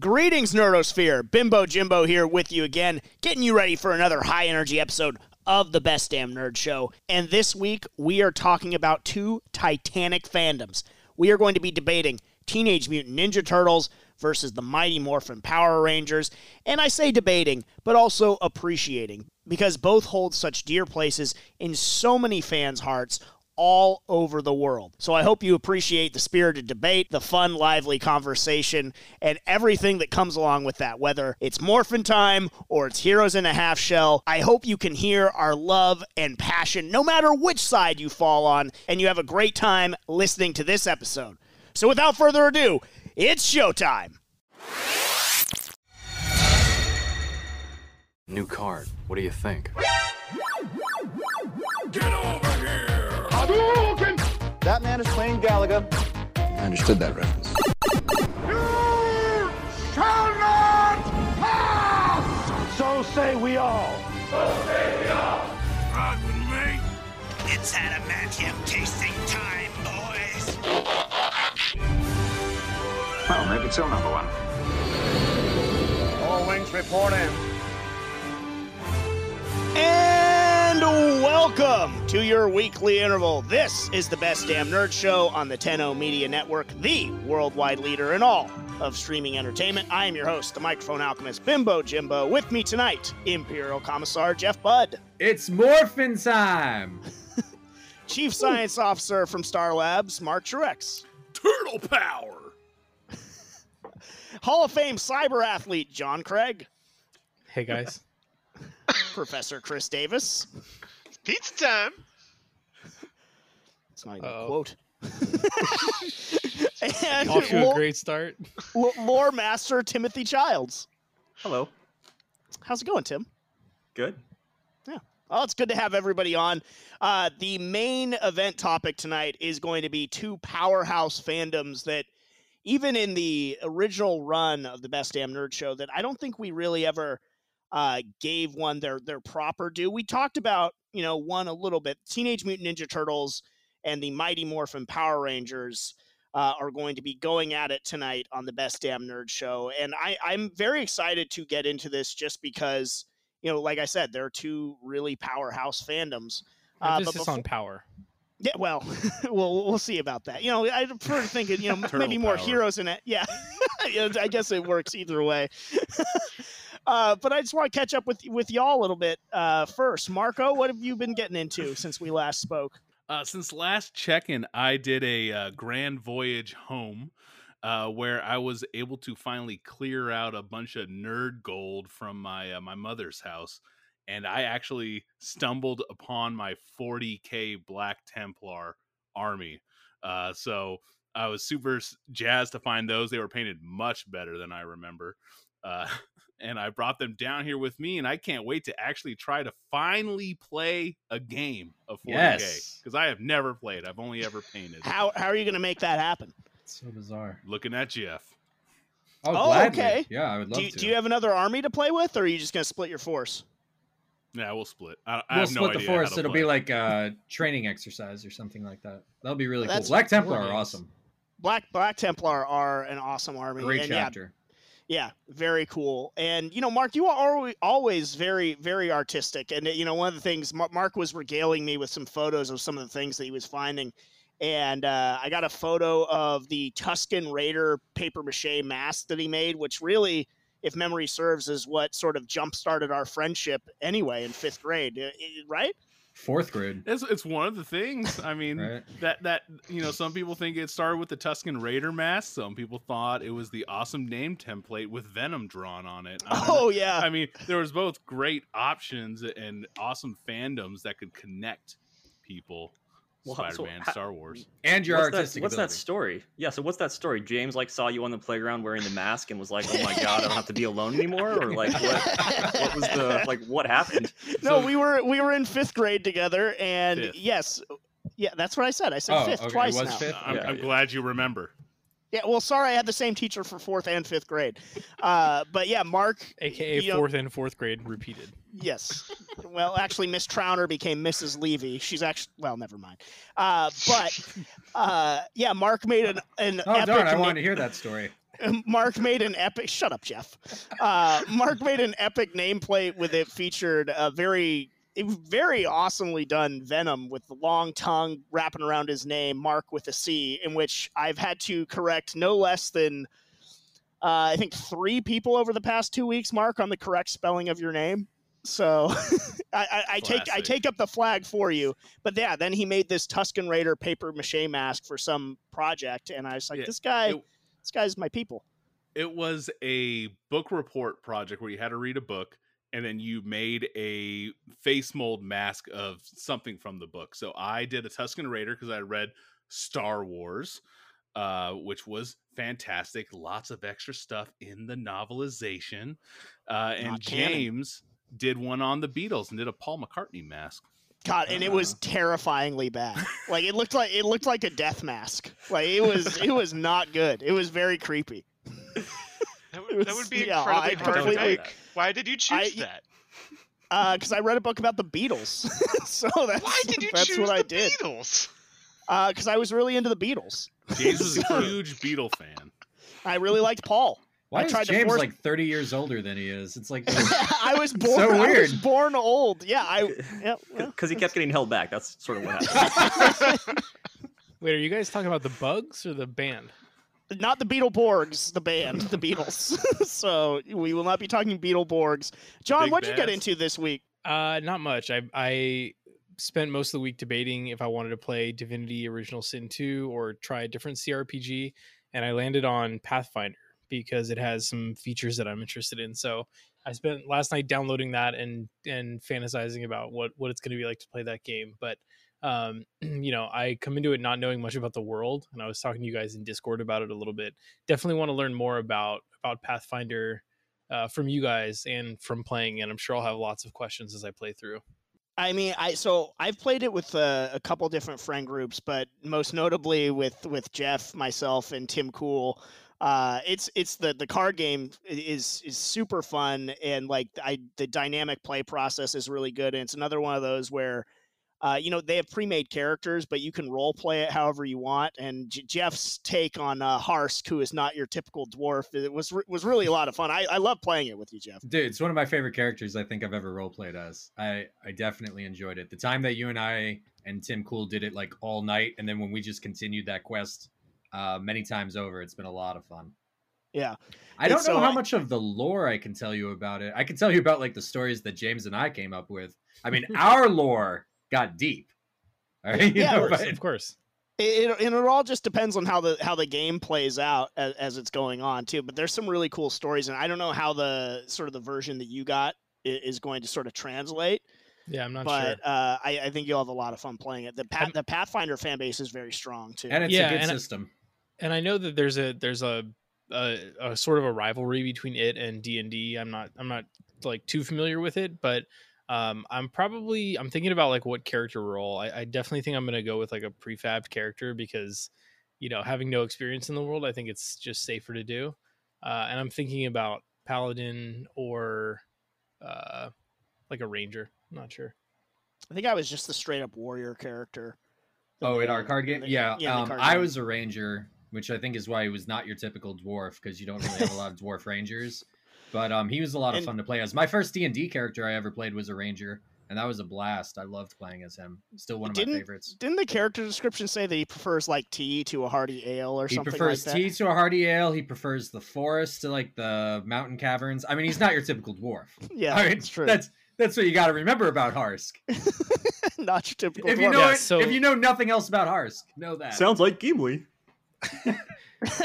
Greetings, Nerdosphere. Bimbo Jimbo here with you again, getting you ready for another high-energy episode of the Best Damn Nerd Show. And this week, we are talking about two titanic fandoms. We are going to be debating Teenage Mutant Ninja Turtles versus the Mighty Morphin Power Rangers. And I say debating, but also appreciating, because both hold such dear places in so many fans' hearts all over the world. So I hope you appreciate the spirited debate, the fun, lively conversation, and everything that comes along with that, whether it's Morphin Time or it's Heroes in a Half Shell. I hope you can hear our love and passion, no matter which side you fall on, and you have a great time listening to this episode. So without further ado, it's showtime. New card. What do you think? Get over here! That man is playing Galaga. I understood that reference. You shall not pass! So say we all. So say we all. Run with me. It's adamantium tasting time, boys. Well, maybe it's your number one. All wings report in. And welcome to your weekly interval. This is the Best Damn Nerd Show on the Tenno Media Network, the worldwide leader in all of streaming entertainment. I am your host, the microphone alchemist, Bimbo Jimbo. With me tonight, Imperial Commissar Jeff Budd. It's Morphin Time! Chief Science Officer from Star Labs, Mark Truex. Turtle Power! Hall of Fame cyber athlete, John Craig. Hey, guys. Professor Chris Davis. It's pizza time. It's not even a quote. And off to a great start. Lore Master Timothy Childs. Hello. How's it going, Tim? Good. Yeah. Oh, it's good to have everybody on. The main event topic tonight is going to be two powerhouse fandoms that, even in the original run of the Best Damn Nerd Show, that I don't think we really ever gave one their proper due. We talked about, you know, one a little bit. Teenage Mutant Ninja Turtles and the Mighty Morphin Power Rangers are going to be going at it tonight on the Best Damn Nerd Show. And I'm very excited to get into this just because, you know, like I said, there are two really powerhouse fandoms. Emphasis on power. Yeah, well, we'll see about that. You know, I prefer to think, you know, maybe more power. Heroes in it. Yeah, I guess it works either way. But I just want to catch up with y'all a little bit first. Marco, what have you been getting into since we last spoke? Since last check-in, I did a grand voyage home where I was able to finally clear out a bunch of nerd gold from my my mother's house. And I actually stumbled upon my 40K Black Templar army. So I was super jazzed to find those. They were painted much better than I remember. And I brought them down here with me, and I can't wait to actually try to finally play a game of 40K, because yes, I have never played. I've only ever painted. How are you going to make that happen? It's so bizarre. Looking at Jeff. Oh, okay. Yeah, I would love to. Do you have another army to play with, or are you just going to split your force? Yeah, we'll split. I have no idea. We'll split the force. It'll be like a training exercise or something like that. That'll be really cool. Black Templar are awesome. Black Templar are an awesome army. Great chapter. Yeah, very cool. And, you know, Mark, you are always very, very artistic. And, you know, one of the things, Mark was regaling me with some photos of some of the things that he was finding. And I got a photo of the Tusken Raider papier-mâché mask that he made, which really, if memory serves, is what sort of jump-started our friendship anyway in fifth grade, right? Fourth grade. It's one of the things. I mean, right, that you know, some people think it started with the Tusken Raider mask. Some people thought it was the awesome name template with Venom drawn on it. Yeah. I mean, there was both great options and awesome fandoms that could connect people. Well, Spider-Man, Star Wars, and your artistic. What's that story? Yeah. So what's that story? James saw you on the playground wearing the mask and was like, "Oh my God, I don't have to be alone anymore." Or what was the what happened? No, so, we were in fifth grade together, and yes, that's what I said. I said fifth twice now. Fifth? I'm glad you remember. Yeah. Well, sorry, I had the same teacher for fourth and fifth grade. But yeah, Mark, aka fourth and fourth grade repeated. Yes. Well, actually, Miss Trauner became Mrs. Levy. She's actually, well, never mind. Yeah, Mark made an epic. Darn, I wanted to hear that story. Mark made an epic. Shut up, Jeff. Mark made an epic nameplate with it featured a very awesomely done Venom with the long tongue wrapping around his name, Mark with a C, in which I've had to correct no less than, I think, 3 people over the past 2 weeks, Mark, on the correct spelling of your name. So I take up the flag for you. But yeah, then he made this Tusken Raider paper mache mask for some project. And I was like, this guy's my people. It was a book report project where you had to read a book. And then you made a face mold mask of something from the book. So I did a Tusken Raider because I read Star Wars, which was fantastic. Lots of extra stuff in the novelization. And James did one on the Beatles and did a Paul McCartney mask. God, and it was terrifyingly bad. Like it looked like a death mask. Like it was not good. It was very creepy. That would be incredibly hard to make. Why did you choose that? Because I read a book about the Beatles. So that's why did you choose what the Beatles? Because I was really into the Beatles. James was a huge Beatle fan. I really liked Paul. Why is James like 30 years older than he is? It's like I was born old. Yeah, because he kept getting held back. That's sort of what happened. Wait, are you guys talking about the Bugs or the band? Not the Beetleborgs, the band, the Beatles. So we will not be talking Beetleborgs. John, what'd you get into this week? Not much. I spent most of the week debating if I wanted to play Divinity Original Sin 2 or try a different CRPG, and I landed on Pathfinder because it has some features that I'm interested in. So I spent last night downloading that and fantasizing about what it's going to be like to play that game. But I come into it not knowing much about the world, and I was talking to you guys in Discord about it a little bit. Definitely want to learn more about Pathfinder from you guys and from playing, and I'm sure I'll have lots of questions as I play through. I mean, I've played it with a couple different friend groups, but most notably with Jeff, myself, and Tim Cool. It's the card game is super fun, and the dynamic play process is really good, and it's another one of those where they have pre-made characters, but you can role play it however you want. And Jeff's take on Harsk, who is not your typical dwarf, it was really a lot of fun. I love playing it with you, Jeff. Dude, it's one of my favorite characters I think I've ever role played as. I definitely enjoyed it. The time that you and I and Tim Cool did it like all night, and then when we just continued that quest many times over, it's been a lot of fun. Yeah, I don't know how much of the lore I can tell you about it. I can tell you about like the stories that James and I came up with. I mean, our lore got deep. All right? Of course. It all just depends on how the game plays out as it's going on too. But there's some really cool stories, and I don't know how the sort of the version that you got is going to sort of translate. Yeah, I'm not sure. But I think you'll have a lot of fun playing it. The Pathfinder fan base is very strong too, and it's a good system. And I know that there's a sort of a rivalry between it and D&D. I'm not like too familiar with it, but I'm thinking about like what character role. I definitely think I'm going to go with like a prefab character because, having no experience in the world, I think it's just safer to do. And I'm thinking about Paladin or like a Ranger. I'm not sure. I think I was just the straight up warrior character. In our card game? I was a Ranger, which I think is why he was not your typical dwarf, because you don't really have a lot of dwarf Rangers. But he was a lot of fun to play as. My first D&D character I ever played was a Ranger, and that was a blast. I loved playing as him. Still one of my favorites. Didn't the character description say that he prefers like tea to a hearty ale or something like that? He prefers tea to a hearty ale. He prefers the forest to like the mountain caverns. I mean, he's not your typical dwarf. That's true. That's what you got to remember about Harsk. Not your typical dwarf. If you know nothing else about Harsk, know that. Sounds like Gimli.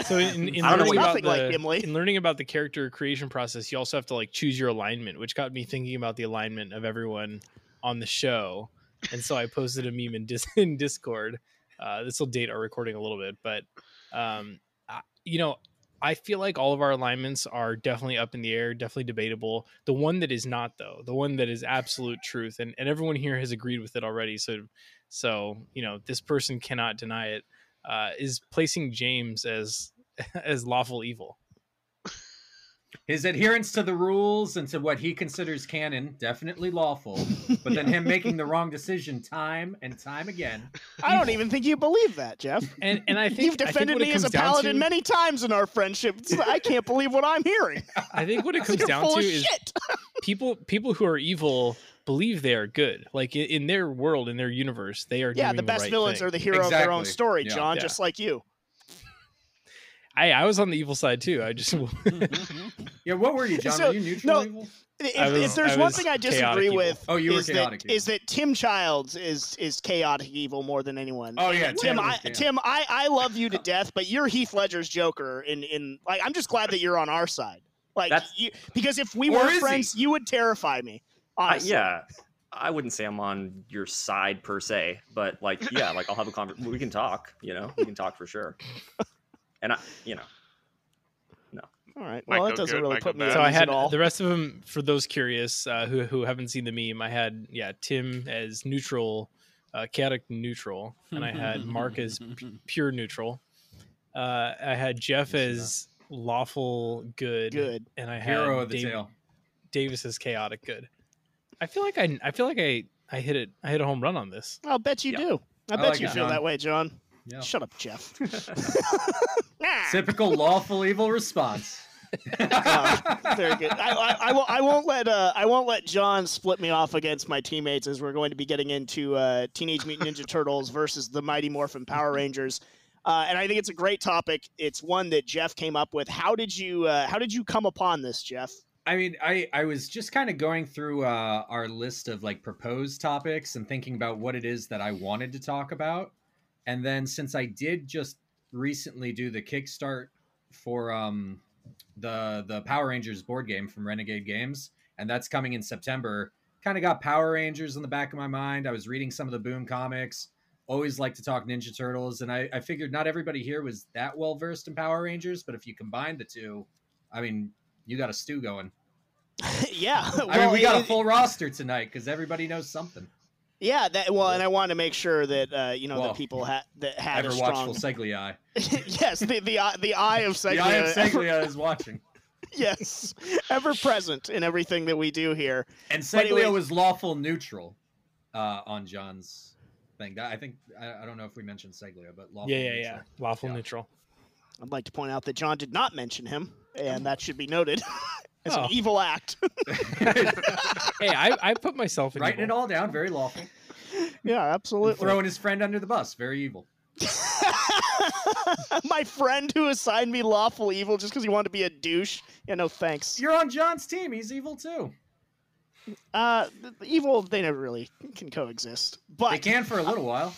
So in learning about the character creation process, you also have to like choose your alignment, which got me thinking about the alignment of everyone on the show. And so I posted a meme in Discord. This will date our recording a little bit, but I feel like all of our alignments are definitely up in the air, definitely debatable. The one that is not, though, the one that is absolute truth, and everyone here has agreed with it already. So this person cannot deny it. Is placing James as lawful evil. His adherence to the rules and to what he considers canon, definitely lawful, but then him making the wrong decision time and time again. I don't even think you believe that, Jeff. And I think you've defended me as a paladin many times in our friendship. I can't believe what I'm hearing. I think what it comes down to is people who are evil believe they are good. Like in their world, in their universe, they are doing the best villains are the hero of their own story, John, just like you. I was on the evil side too. I just yeah. What were you, John? So, were you neutral evil? If there's one thing I disagree with, is that Tim Childs is chaotic evil more than anyone. Oh yeah, Tim, I love you to death, but you're Heath Ledger's Joker. In like, I'm just glad that you're on our side. Like, you, because if we were friends, you would terrify me. Honestly. Yeah. I wouldn't say I'm on your side per se, but like, yeah, like I'll have a conversation. We can talk. You know, we can talk for sure. And I, you know, no. All right. Well, that doesn't really put me on. So I had the rest of them, for those curious who haven't seen the meme, I had, Tim as neutral, chaotic neutral. And I had Mark as pure neutral. I had Jeff as lawful good. And I had hero of the tale. Davis as chaotic good. I feel like I hit it. I hit a home run on this. I'll bet you do. I bet you feel that way, John. Yep. Shut up, Jeff. Typical lawful evil response. Very good. I won't let John split me off against my teammates, as we're going to be getting into Teenage Mutant Ninja Turtles versus the Mighty Morphin Power Rangers. And I think it's a great topic. It's one that Jeff came up with. How did you come upon this, Jeff? I mean, I was just kind of going through our list of like proposed topics and thinking about what it is that I wanted to talk about. And then since I did just recently do the Kickstart for the Power Rangers board game from Renegade Games, and that's coming in September, kind of got Power Rangers in the back of my mind. I was reading some of the Boom comics, always like to talk Ninja Turtles, and I figured not everybody here was that well-versed in Power Rangers, but if you combine the two, I mean, you got a stew going. Yeah. Well, I mean, we got a full roster tonight because everybody knows something. Yeah, and I want to make sure that the people that had a strong watchful Seglia eye. Yes, the eye of Seglia. The eye of Seglia is watching. Yes, ever present in everything that we do here. And Seglia was lawful neutral on John's thing. I think I don't know if we mentioned Seglia, but lawful neutral. Yeah, lawful neutral. I'd like to point out that John did not mention him, and that should be noted. It's an evil act. Hey, I put myself in writing evil. It all down. Very lawful. Yeah, absolutely. And throwing his friend under the bus. Very evil. My friend who assigned me lawful evil just because he wanted to be a douche. Yeah, no thanks. You're on John's team. He's evil too. Evil, they never really can coexist. But they can for a little while.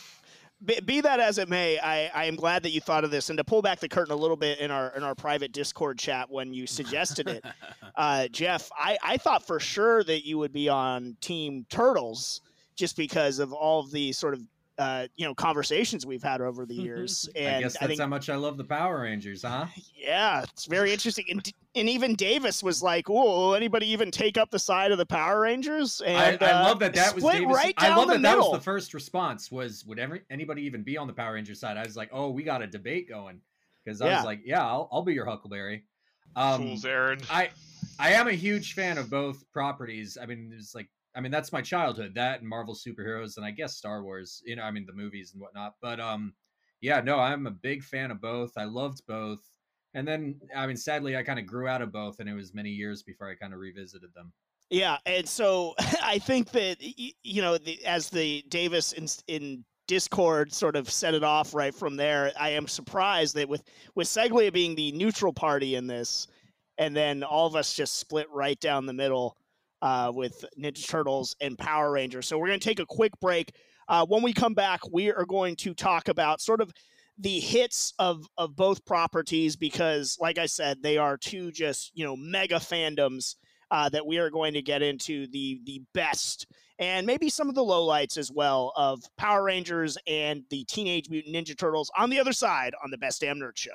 Be that as it may, I am glad that you thought of this. And to pull back the curtain a little bit in our private Discord chat when you suggested it, Jeff, I thought for sure that you would be on Team Turtles just because of all of the sort of conversations we've had over the years. And I guess that's how much I love the Power Rangers, huh? Yeah, it's very interesting. And even Davis was like, "Oh, will anybody even take up the side of the Power Rangers?" And I love that that was Davis. Right down the middle. That was the first response was, "Would anybody even be on the Power Ranger side?" I was like, "Oh, we got a debate going," because I was like, "Yeah, I'll be your Huckleberry." Fools, Aaron. I am a huge fan of both properties. I mean, it's like. I mean, that's my childhood, that and Marvel superheroes and I guess Star Wars, I mean, the movies and whatnot. But I'm a big fan of both. I loved both. And then, I mean, sadly, I kind of grew out of both. And it was many years before I kind of revisited them. Yeah. And so I think that, as the Davis in Discord sort of set it off right from there, I am surprised that with Seglia being the neutral party in this and then all of us just split right down the middle. With Ninja Turtles and Power Rangers. So we're going to take a quick break. When we come back, we are going to talk about sort of the hits of both properties because, like I said, they are two just, mega fandoms that we are going to get into the best and maybe some of the lowlights as well of Power Rangers and the Teenage Mutant Ninja Turtles on the other side on the Best Damn Nerd Show.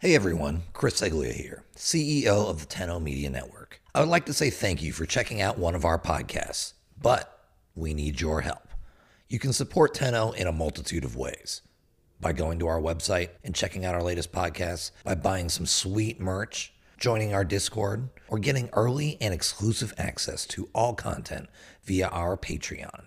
Hey everyone, Chris Seglia here, CEO of the Tenno Media Network. I would like to say thank you for checking out one of our podcasts, but we need your help. You can support Tenno in a multitude of ways. By going to our website and checking out our latest podcasts, by buying some sweet merch, joining our Discord, or getting early and exclusive access to all content via our Patreon.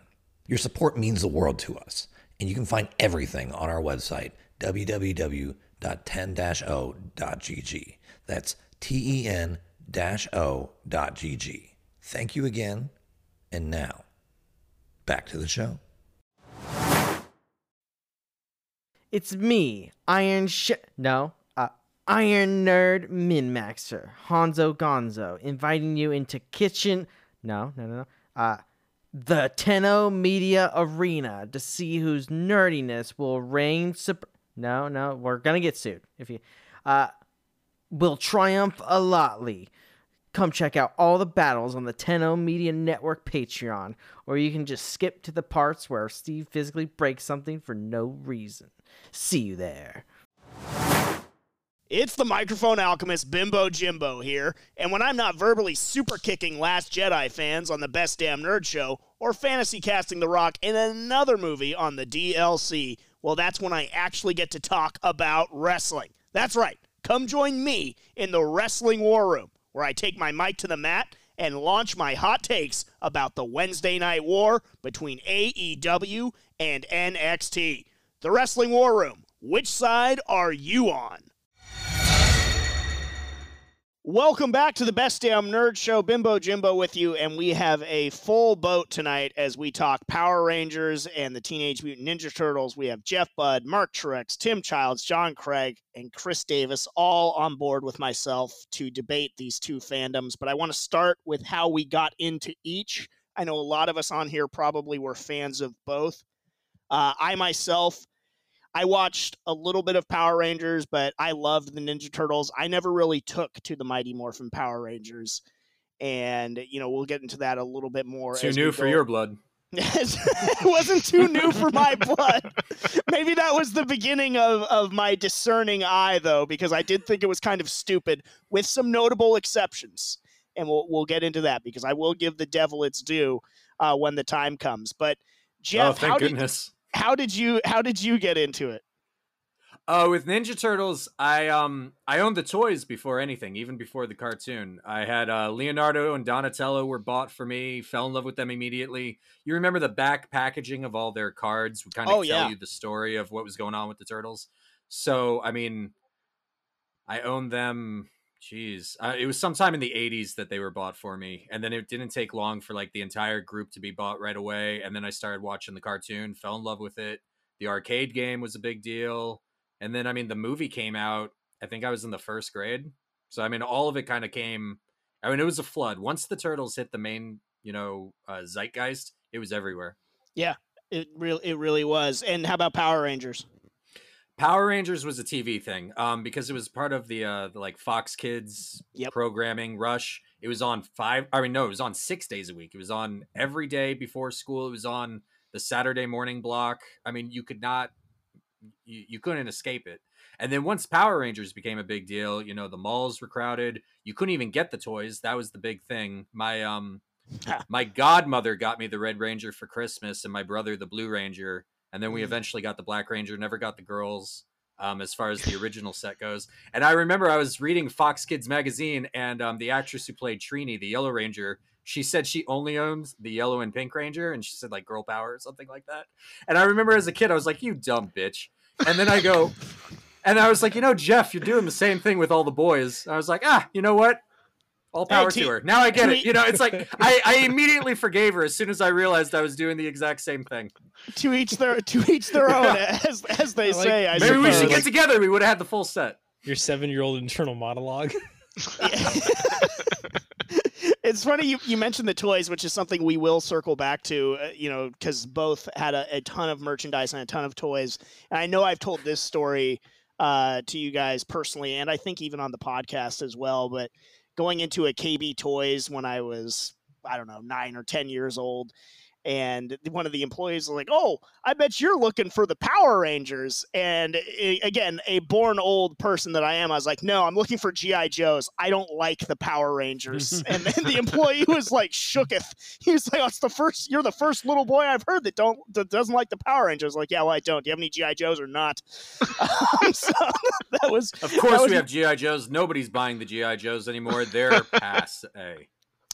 Your support means the world to us, and you can find everything on our website, www.ten-o.gg. That's ten-o.gg. Thank you again, and now, back to the show. It's me, Iron Nerd Min-Maxer, Hanzo Gonzo, inviting you into the Tenno Media Arena to see whose nerdiness will reign we're gonna get sued if you will triumph a lotly. Come check out all the battles on the Tenno Media Network Patreon, or you can just skip to the parts where Steve physically breaks something for no reason. See you there. It's the microphone alchemist Bimbo Jimbo here, and when I'm not verbally super kicking Last Jedi fans on the Best Damn Nerd Show, or fantasy casting the rock in another movie on the DLC, well, that's when I actually get to talk about wrestling. That's right. Come join me in the Wrestling War Room, where I take my mic to the mat and launch my hot takes about the Wednesday night war between AEW and NXT. The Wrestling War Room. Which side are you on? Welcome back to the Best Damn Nerd Show. Bimbo Jimbo with you, and we have a full boat tonight as we talk Power Rangers and the Teenage Mutant Ninja Turtles. We have Jeff Budd, Mark Truex, Tim Childs, John Craig, and Chris Davis all on board with myself to debate these two fandoms, but I want to start with how we got into each. I know a lot of us on here probably were fans of both. I watched a little bit of Power Rangers, but I loved the Ninja Turtles. I never really took to the Mighty Morphin Power Rangers. And, you know, we'll get into that a little bit more. Too new for your blood. It wasn't too new for my blood. Maybe that was the beginning of my discerning eye, though, because I did think it was kind of stupid, with some notable exceptions. And we'll get into that, because I will give the devil its due when the time comes. But, Jeff, How did you get into it? With Ninja Turtles, I owned the toys before anything, even before the cartoon. I had Leonardo and Donatello were bought for me. Fell in love with them immediately. You remember the back packaging of all their cards would kind of tell you the story of what was going on with the Turtles. So, I mean, I owned them. Jeez, it was sometime in the 80s that they were bought for me, and then it didn't take long for like the entire group to be bought right away. And then I started watching the cartoon, fell in love with it. The arcade game was a big deal, and then I mean the movie came out. I think I was in the first grade, so I mean all of it kind of came. I mean it was a flood once the Turtles hit the main, zeitgeist. It was everywhere. Yeah, it really was. And how about Power Rangers? Power Rangers was a TV thing because it was part of the Fox Kids programming rush. It was on it was on 6 days a week. It was on every day before school. It was on the Saturday morning block. I mean, you couldn't escape it. And then once Power Rangers became a big deal, the malls were crowded. You couldn't even get the toys. That was the big thing. My godmother got me the Red Ranger for Christmas and my brother the Blue Ranger. And then we eventually got the Black Ranger, never got the girls as far as the original set goes. And I remember I was reading Fox Kids magazine and the actress who played Trini, the Yellow Ranger, she said she only owns the Yellow and Pink Ranger. And she said like girl power or something like that. And I remember as a kid, I was like, you dumb bitch. And then I was like, Jeff, you're doing the same thing with all the boys. And I was like, you know what? All power to her. Now I get it. It's like I immediately forgave her as soon as I realized I was doing the exact same thing. To each their own, as they say. I maybe we should get together. We would have had the full set. Your 7-year-old internal monologue. It's funny you mentioned the toys, which is something we will circle back to, because both had a ton of merchandise and a ton of toys. And I know I've told this story to you guys personally, and I think even on the podcast as well, but going into a KB Toys when I was, 9 or 10 years old And one of the employees was like, oh, I bet you're looking for the Power Rangers. And again, a born old person that I am, I was like, no, I'm looking for G.I. Joes. I don't like the Power Rangers. And then the employee was like shooketh. He was like, oh, it's the first, you're the first little boy I've heard that doesn't like the Power Rangers. Like, yeah, well, I don't. Do you have any G.I. Joes or not? So that was, of course that was, we have G.I. Joes. Nobody's buying the G.I. Joes anymore. They're passé.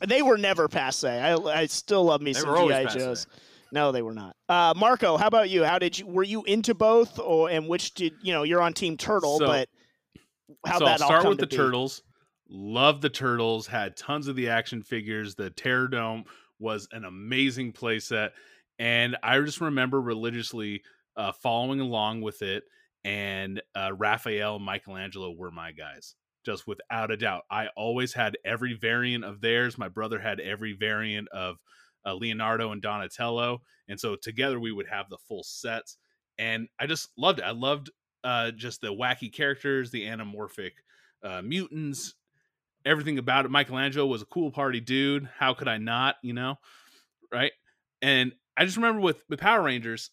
They were never passé. I still love me some G.I. Joes. No, they were not. Marco, how about you? How did you? Were you into both, or and which did you know? You're on Team Turtle, so, but how so that I'll all start with the Turtles. Loved the Turtles. Had tons of the action figures. The Terror Dome was an amazing playset, and I just remember religiously following along with it. And Raphael, Michelangelo were my guys. Just without a doubt. I always had every variant of theirs. My brother had every variant of Leonardo and Donatello. And so together we would have the full sets. And I just loved it. I loved just the wacky characters, the anamorphic mutants, everything about it. Michelangelo was a cool party dude. How could I not, you know? Right? And I just remember with Power Rangers,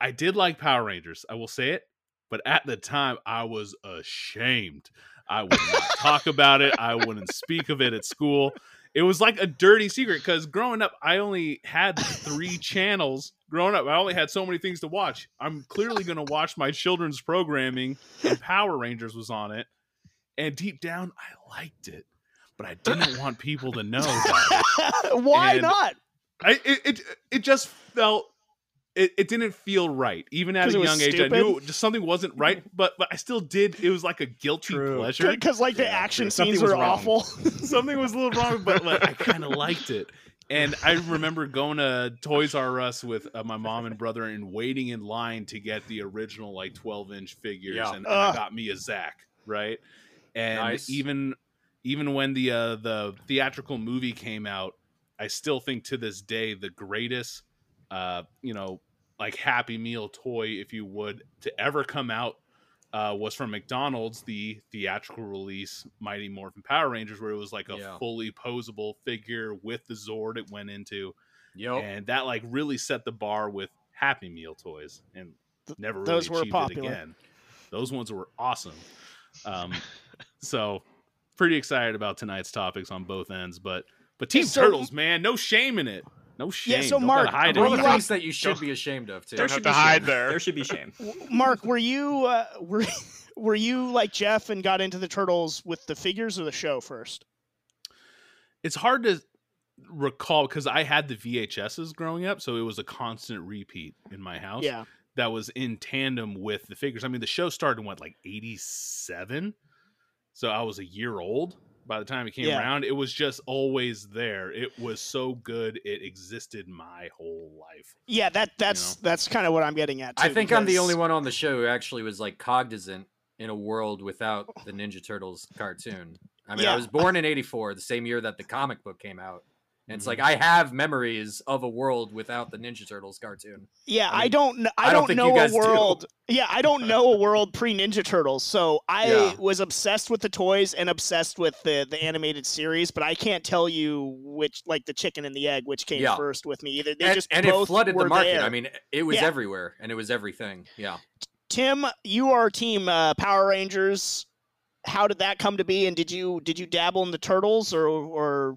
I did like Power Rangers. I will say it. But at the time, I was ashamed. I would not talk about it. I wouldn't speak of it at school. It was like a dirty secret because growing up, I only had 3 channels. Growing up, I only had so many things to watch. I'm clearly going to watch my children's programming, and Power Rangers was on it. And deep down, I liked it. But I didn't want people to know about it. Why and not? It just felt... It didn't feel right. Even at a young age, I knew just something wasn't right, but I still did. It was like a guilty pleasure. Because like the action scenes were awful. Something was a little wrong, but like, I kind of liked it. And I remember going to Toys R Us with my mom and brother and waiting in line to get the original like 12-inch figures. Yeah. And I got me a Zach, right? And nice. even when the theatrical movie came out, I still think to this day the greatest like Happy Meal toy, if you would, to ever come out was from McDonald's, the theatrical release Mighty Morphin Power Rangers, where it was like a fully posable figure with the Zord it went into. And that like really set the bar with Happy Meal toys, and never really those achieved were it again. Those ones were awesome. So pretty excited about tonight's topics on both ends, but Team Turtles, man, no shame in it. No shame. Yeah, so don't Mark, hide one of the things that you should be ashamed of too. Don't have to hide shame. There. There should be shame. Mark, were you like Jeff and got into the Turtles with the figures or the show first? It's hard to recall because I had the VHSs growing up, so it was a constant repeat in my house. Yeah, that was in tandem with the figures. I mean, the show started in what, like 87, so I was a year old by the time it came around. It was just always there. It was so good. It existed my whole life. Yeah, that's kind of what I'm getting at, too, I think because... I'm the only one on the show who actually was like cognizant in a world without the Ninja Turtles cartoon. I mean, I was born in 84, the same year that the comic book came out. And it's like, I have memories of a world without the Ninja Turtles cartoon. Yeah, I don't know a world. Yeah, I don't know a world pre-Ninja Turtles. So I was obsessed with the toys and obsessed with the animated series, but I can't tell you which, like the chicken and the egg, which came first with me either. They both it flooded the market. There. I mean, it was everywhere, and it was everything. Yeah. Tim, you are Team Power Rangers. How did that come to be? And did you dabble in the Turtles, or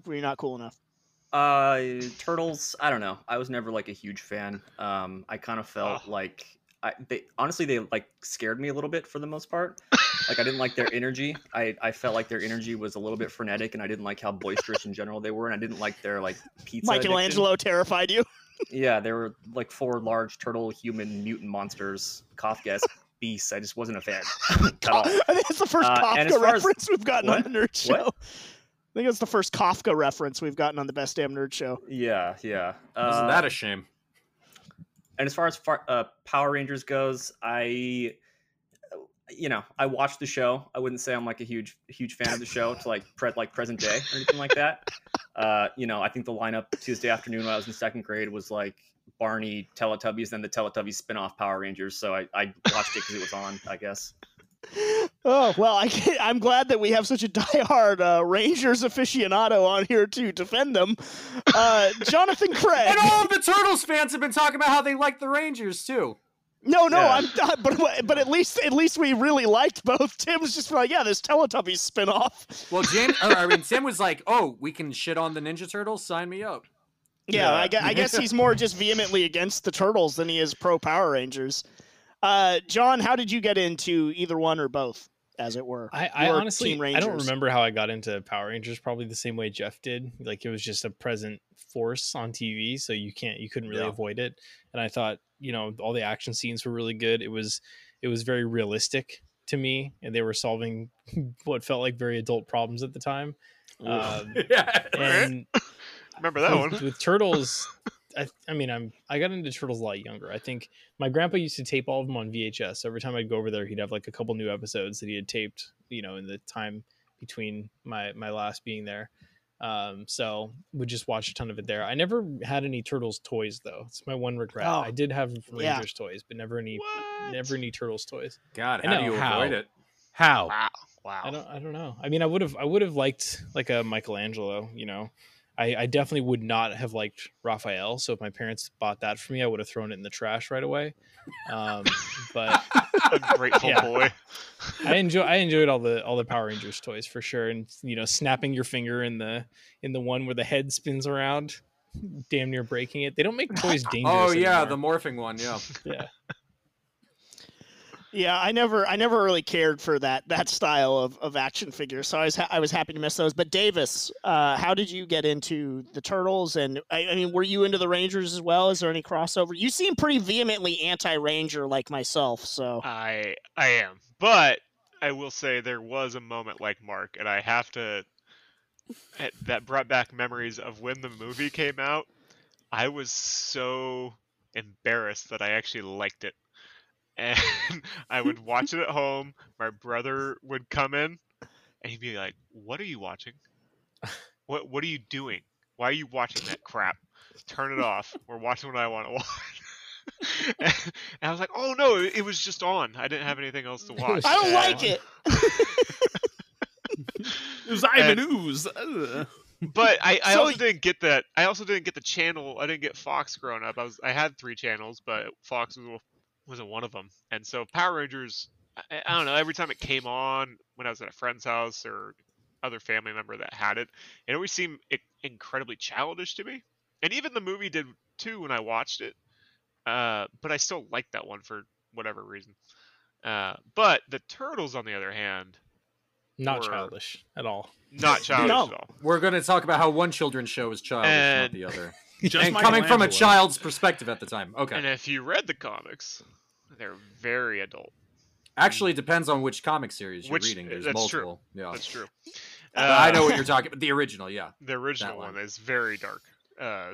were you not cool enough? Turtles, I don't know. I was never like a huge fan. I kind of felt like they like scared me a little bit for the most part. Like I didn't like their energy. I felt like their energy was a little bit frenetic, and I didn't like how boisterous in general they were, and I didn't like their like pizza. Michelangelo addiction. Terrified you? Yeah, they were like 4 large turtle human mutant monsters, Kafkaesque beasts. I just wasn't a fan. I think it's the first Kafka reference we've gotten on the Nerd Show. What? I think it's the first Kafka reference we've gotten on the Best Damn Nerd Show. Yeah, yeah. Isn't that a shame? And as far as Power Rangers goes, I watched the show. I wouldn't say I'm like a huge fan of the show to like present day or anything like that. I think the lineup Tuesday afternoon when I was in second grade was like Barney, Teletubbies, then the Teletubbies spinoff Power Rangers. So I watched it because it was on, I guess. Oh, well, I'm glad that we have such a diehard Rangers aficionado on here to defend them. Jonathan Craig. And all of the Turtles fans have been talking about how they like the Rangers, too. No, yeah. I'm not, but at least we really liked both. Tim was just like, yeah, this Teletubbies spinoff. Well, Tim was like, oh, we can shit on the Ninja Turtles? Sign me up. Yeah, yeah. I guess he's more just vehemently against the Turtles than he is pro Power Rangers. John, how did you get into either one or both, as it were? I honestly, I don't remember how I got into Power Rangers, probably the same way Jeff did. Like, it was just a present force on TV, so you couldn't really avoid it. And I thought, you know, all the action scenes were really good. It was very realistic to me, and they were solving what felt like very adult problems at the time. Yeah, and remember that one with Turtles. I got into Turtles a lot younger. I think my grandpa used to tape all of them on VHS. Every time I'd go over there, he'd have like a couple new episodes that he had taped, you know, in the time between my last being there. So we just watched a ton of it there. I never had any Turtles toys though. It's my one regret. Oh, I did have Rangers toys, but never any Turtles toys. God, how do you avoid it? How? Wow. I don't know. I mean, I would have liked like a Michelangelo, you know. I definitely would not have liked Raphael. So if my parents bought that for me, I would have thrown it in the trash right away. But a grateful boy. I enjoyed all the Power Rangers toys for sure. And, you know, snapping your finger in the one where the head spins around, damn near breaking it. They don't make toys dangerous. Oh yeah. Anymore. The morphing one. Yeah. Yeah. Yeah, I never really cared for that style of action figure, so I was happy to miss those. But Davis, how did you get into the Turtles? And I mean, were you into the Rangers as well? Is there any crossover? You seem pretty vehemently anti-Ranger, like myself. So I am, but I will say there was a moment like Mark, and I have to that brought back memories of when the movie came out. I was so embarrassed that I actually liked it. And I would watch it at home. My brother would come in and he'd be like, what are you watching? What are you doing? Why are you watching that crap? Turn it off. We're watching what I want to watch. And I was like, oh no, it was just on. I didn't have anything else to watch. I don't like it. It was Ivan Ooze. But I also didn't get the channel. I didn't get Fox growing up. I had 3 channels, but Fox wasn't one of them. And so Power Rangers, I don't know, every time it came on when I was at a friend's house or other family member that had it, it always seemed incredibly childish to me. And even the movie did too when I watched it. But I still liked that one for whatever reason. But the Turtles, on the other hand, not childish at all. Not childish at all. We're going to talk about how one children's show is childish, not the other. And coming from a child's perspective at the time. Okay. And if you read the comics, they're very adult. Actually, it depends on which comic series you're reading. There's multiple. True. Yeah, that's true. I know what you're talking about. The original, yeah. The original one is very dark.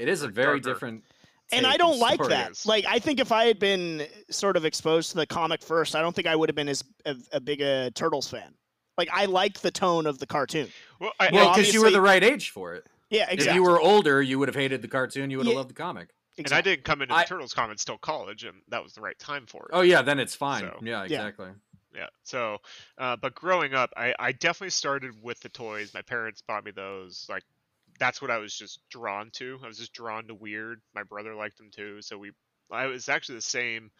It is a very different. And I don't like that. Like, I think if I had been sort of exposed to the comic first, I don't think I would have been as a big a Turtles fan. Like, I liked the tone of the cartoon. Well, because you were the right age for it. Yeah, exactly. If you were older, you would have hated the cartoon. You would have loved the comic. Exactly. And I didn't come into the Turtles comics till college, and that was the right time for it. Oh, yeah, then it's fine. So, yeah, exactly. Yeah, so, but growing up, I definitely started with the toys. My parents bought me those. Like, that's what I was just drawn to. I was just drawn to weird. My brother liked them, too. So I was actually the same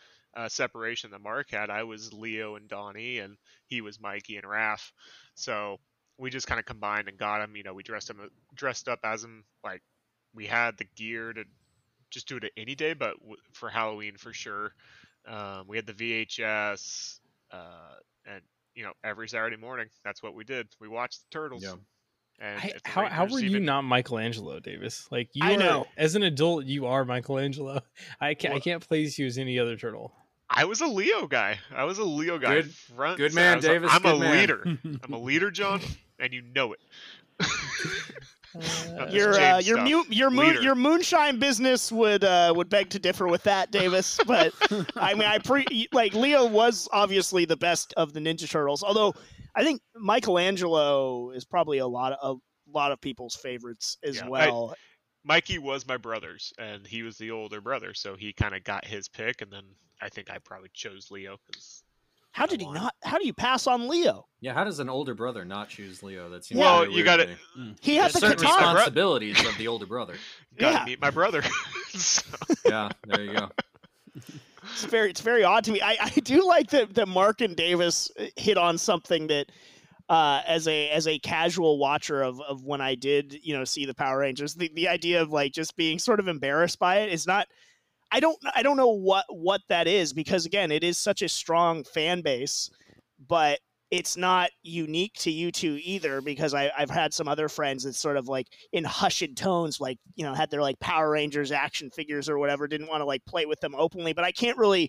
separation that Mark had. I was Leo and Donnie, and he was Mikey and Raph. So we just kind of combined and got him, you know, we dressed up as him. Like, we had the gear to just do it any day, but for Halloween for sure. We had the VHS and, you know, every Saturday morning, that's what we did. We watched the Turtles. Yeah. And how were you not Michelangelo, Davis? Like, you know, as an adult, you are Michelangelo. I can't place you as any other turtle. I was a Leo guy. Good man, Davis. I'm a leader. I'm a leader, John, and you know it. Your moonshine business would beg to differ with that, Davis. But I mean, Leo was obviously the best of the Ninja Turtles. Although I think Michelangelo is probably a lot of people's favorites as well. Mikey was my brother's, and he was the older brother, so he kind of got his pick, and then I think I probably chose Leo because How did he not? How do you pass on Leo? Yeah, how does an older brother not choose Leo? That seems well, you got it. He has the responsibilities of the older brother. Gotta meet my brother. Yeah, there you go. It's very odd to me. I do like that Mark and Davis hit on something that as a casual watcher of when I did, see the Power Rangers, the idea of like just being sort of embarrassed by it is not. I don't know what that is, because again, it is such a strong fan base, but it's not unique to you two either, because I've had some other friends that sort of like in hushed tones, like, had their like Power Rangers action figures or whatever, didn't want to like play with them openly, but I can't really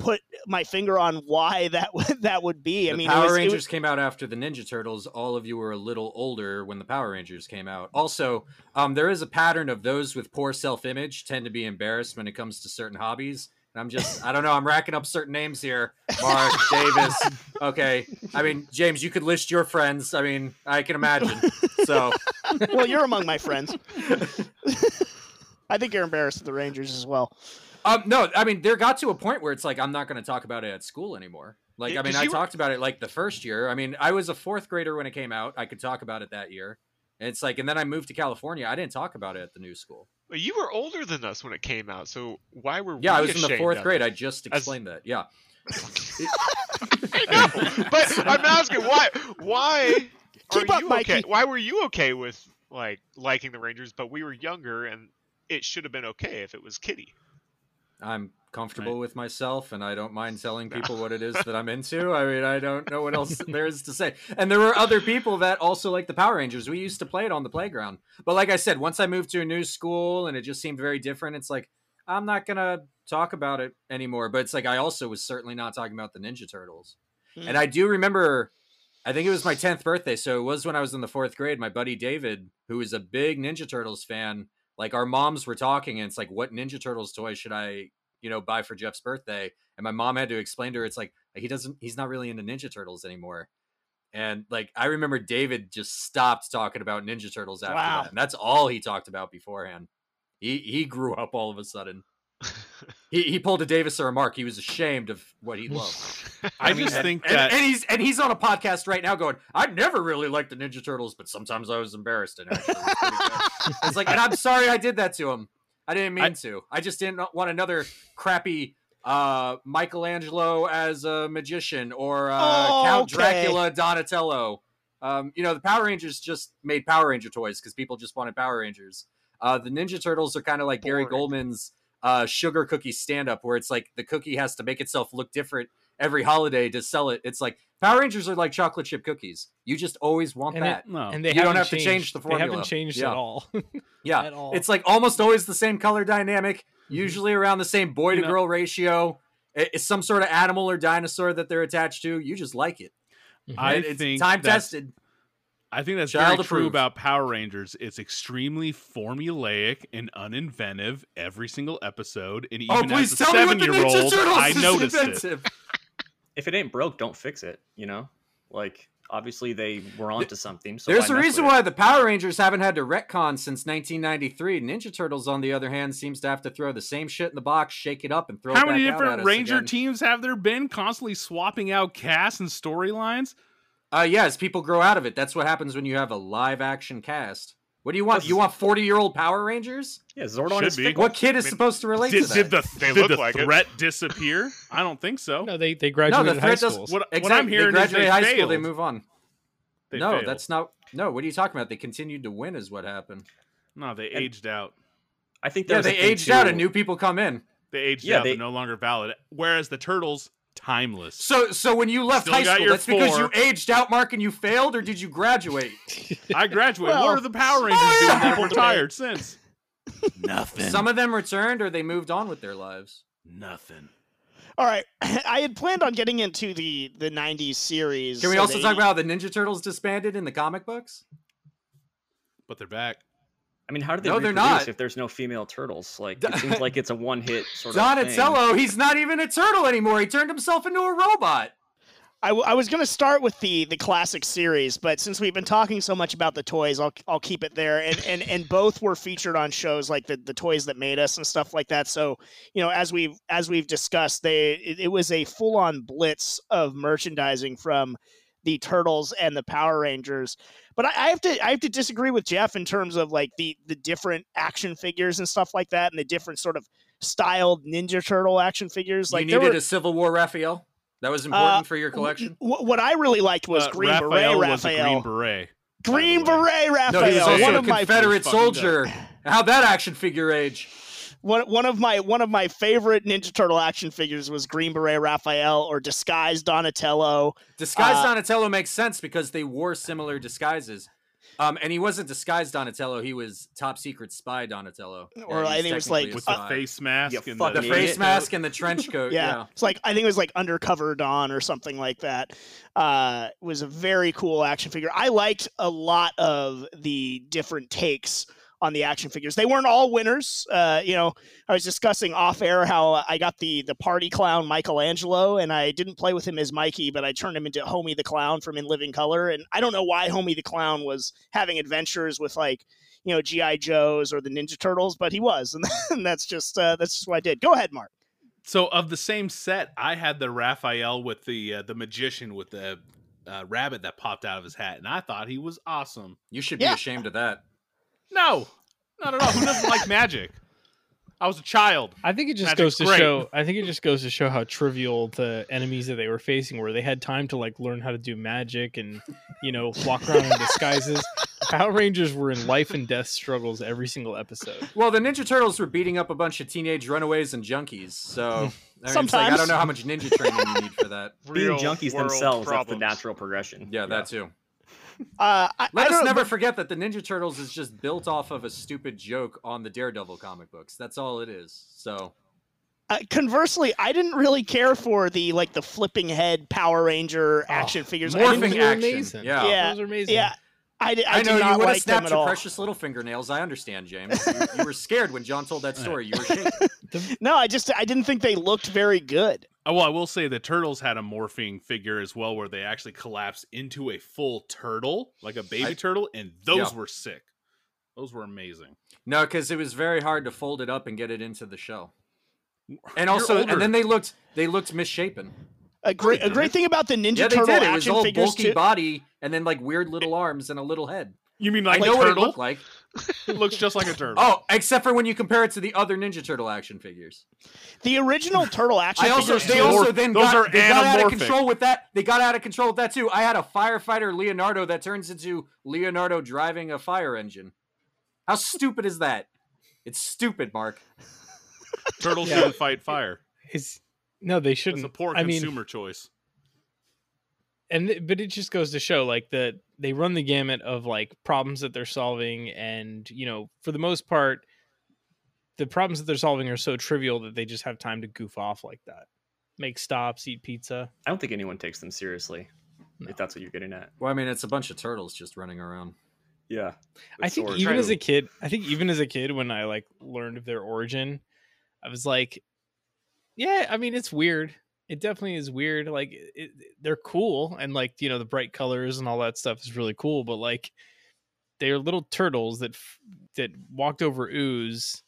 put my finger on why that would be. I mean, Power Rangers came out after the Ninja Turtles. All of you were a little older when the Power Rangers came out. Also, there is a pattern of those with poor self-image tend to be embarrassed when it comes to certain hobbies. And I don't know. I'm racking up certain names here. Mark, Davis. Okay. I mean, James, you could list your friends. I mean, I can imagine. So, well, you're among my friends. I think you're embarrassed with the Rangers as well. No, I mean, there got to a point where it's like, I'm not going to talk about it at school anymore. Like, I mean, I talked about it like the first year. I mean, I was a fourth grader when it came out. I could talk about it that year. And it's like, and then I moved to California. I didn't talk about it at the new school. You were older than us when it came out. So why were we? Yeah, I was in the fourth grade. I just explained that. Yeah. I know, but I'm asking why are you okay? Why were you okay with like liking the Rangers, but we were younger and it should have been okay if it was Kitty? I'm comfortable with myself, and I don't mind telling people what it is that I'm into. I mean, I don't know what else there is to say. And there were other people that also like the Power Rangers. We used to play it on the playground. But like I said, once I moved to a new school and it just seemed very different, it's like, I'm not going to talk about it anymore. But it's like, I also was certainly not talking about the Ninja Turtles. Mm. And I do remember, I think it was my 10th birthday. So it was when I was in the fourth grade, my buddy David, who is a big Ninja Turtles fan, like our moms were talking and it's like, what Ninja Turtles toy should I, buy for Jeff's birthday? And my mom had to explain to her, it's like, he's not really into Ninja Turtles anymore. And like, I remember David just stopped talking about Ninja Turtles after that. And that's all he talked about beforehand. He grew up all of a sudden. he pulled a Davis or a Mark. He was ashamed of what he loved. I think he's on a podcast right now going, I never really liked the Ninja Turtles, but sometimes I was embarrassed. And actually, it's like, and I'm sorry I did that to him. I didn't mean to. I just didn't want another crappy Michelangelo as a magician or Count Dracula Donatello. The Power Rangers just made Power Ranger toys because people just wanted Power Rangers. The Ninja Turtles are kind of like Gary Goldman's sugar cookie stand-up, where it's like the cookie has to make itself look different every holiday to sell it. It's like Power Rangers are like chocolate chip cookies. You just always want and they don't have to change the formula. They haven't changed at all. Yeah, at all. It's like almost always the same color dynamic, usually around the same boy to girl ratio. It's some sort of animal or dinosaur that they're attached to. You just like it. It's time tested. I think that's very true about Power Rangers. It's extremely formulaic and uninventive every single episode. And even as a 7-year-old, I noticed it. If it ain't broke, don't fix it. Like obviously they were onto something. So there's a reason why the Power Rangers haven't had to retcon since 1993. Ninja Turtles, on the other hand, seems to have to throw the same shit in the box, shake it up, and throw it back out. How many different Ranger teams have there been, constantly swapping out casts and storylines? Yeah, as people grow out of it. That's what happens when you have a live action cast. What do you want? You want 40-year-old Power Rangers? Yeah, Zordon is fickle. What kid is supposed to relate to that? Did the threat disappear? I don't think so. No, they graduated high school. What I'm hearing is they high failed. School, they move on. They failed. That's not... No, what are you talking about? They continued to win is what happened. No, they aged out. I think they aged out and new people come in. They aged out. They're no longer valid. Whereas the Turtles... timeless. So when you left high school, that's because you aged out, Mark, and you failed, or did you graduate? I graduated. Well, what are the Power Rangers doing? People retired since. Nothing. Some of them returned, or they moved on with their lives. Nothing. All right, I had planned on getting into the 90s series. Can we also talk about how the Ninja Turtles disbanded in the comic books? But they're back. I mean, how do they reproduce if there's no female turtles? Like, it seems like it's a one-hit sort of thing. Donatello, he's not even a turtle anymore. He turned himself into a robot. I was going to start with the classic series, but since we've been talking so much about the toys, I'll keep it there. And both were featured on shows like the Toys That Made Us and stuff like that. So, you know, as we've discussed, it was a full on blitz of merchandising from the Turtles and the Power Rangers. But I have to disagree with Jeff in terms of like the different action figures and stuff like that, and the different sort of styled Ninja Turtle action figures. Like, you needed a Civil War Raphael. That was important for your collection? What I really liked was Green Raphael. Green Beret Raphael. No, he was also a Confederate soldier. How'd that action figure age? One of my favorite Ninja Turtle action figures was Green Beret Raphael or Disguised Donatello. Disguised Donatello makes sense because they wore similar disguises. And he wasn't Disguised Donatello. He was Top Secret Spy Donatello. Or I think it was like with the face mask, and the trench coat. Yeah. It's like, I think it was like Undercover Don or something like that. It was a very cool action figure. I liked a lot of the different takes on the action figures. They weren't all winners. You know, I was discussing off air how I got the party clown Michelangelo, and I didn't play with him as Mikey, but I turned him into Homie the Clown from In Living Color. And I don't know why Homie the Clown was having adventures with, like, you know, G.I. Joes or the Ninja Turtles, but he was, and that's just what I did. Go ahead, Mark. So of the same set, I had the Raphael with the magician with the rabbit that popped out of his hat, and I thought he was awesome. You should be ashamed of that. No, not at all. Who doesn't like magic? I was a child. I think it just goes to show how trivial the enemies that they were facing were. They had time to like learn how to do magic and, you know, walk around in disguises. Power Rangers were in life and death struggles every single episode. Well, the Ninja Turtles were beating up a bunch of teenage runaways and junkies. So sometimes I don't know how much ninja training you need for that. Being junkies themselves, that's the natural progression. Yeah, that too. Let's never forget that the Ninja Turtles is just built off of a stupid joke on the Daredevil comic books. That's all it is. So conversely, I didn't really care for the flipping head Power Ranger action figures. Morphing action. Yeah. Those are amazing. Yeah. I know you would have snapped your precious little fingernails. I understand, James. You were scared when John told that story. You were shaking. No, I didn't think they looked very good. Well, I will say the Turtles had a morphing figure as well, where they actually collapsed into a full turtle, like a baby turtle, and those were sick. Those were amazing. No, because it was very hard to fold it up and get it into the shell. And also, and then they looked misshapen. A great thing about the Ninja Turtle action figures, it was all bulky body and then like weird little arms and a little head. You mean like a turtle? What it looked like. It looks just like a turtle. Oh, except for when you compare it to the other Ninja Turtle action figures. The original turtle action figures. They got out of control with that. They got out of control with that too. I had a firefighter Leonardo that turns into Leonardo driving a fire engine. How stupid is that? It's stupid, Mark. Turtles shouldn't fight fire. No, they shouldn't. It's a poor consumer choice. But it just goes to show like that they run the gamut of like problems that they're solving, and you know, for the most part, the problems that they're solving are so trivial that they just have time to goof off like that, make stops, eat pizza. I don't think anyone takes them seriously, if that's what you're getting at. Well, I mean, it's a bunch of turtles just running around. Yeah, I think even as a kid, when I like learned of their origin, I was like, yeah, I mean, it's weird. It definitely is weird. Like they're cool. And like, you know, the bright colors and all that stuff is really cool. But like they're little turtles that walked over ooze.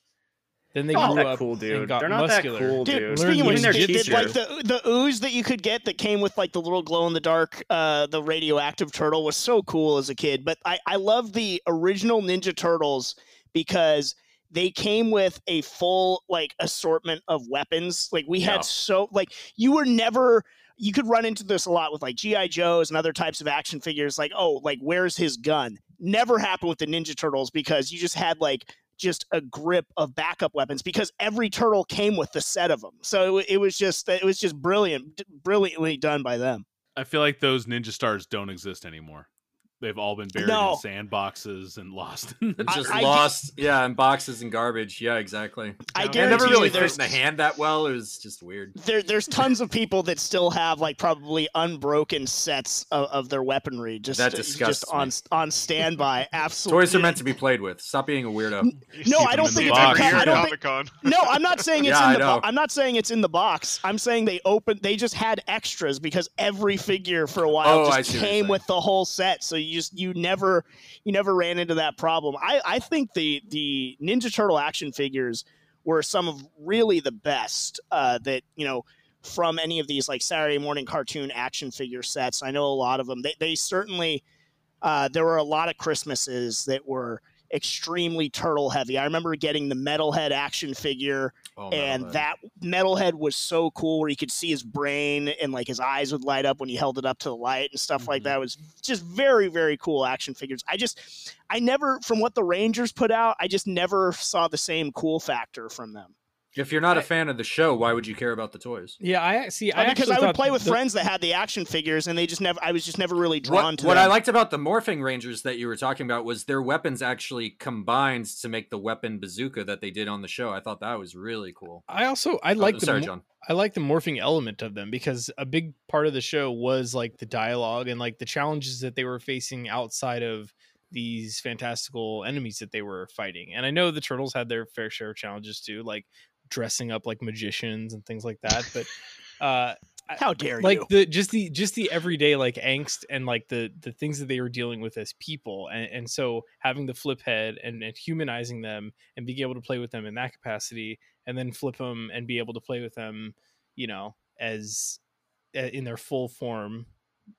Then they grew up cool, dude. And got muscular. They're not that cool, dude. Speaking of their teacher. Like the ooze that you could get that came with like the little glow in the dark, the radioactive turtle was so cool as a kid. But I love the original Ninja Turtles because they came with a full like assortment of weapons. Like we had so like you could run into this a lot with like G.I. Joes and other types of action figures. Like, oh, like where's his gun? Never happened with the Ninja Turtles because you just had like just a grip of backup weapons because every turtle came with the set of them. So it was just brilliantly done by them. I feel like those ninja stars don't exist anymore. They've all been buried in sandboxes and lost. Yeah, in boxes and garbage. Yeah, exactly. I never really fit in the hand that well. It was just weird. There's tons of people that still have like probably unbroken sets of their weaponry just on standby. Absolutely. Toys are meant to be played with. Stop being a weirdo. No, I don't think it's in the box. No, I'm not saying it's in the box. I'm not saying it's in the box. I'm saying they just had extras because every figure for a while just came with the whole set. So you never ran into that problem. I think the Ninja Turtle action figures were some of really the best that, you know, from any of these like Saturday morning cartoon action figure sets. I know a lot of them, they certainly, there were a lot of Christmases that were extremely turtle heavy. I remember getting the Metalhead action figure that Metalhead was so cool where you could see his brain and like his eyes would light up when you held it up to the light and stuff like that. It was just very, very cool action figures. I never, from what the Rangers put out, I just never saw the same cool factor from them. If you're not a fan of the show, why would you care about the toys? Yeah, because I would play with friends that had the action figures, and they just never. I was just never really drawn to. What I liked about the Morphing Rangers that you were talking about was their weapons actually combined to make the weapon bazooka that they did on the show. I thought that was really cool. I like the morphing element of them because a big part of the show was like the dialogue and like the challenges that they were facing outside of these fantastical enemies that they were fighting. And I know the Turtles had their fair share of challenges too, like dressing up like magicians and things like that, but how dare you, like the everyday like angst and like the things that they were dealing with as people, and so having the flip head and humanizing them and being able to play with them in that capacity, and then flip them and be able to play with them, you know, as in their full form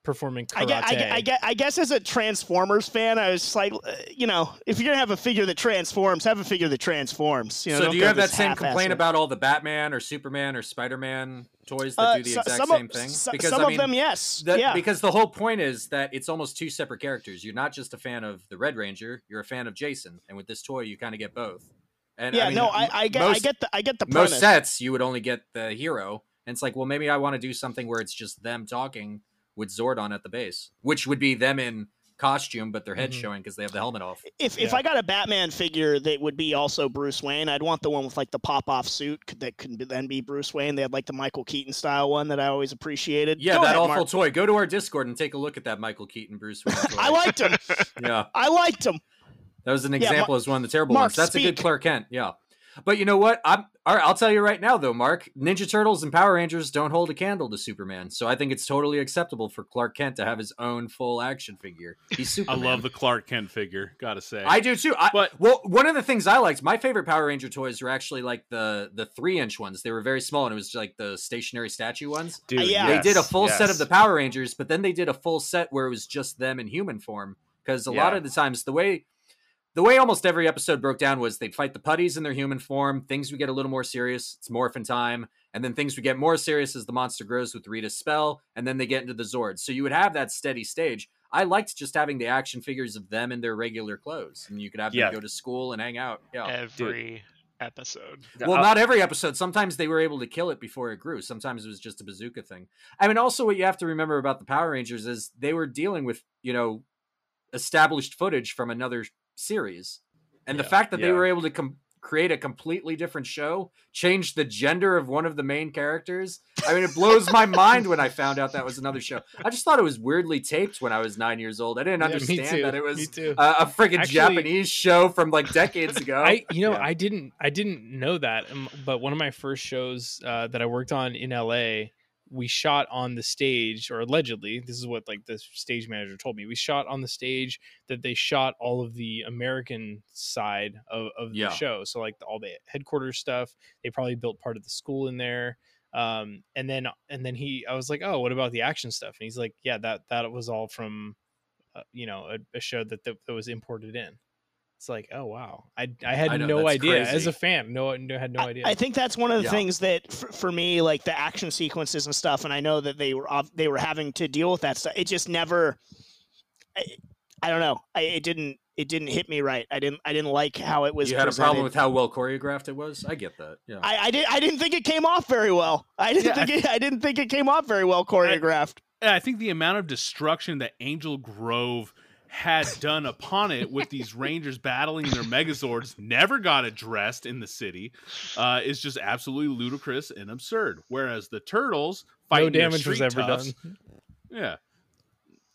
performing karate. I guess as a Transformers fan, I was just like, you know, if you're gonna have a figure that transforms, have a figure that transforms. You know, so do you have that same complaint about all the Batman or Superman or Spider-Man toys that do the exact same thing? Because some of them, yes. Because the whole point is that it's almost two separate characters. You're not just a fan of the Red Ranger, you're a fan of Jason. And with this toy, you kind of get both. And yeah, I mean, no, I get the premise. Most sets, you would only get the hero. And it's like, well, maybe I want to do something where it's just them talking with Zordon at the base, which would be them in costume, but their head showing because they have the helmet off. If I got a Batman figure that would be also Bruce Wayne, I'd want the one with like the pop-off suit that could then be Bruce Wayne. They had like the Michael Keaton style one that I always appreciated. Yeah, that awful toy. Go to our Discord and take a look at that Michael Keaton Bruce Wayne toy. I liked him. Yeah, I liked him. That was an example as one of the terrible ones. That's a good Clark Kent. Yeah. But you know what? I'll tell you right now, though, Mark, Ninja Turtles and Power Rangers don't hold a candle to Superman. So I think it's totally acceptable for Clark Kent to have his own full action figure. He's Superman. I love the Clark Kent figure, gotta say. I do, too. Well, one of the things I liked, my favorite Power Ranger toys were actually like the 3-inch ones. They were very small, and it was like the stationary statue ones. Dude, they did a full set of the Power Rangers, but then they did a full set where it was just them in human form. Because a lot of the times, the way almost every episode broke down was they'd fight the putties in their human form. Things would get a little more serious. It's morphin' time. And then things would get more serious as the monster grows with Rita's spell. And then they get into the Zords. So you would have that steady stage. I liked just having the action figures of them in their regular clothes. And you could have them go to school and hang out. Yeah. Every episode. Well, not every episode. Sometimes they were able to kill it before it grew. Sometimes it was just a bazooka thing. I mean, also what you have to remember about the Power Rangers is they were dealing with, you know, established footage from another series, and the fact that they were able to create a completely different show, change the gender of one of the main characters. I mean, it blows my mind when I found out that was another show. I just thought it was weirdly taped when I was 9 years old. I didn't understand that it was a freaking Japanese show from like decades ago. I didn't know that, but one of my first shows that I worked on in LA, we shot on the stage, or allegedly, this is what like the stage manager told me, we shot on the stage that they shot all of the American side of the show. So like all the headquarters stuff, they probably built part of the school in there. And then I was like, oh, what about the action stuff? And he's like, yeah, that was all from, you know, a show that was imported in. It's like, oh wow, I had no idea. Crazy. As a fan, I had no idea. I think that's one of the things that for me, like the action sequences and stuff, and I know that they were having to deal with that stuff. It just never, I don't know, it didn't hit me right. I didn't like how it was. You had presented. A problem with how well choreographed it was. I get that. Yeah, I didn't think it came off very well. I didn't think it came off very well choreographed. I think the amount of destruction that Angel Grove had done upon it with these Rangers battling their Megazords never got addressed in the city is just absolutely ludicrous and absurd. Whereas the Turtles fighting no damage was ever done. Yeah.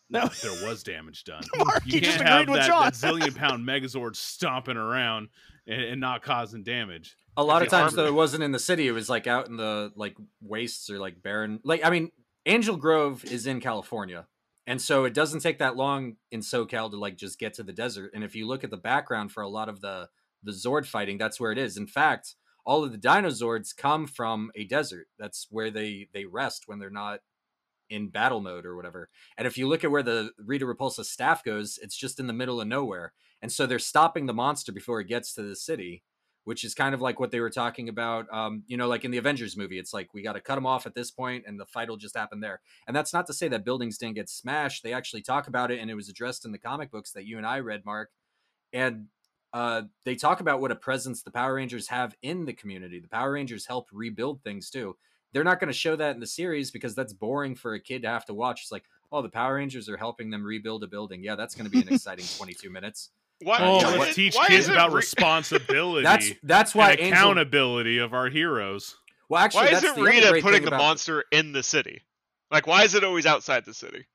No, there was damage done. Mark, you can't just have that zillion-pound Megazord stomping around and not causing damage. A lot of times, though, it wasn't in the city. It was like out in the like wastes or like barren. Like, I mean, Angel Grove is in California, and so it doesn't take that long in SoCal to like just get to the desert. And if you look at the background for a lot of the Zord fighting, that's where it is. In fact, all of the Dinozords come from a desert. That's where they rest when they're not in battle mode or whatever. And if you look at where the Rita Repulsa staff goes, it's just in the middle of nowhere. And so they're stopping the monster before it gets to the city, which is kind of like what they were talking about, you know, like in the Avengers movie. It's like, we got to cut them off at this point and the fight will just happen there. And that's not to say that buildings didn't get smashed. They actually talk about it, and it was addressed in the comic books that you and I read, Mark. And they talk about what a presence the Power Rangers have in the community. The Power Rangers help rebuild things too. They're not going to show that in the series because that's boring for a kid to have to watch. It's like, oh, the Power Rangers are helping them rebuild a building. Yeah, that's going to be an exciting 22 minutes. Let's teach kids about responsibility. That's why and accountability of our heroes. Well, actually, why isn't Rita putting the monster in the city? Like, why is it always outside the city?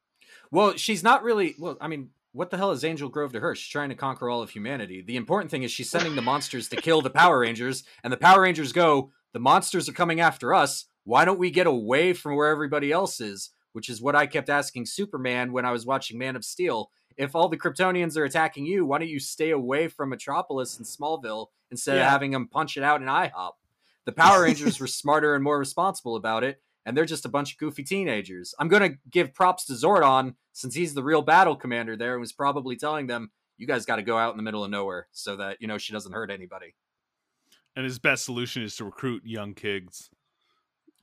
Well, she's not really. Well, I mean, what the hell is Angel Grove to her? She's trying to conquer all of humanity. The important thing is she's sending the monsters to kill the Power Rangers, and the Power Rangers go, the monsters are coming after us. Why don't we get away from where everybody else is? Which is what I kept asking Superman when I was watching Man of Steel. If all the Kryptonians are attacking you, why don't you stay away from Metropolis and Smallville instead of having them punch it out in IHOP? The Power Rangers were smarter and more responsible about it, and they're just a bunch of goofy teenagers. I'm going to give props to Zordon, since he's the real battle commander there and was probably telling them, you guys got to go out in the middle of nowhere so that, you know, she doesn't hurt anybody. And his best solution is to recruit young kids.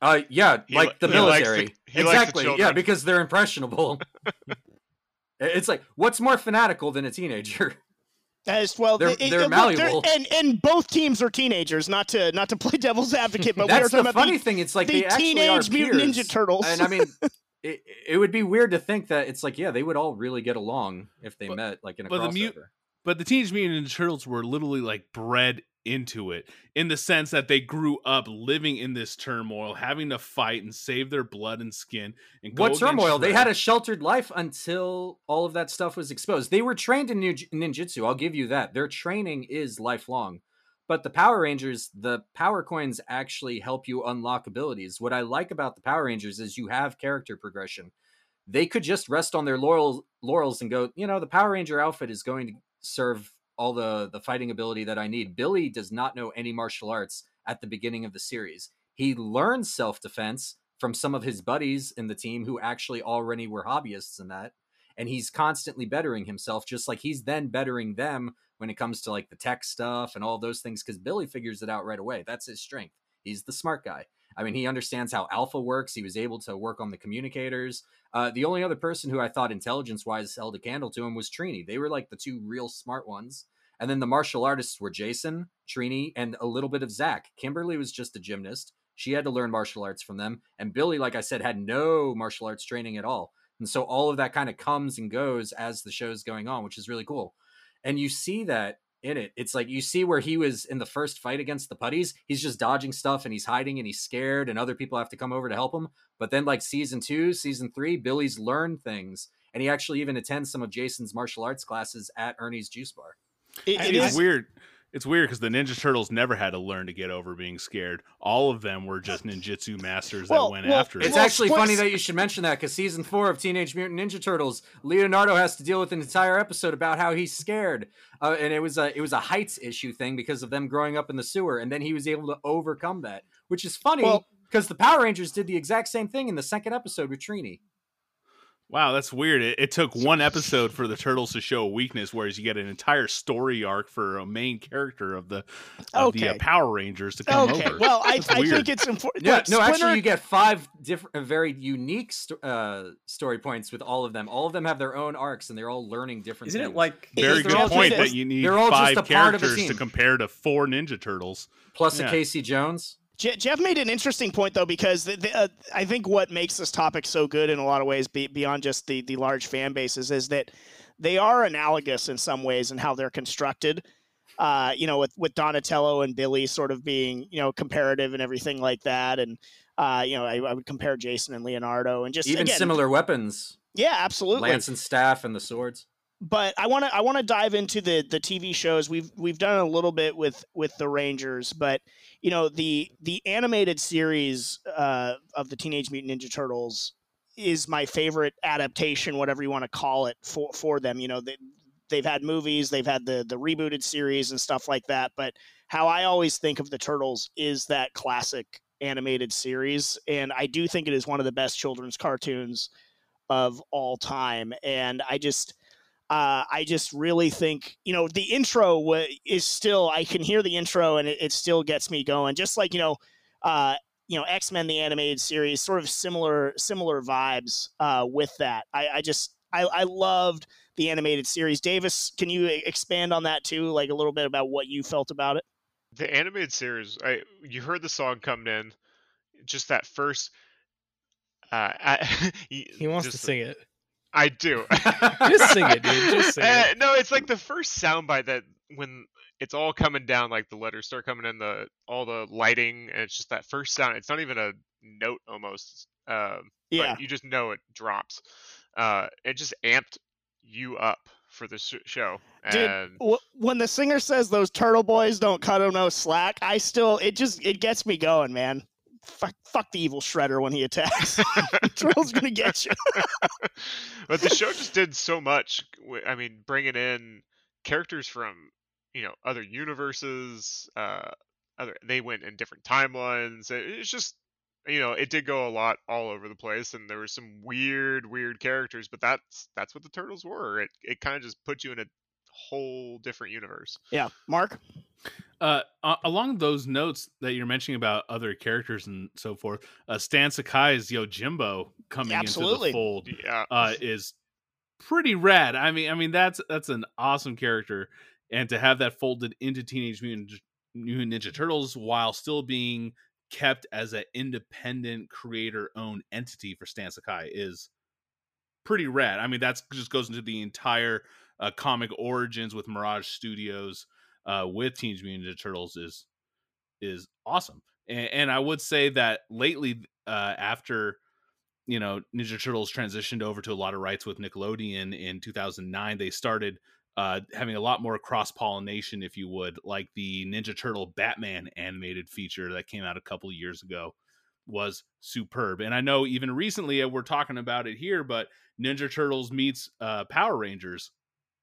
Like the military. Exactly, yeah, because they're impressionable. It's like, what's more fanatical than a teenager? They're malleable. And both teams are teenagers, not to play devil's advocate, but that's the funny thing. It's like the Teenage Mutant Ninja Turtles. And I mean, it would be weird to think that it's like, yeah, they would all really get along if they met like in a crossover. But the Teenage Mutant Ninja Turtles were literally like bred into it, in the sense that they grew up living in this turmoil, having to fight and save their blood and skin. And what turmoil? They had a sheltered life until all of that stuff was exposed. They were trained in ninjutsu, I'll give you that. Their training is lifelong. But the Power Rangers, the power coins actually help you unlock abilities. What I like about the Power Rangers is you have character progression. They could just rest on their laurels and go, you know, the Power Ranger outfit is going to serve all the fighting ability that I need. Billy does not know any martial arts at the beginning of the series. He learns self-defense from some of his buddies in the team who actually already were hobbyists in that. And he's constantly bettering himself, just like he's then bettering them when it comes to like the tech stuff and all those things, because Billy figures it out right away. That's his strength. He's the smart guy. I mean, he understands how alpha works. He was able to work on the communicators. The only other person who I thought intelligence-wise held a candle to him was Trini. They were like the two real smart ones. And then the martial artists were Jason, Trini, and a little bit of Zach. Kimberly was just a gymnast. She had to learn martial arts from them. And Billy, like I said, had no martial arts training at all. And so all of that kind of comes and goes as the show's going on, which is really cool. And you see that in it. It's like you see where he was in the first fight against the Putties. He's just dodging stuff and he's hiding and he's scared and other people have to come over to help him. But then like season 2, season 3, Billy's learned things. And he actually even attends some of Jason's martial arts classes at Ernie's Juice Bar. It is weird. It's weird because the Ninja Turtles never had to learn to get over being scared. All of them were just ninjutsu masters after it. It's actually funny that you should mention that, because season 4 of Teenage Mutant Ninja Turtles, Leonardo has to deal with an entire episode about how he's scared. And it was a heights issue thing because of them growing up in the sewer. And then he was able to overcome that, which is funny because the Power Rangers did the exact same thing in the second episode with Trini. Wow, that's weird. It took one episode for the Turtles to show a weakness, whereas you get an entire story arc for a main character of the Power Rangers to come over. Well, I think it's important. Yeah, actually, you get 5 different, very unique story points with all of them. All of them have their own arcs, and they're all learning different things. Isn't it like... Very good point, that you need 5 characters to compare to 4 Ninja Turtles. Plus a Casey Jones. Jeff made an interesting point, though, because I think what makes this topic so good in a lot of ways, beyond just the large fan bases, is that they are analogous in some ways in how they're constructed. You know, with Donatello and Billy sort of being, you know, comparative and everything like that. And, you know, I would compare Jason and Leonardo and just even again, similar weapons. Yeah, absolutely. Lance and staff and the swords. But I want to dive into the TV shows. We've done a little bit with the Rangers, but you know, the animated series of the Teenage Mutant Ninja Turtles is my favorite adaptation, whatever you want to call it, for them. You know, they've had movies, they've had the rebooted series and stuff like that. But how I always think of the Turtles is that classic animated series, and I do think it is one of the best children's cartoons of all time. And I just really think, you know, the intro is still, I can hear the intro and it still gets me going. Just like, you know, X-Men, the animated series, sort of similar vibes with that. I loved the animated series. Davis, can you expand on that too? Like a little bit about what you felt about it? The animated series, you heard the song coming in, just that first. He wants to sing it. I do. Just sing it, dude. Just sing it. No, it's like the first soundbite that when it's all coming down, like the letters start coming in, all the lighting, and it's just that first sound. It's not even a note almost. Yeah. But you just know it drops. It just amped you up for the show. Dude, and when the singer says those turtle boys don't cut him no slack, it gets me going, man. Fuck the evil Shredder when he attacks. Trill's gonna get you. But the show just did so much. I mean, bringing in characters from, you know, other universes, they went in different timelines. It's just, you know, it did go a lot all over the place, and there were some weird characters. But that's what the Turtles were. It kind of just put you in a whole different universe. Yeah, Mark. Along those notes that you're mentioning about other characters and so forth, Stan Sakai's Yojimbo coming Absolutely. Into the fold yeah. Is pretty rad. I mean that's an awesome character, and to have that folded into Teenage Mutant Ninja Turtles while still being kept as an independent creator-owned entity for Stan Sakai is pretty rad. I mean, that just goes into the entire comic origins with Mirage Studios. With Teenage Mutant Ninja Turtles is awesome, and I would say that lately, after, you know, Ninja Turtles transitioned over to a lot of rights with Nickelodeon in 2009, they started having a lot more cross-pollination, if you would, like the Ninja Turtle Batman animated feature that came out a couple years ago was superb. And I know even recently we're talking about it here, but Ninja Turtles meets Power Rangers.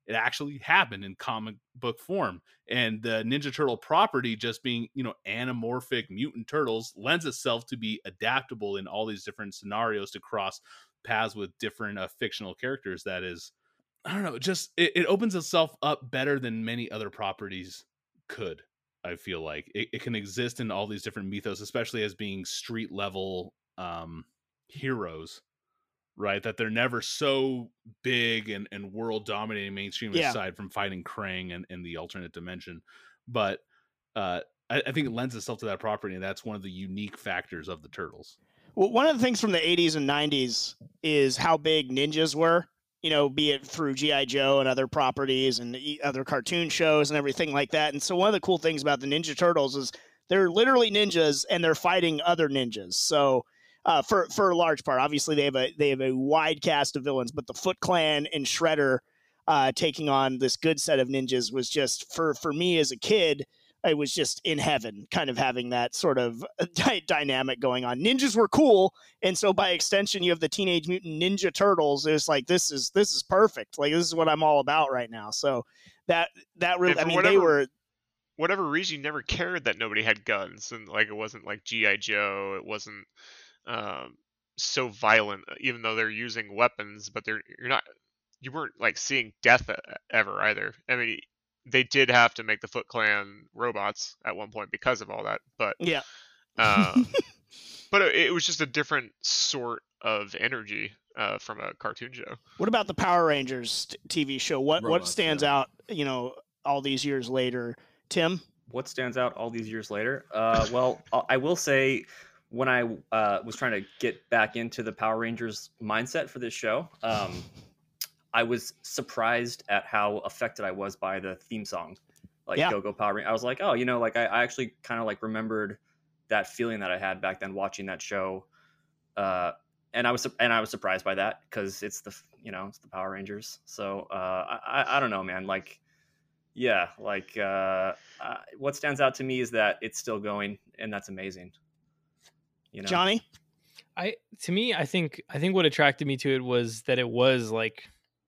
It actually happened in comic book form, and the Ninja Turtle property, just being, you know, anamorphic mutant turtles, lends itself to be adaptable in all these different scenarios to cross paths with different fictional characters. That is, I don't know, just it opens itself up better than many other properties could. I feel like it can exist in all these different mythos, especially as being street level heroes. Right, that they're never so big and world dominating mainstream yeah. aside from fighting Krang and the alternate dimension. But I think it lends itself to that property, and that's one of the unique factors of the Turtles. Well, one of the things from the 80s and 90s is how big ninjas were, you know, be it through G.I. Joe and other properties and other cartoon shows and everything like that. And so one of the cool things about the Ninja Turtles is they're literally ninjas and they're fighting other ninjas. So for a large part, obviously they have a wide cast of villains, but the Foot Clan and Shredder taking on this good set of ninjas was just for me as a kid, it was just in heaven, kind of having that sort of dynamic going on. Ninjas were cool, and so by extension, you have the Teenage Mutant Ninja Turtles. It's like this is perfect. Like, this is what I'm all about right now. So that really, I mean, whatever, they were. Whatever reason, you never cared that nobody had guns, and like it wasn't like G.I. Joe, it wasn't. So violent, even though they're using weapons, but you weren't like seeing death ever either. I mean, they did have to make the Foot Clan robots at one point because of all that, but yeah, but it was just a different sort of energy from a cartoon show. What about the Power Rangers TV show? What stands yeah. out? You know, all these years later, Tim. What stands out all these years later? Well, I will say. When I was trying to get back into the Power Rangers mindset for this show, I was surprised at how affected I was by the theme song, like Go Go Power Rangers. I was like, oh, you know, like I actually kind of like remembered that feeling that I had back then watching that show. And I was surprised by that because it's the, you know, it's the Power Rangers. So I don't know, man. Like, yeah, like what stands out to me is that it's still going, and that's amazing. You know, Johnny, I think what attracted me to it was that it was like,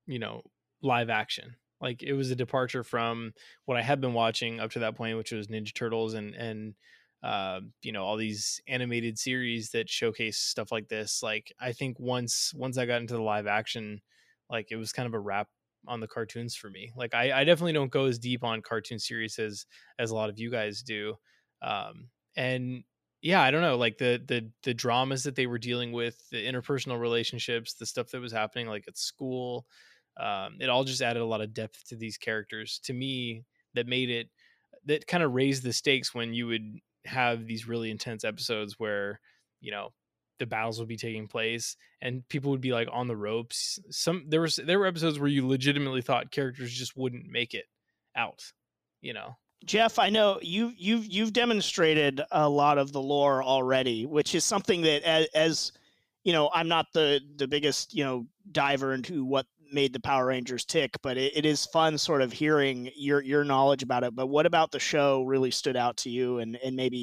you know, live action. Like it was a departure from what I had been watching up to that point, which was Ninja Turtles and you know, all these animated series that showcase stuff like this. Like I think once I got into the live action, like it was kind of a wrap on the cartoons for me. Like I definitely don't go as deep on cartoon series as a lot of you guys do. And yeah, I don't know, like the dramas that they were dealing with, the interpersonal relationships, the stuff that was happening like at school, it all just added a lot of depth to these characters to me that kind of raised the stakes when you would have these really intense episodes where, you know, the battles would be taking place and people would be like on the ropes. There were episodes where you legitimately thought characters just wouldn't make it out, you know. Jeff, I know you've demonstrated a lot of the lore already, which is something that, as you know, I'm not the biggest, you know, diver into what made the Power Rangers tick, but it is fun sort of hearing your knowledge about it. But what about the show really stood out to you, and maybe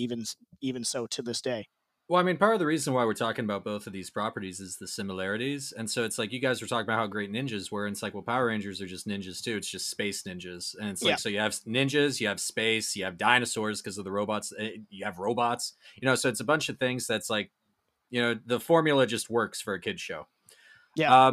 even so to this day? Well, I mean, part of the reason why we're talking about both of these properties is the similarities. And so it's like, you guys were talking about how great ninjas were. And it's like, well, Power Rangers are just ninjas too. It's just space ninjas. And it's like, so you have ninjas, you have space, you have dinosaurs because of the robots, you have robots, you know, so it's a bunch of things that's like, you know, the formula just works for a kid's show. Yeah.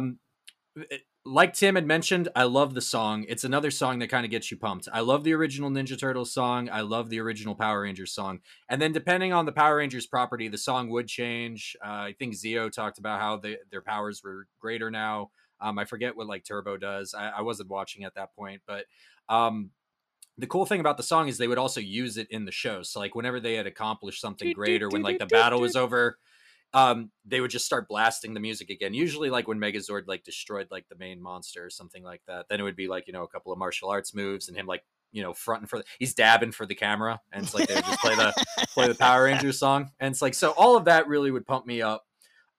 Like Tim had mentioned, I love the song. It's another song that kind of gets you pumped. I love the original Ninja Turtles song. I love the original Power Rangers song. And then depending on the Power Rangers property, the song would change. I think Zio talked about how their powers were greater now. I forget what like Turbo does. I wasn't watching at that point, but the cool thing about the song is they would also use it in the show. So like whenever they had accomplished something great or when like the battle was over, they would just start blasting the music again. Usually like when Megazord like destroyed like the main monster or something like that, then it would be like, you know, a couple of martial arts moves and him like, you know, he's dabbing for the camera. And it's like, they would just play the Power Rangers song. And it's like, so all of that really would pump me up.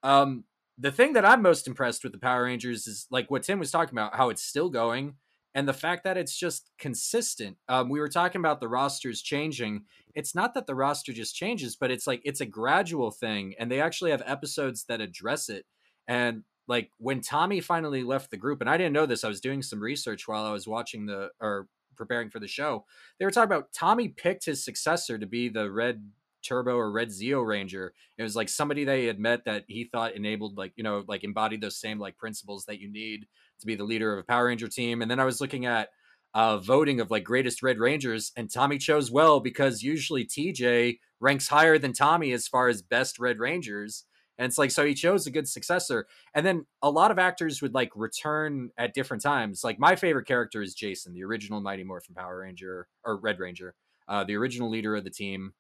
The thing that I'm most impressed with the Power Rangers is like what Tim was talking about, how it's still going. And the fact that it's just consistent. We were talking about the rosters changing. It's not that the roster just changes, but it's like it's a gradual thing. And they actually have episodes that address it. And like when Tommy finally left the group, and I didn't know this, I was doing some research while I was watching or preparing for the show. They were talking about Tommy picked his successor to be the Red Turbo or Red Zeo Ranger. It was like somebody they had met that he thought enabled, like, you know, like embodied those same like principles that you need to be the leader of a Power Ranger team. And then I was looking at voting of like greatest Red Rangers, and Tommy chose well because usually TJ ranks higher than Tommy as far as best Red Rangers. And it's like, so he chose a good successor. And then a lot of actors would like return at different times. Like my favorite character is Jason, the original Mighty Morphin Power Ranger or Red Ranger, the original leader of the team.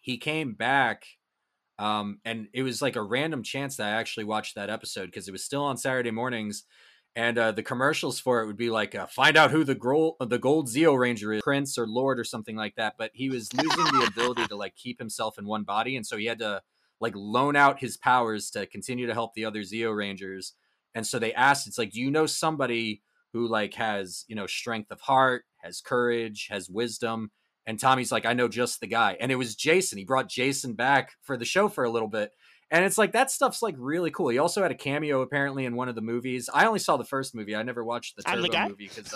He came back and it was like a random chance that I actually watched that episode because it was still on Saturday mornings. And the commercials for it would be like, find out who the Gold Zeo Ranger is, Prince or Lord or something like that. But he was losing the ability to like keep himself in one body. And so he had to like loan out his powers to continue to help the other Zeo Rangers. And so they asked, it's like, do you know somebody who like has, you know, strength of heart, has courage, has wisdom? And Tommy's like, I know just the guy. And it was Jason. He brought Jason back for the show for a little bit. And it's like, that stuff's like really cool. He also had a cameo apparently in one of the movies. I only saw the first movie. I never watched the Turbo movie because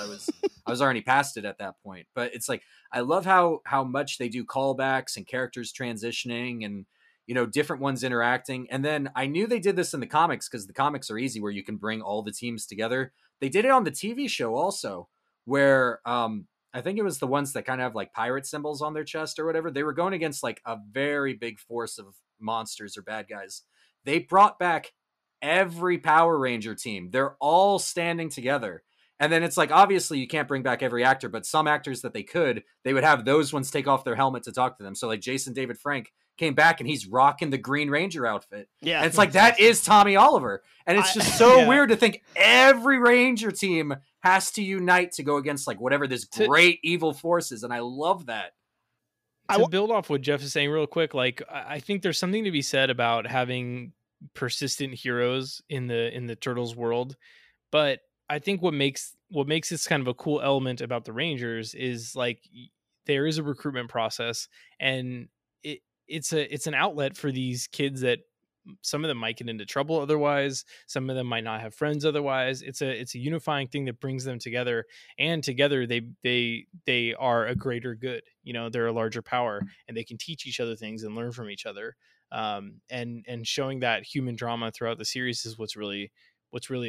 I was already past it at that point. But it's like, I love how much they do callbacks and characters transitioning and, you know, different ones interacting. And then I knew they did this in the comics because the comics are easy where you can bring all the teams together. They did it on the TV show also where, I think it was the ones that kind of have like pirate symbols on their chest or whatever. They were going against like a very big force of monsters or bad guys. They brought back every Power Ranger team. They're all standing together. And then it's like, obviously you can't bring back every actor, but some actors that they could, they would have those ones take off their helmet to talk to them. So like Jason David Frank, came back and he's rocking the Green Ranger outfit. Yeah. And it's like, that is Tommy Oliver. And it's just so weird to think every Ranger team has to unite to go against like whatever this great evil force is. And I love that. To build off what Jeff is saying real quick, like I think there's something to be said about having persistent heroes in the Turtles world. But I think what makes this kind of a cool element about the Rangers is like there is a recruitment process, and it's an outlet for these kids that some of them might get into trouble otherwise. Some of them might not have friends otherwise. It's a unifying thing that brings them together, and together they are a greater good. You know, they're a larger power, and they can teach each other things and learn from each other. And showing that human drama throughout the series is what's really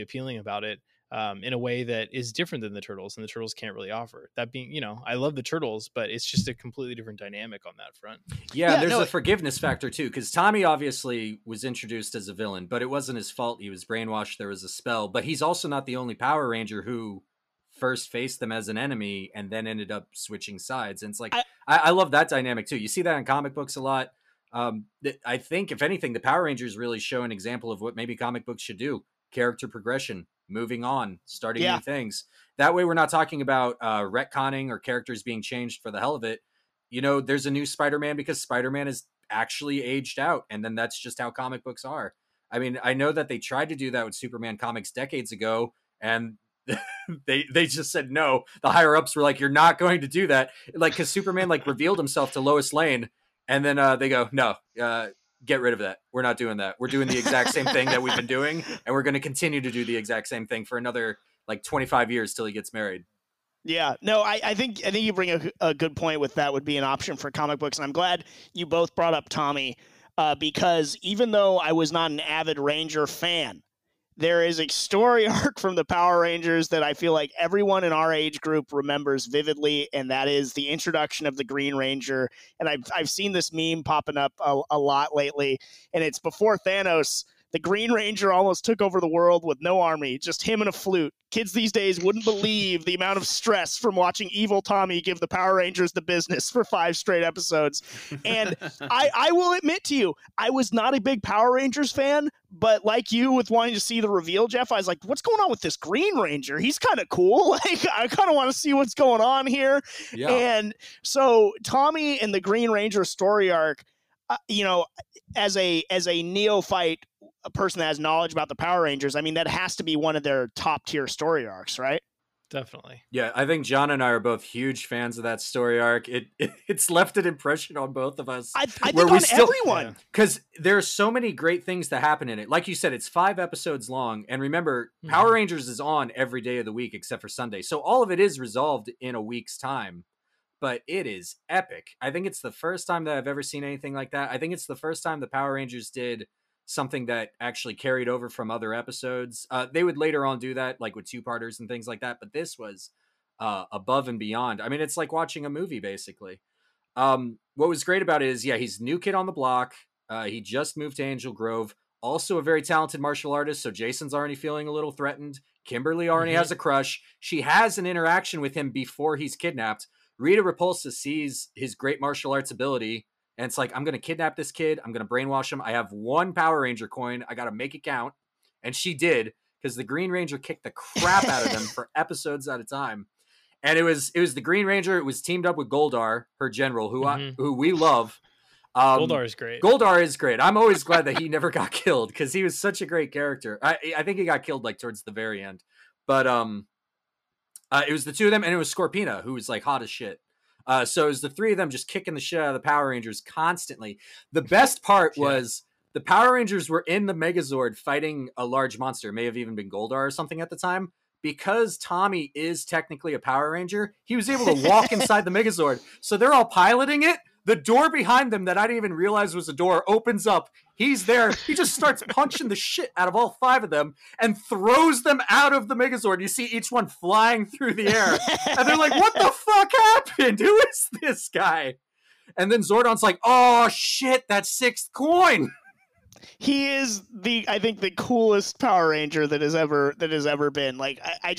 appealing about it. In a way that is different than the Turtles, and the Turtles can't really offer that. Being, you know, I love the Turtles, but it's just a completely different dynamic on that front. Yeah, yeah, there's a forgiveness factor too, because Tommy obviously was introduced as a villain, but it wasn't his fault. He was brainwashed. There was a spell, but he's also not the only Power Ranger who first faced them as an enemy and then ended up switching sides. And it's like, I love that dynamic too. You see that in comic books a lot. I think if anything, the Power Rangers really show an example of what maybe comic books should do: character progression, moving on, starting new things. That way we're not talking about retconning or characters being changed for the hell of it. You know, there's a new Spider-Man because Spider-Man is actually aged out, and then that's just how comic books are. I mean, I know that they tried to do that with Superman comics decades ago, and they just said no. The higher-ups were like, you're not going to do that. Like, because Superman like revealed himself to Lois Lane, and then they go, no, get rid of that. We're not doing that. We're doing the exact same thing that we've been doing, and we're going to continue to do the exact same thing for another like 25 years till he gets married. Yeah, no, I think you bring a good point with that would be an option for comic books. And I'm glad you both brought up Tommy because even though I was not an avid Ranger fan, there is a story arc from the Power Rangers that I feel like everyone in our age group remembers vividly, and that is the introduction of the Green Ranger. And I've seen this meme popping up a lot lately, and it's before Thanos. The Green Ranger almost took over the world with no army, just him and a flute. Kids these days wouldn't believe the amount of stress from watching evil Tommy give the Power Rangers the business for 5 straight episodes. And I will admit to you, I was not a big Power Rangers fan, but like you with wanting to see the reveal, Jeff, I was like, what's going on with this Green Ranger? He's kind of cool. Like, I kind of want to see what's going on here. Yeah. And so Tommy and the Green Ranger story arc, you know, as a neophyte, a person that has knowledge about the Power Rangers, I mean, that has to be one of their top tier story arcs, right? Definitely. Yeah. I think John and I are both huge fans of that story arc. It's left an impression on both of us. I think on everyone. Because there are so many great things that happen in it. Like you said, it's 5 episodes long. And remember, Power Rangers is on every day of the week except for Sunday. So all of it is resolved in a week's time. But it is epic. I think it's the first time that I've ever seen anything like that. I think it's the first time the Power Rangers did something that actually carried over from other episodes. They would later on do that, like with 2-parters and things like that. But this was above and beyond. I mean, it's like watching a movie, basically. What was great about it is, yeah, he's new kid on the block. He just moved to Angel Grove. Also a very talented martial artist. So Jason's already feeling a little threatened. Kimberly already has a crush. She has an interaction with him before he's kidnapped. Rita Repulsa sees his great martial arts ability, and it's like, I'm going to kidnap this kid. I'm going to brainwash him. I have 1 Power Ranger coin. I got to make it count. And she did, because the Green Ranger kicked the crap out of them for episodes at a time. And it was the Green Ranger. It was teamed up with Goldar, her general, who we love. Goldar is great. I'm always glad that he never got killed, because he was such a great character. I think he got killed like towards the very end. But it was the 2 of them, and it was Scorpina, who was like hot as shit. So it was the 3 of them just kicking the shit out of the Power Rangers constantly. The best part was the Power Rangers were in the Megazord fighting a large monster. It may have even been Goldar or something at the time. Because Tommy is technically a Power Ranger, he was able to walk inside the Megazord. So they're all piloting it. The door behind them that I didn't even realize was a door opens up. He's there. He just starts punching the shit out of all 5 of them and throws them out of the Megazord. You see each one flying through the air. And they're like, what the fuck happened? Who is this guy? And then Zordon's like, oh, shit, that 6th coin. He is I think the coolest Power Ranger that has ever been. Like, I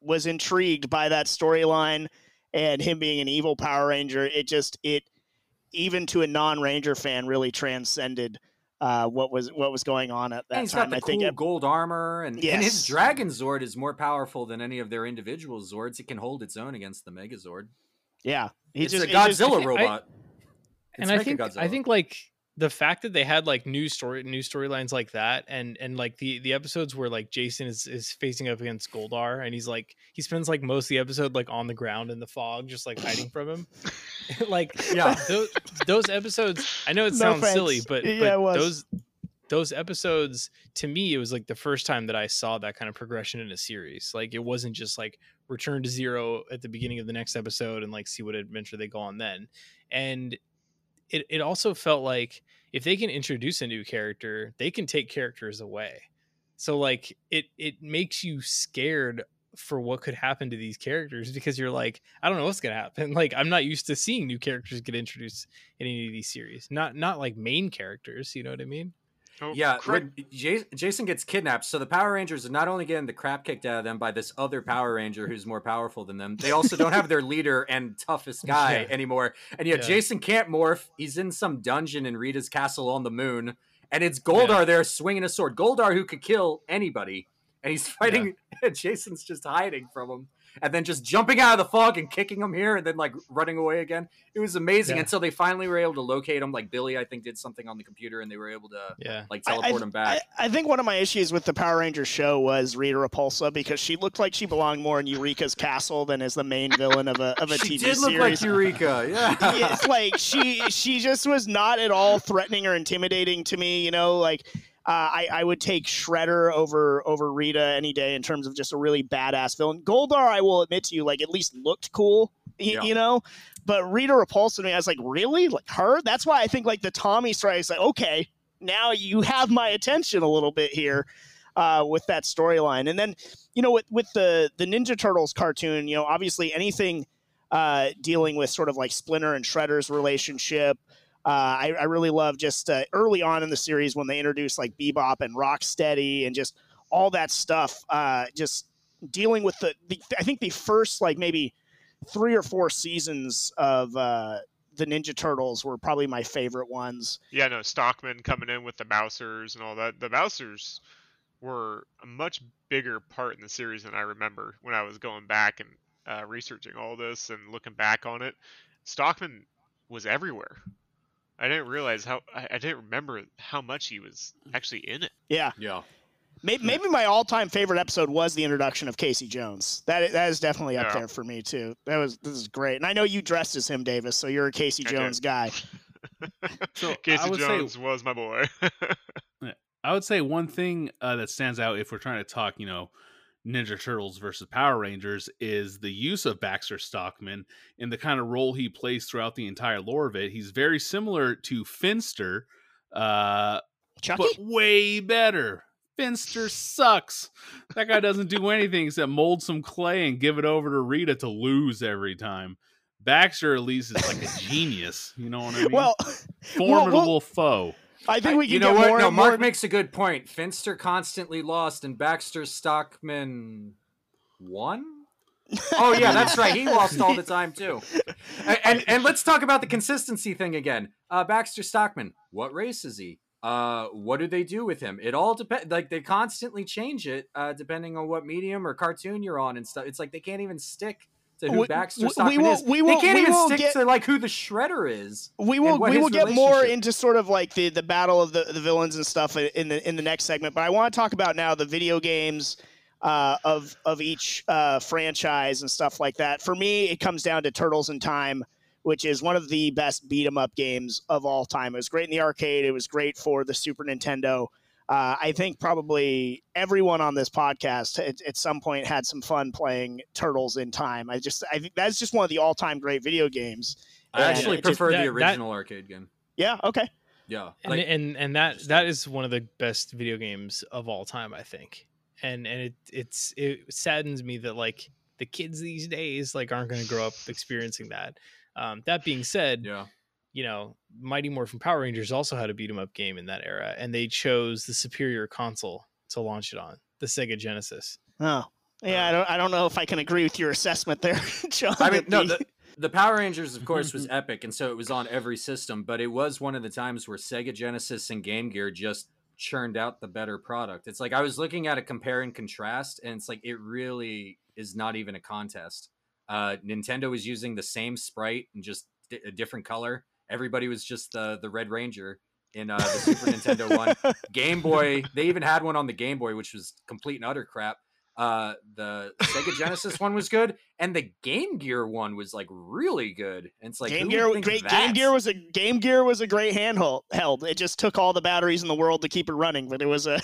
was intrigued by that storyline and him being an evil Power Ranger. It just, it, even to a non-Ranger fan, really transcended what was going on at that time. He's got the cool gold armor, and his Dragon Zord is more powerful than any of their individual Zords. It can hold its own against the Megazord. Yeah, it's a Godzilla robot. I think like the fact that they had like new storylines like that, and like the episodes where like Jason is facing up against Goldar, and he's like he spends like most of the episode like on the ground in the fog, just like hiding from him. Like yeah, those episodes. I know it sounds silly, but those episodes to me, it was like the first time that I saw that kind of progression in a series. Like it wasn't just like return to zero at the beginning of the next episode and like see what adventure they go on then. And it also felt like if they can introduce a new character, they can take characters away. So like it makes you scared for what could happen to these characters, because you're like, I don't know what's gonna happen. Like I'm not used to seeing new characters get introduced in any of these series, not like main characters, you know what I mean? Oh, yeah, Jason gets kidnapped, so the Power Rangers are not only getting the crap kicked out of them by this other Power Ranger who's more powerful than them, they also don't have their leader and toughest guy anymore. And yeah, Jason can't morph. He's in some dungeon in Rita's castle on the moon, and it's Goldar there swinging a sword. Goldar, who could kill anybody, and he's fighting. Yeah. Jason's just hiding from him, and then just jumping out of the fog and kicking him here, and then like running away again. It was amazing until they finally were able to locate him. Like Billy, I think, did something on the computer, and they were able to like teleport him back. I think one of my issues with the Power Rangers show was Rita Repulsa, because she looked like she belonged more in Eureka's castle than as the main villain of a TV series. She did look like Eureka, yeah. It's like she just was not at all threatening or intimidating to me. You know, like. I would take Shredder over Rita any day in terms of just a really badass villain. Goldar, I will admit to you, like at least looked cool, you know. But Rita Repulsa to me, I was like, really, like her? That's why I think like the Tommy story is like, okay, now you have my attention a little bit here with that storyline. And then, you know, with the Ninja Turtles cartoon, you know, obviously anything dealing with sort of like Splinter and Shredder's relationship. I really love just early on in the series when they introduced like Bebop and Rocksteady and just all that stuff, just dealing with I think the first like maybe 3 or 4 seasons of the Ninja Turtles were probably my favorite ones. Yeah, no, Stockman coming in with the Bowsers and all that. The Bowsers were a much bigger part in the series than I remember when I was going back and researching all this and looking back on it. Stockman was everywhere. I didn't realize I didn't remember how much he was actually in it. Yeah. Yeah. Maybe my all-time favorite episode was the introduction of Casey Jones. That is definitely up there for me too. This is great. And I know you dressed as him, Davis, so you're a Casey Jones guy. So Casey Jones was my boy. I would say one thing that stands out if we're trying to talk, you know, Ninja Turtles versus Power Rangers, is the use of Baxter Stockman and the kind of role he plays throughout the entire lore of it. He's very similar to Finster, Chucky? But way better. Finster sucks. That guy doesn't do anything except mold some clay and give it over to Rita to lose every time. Baxter, at least, is like a genius. You know what I mean? Well, formidable foe. I think we can get more. No, Mark makes a good point. Finster constantly lost, and Baxter Stockman won? Oh, yeah, that's right. He lost all the time, too. And let's talk about the consistency thing again. Baxter Stockman, what race is he? What do they do with him? It all depends. Like, they constantly change it depending on what medium or cartoon you're on and stuff. It's like they can't even stick to who Baxter Stockman is. They can't even stick to like who the Shredder is. We will get more into sort of like the battle of the villains and stuff in the next segment. But I want to talk about now the video games of each franchise and stuff like that. For me, it comes down to Turtles in Time, which is one of the best beat 'em up games of all time. It was great in the arcade. It was great for the Super Nintendo. I think probably everyone on this podcast at some point had some fun playing Turtles in Time. I think that's just one of the all-time great video games. I actually prefer the original arcade game. Yeah. Okay. Yeah. Like, and that is one of the best video games of all time, I think. And it saddens me that like the kids these days like aren't going to grow up experiencing that. That being said, yeah. You know, Mighty Morphin Power Rangers also had a beat 'em up game in that era, and they chose the superior console to launch it on, the Sega Genesis. Oh, yeah, I don't know if I can agree with your assessment there, John. I mean, no, the The Power Rangers, of course, was epic, and so it was on every system, but it was one of the times where Sega Genesis and Game Gear just churned out the better product. It's like I was looking at a compare and contrast, and it's like it really is not even a contest. Nintendo was using the same sprite and just a different color. Everybody was just the Red Ranger in the Super Nintendo one. Game Boy, they even had one on the Game Boy, which was complete and utter crap. The Sega Genesis one was good, and the Game Gear one was like really good. And it's like Game Gear was a great handheld. It just took all the batteries in the world to keep it running, but it was a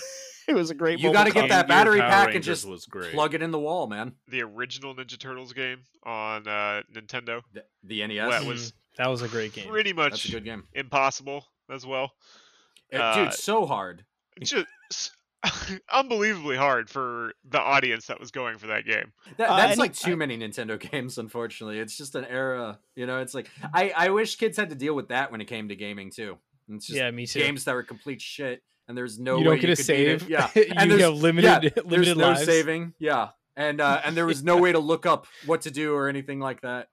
great. You got to get that battery pack and just plug it in the wall, man. The original Ninja Turtles game on Nintendo, the NES, that was a great game. Pretty much, that's a good game. Impossible as well, dude. So hard. Just unbelievably hard for the audience that was going for that game. That's like too many Nintendo games, unfortunately. It's just an era, you know. It's like I wish kids had to deal with that when it came to gaming too. It's just me too. Games that were complete shit, and there's no way you could save. Beat it. Yeah, and you have limited lives. No saving. Yeah, and there was no way to look up what to do or anything like that.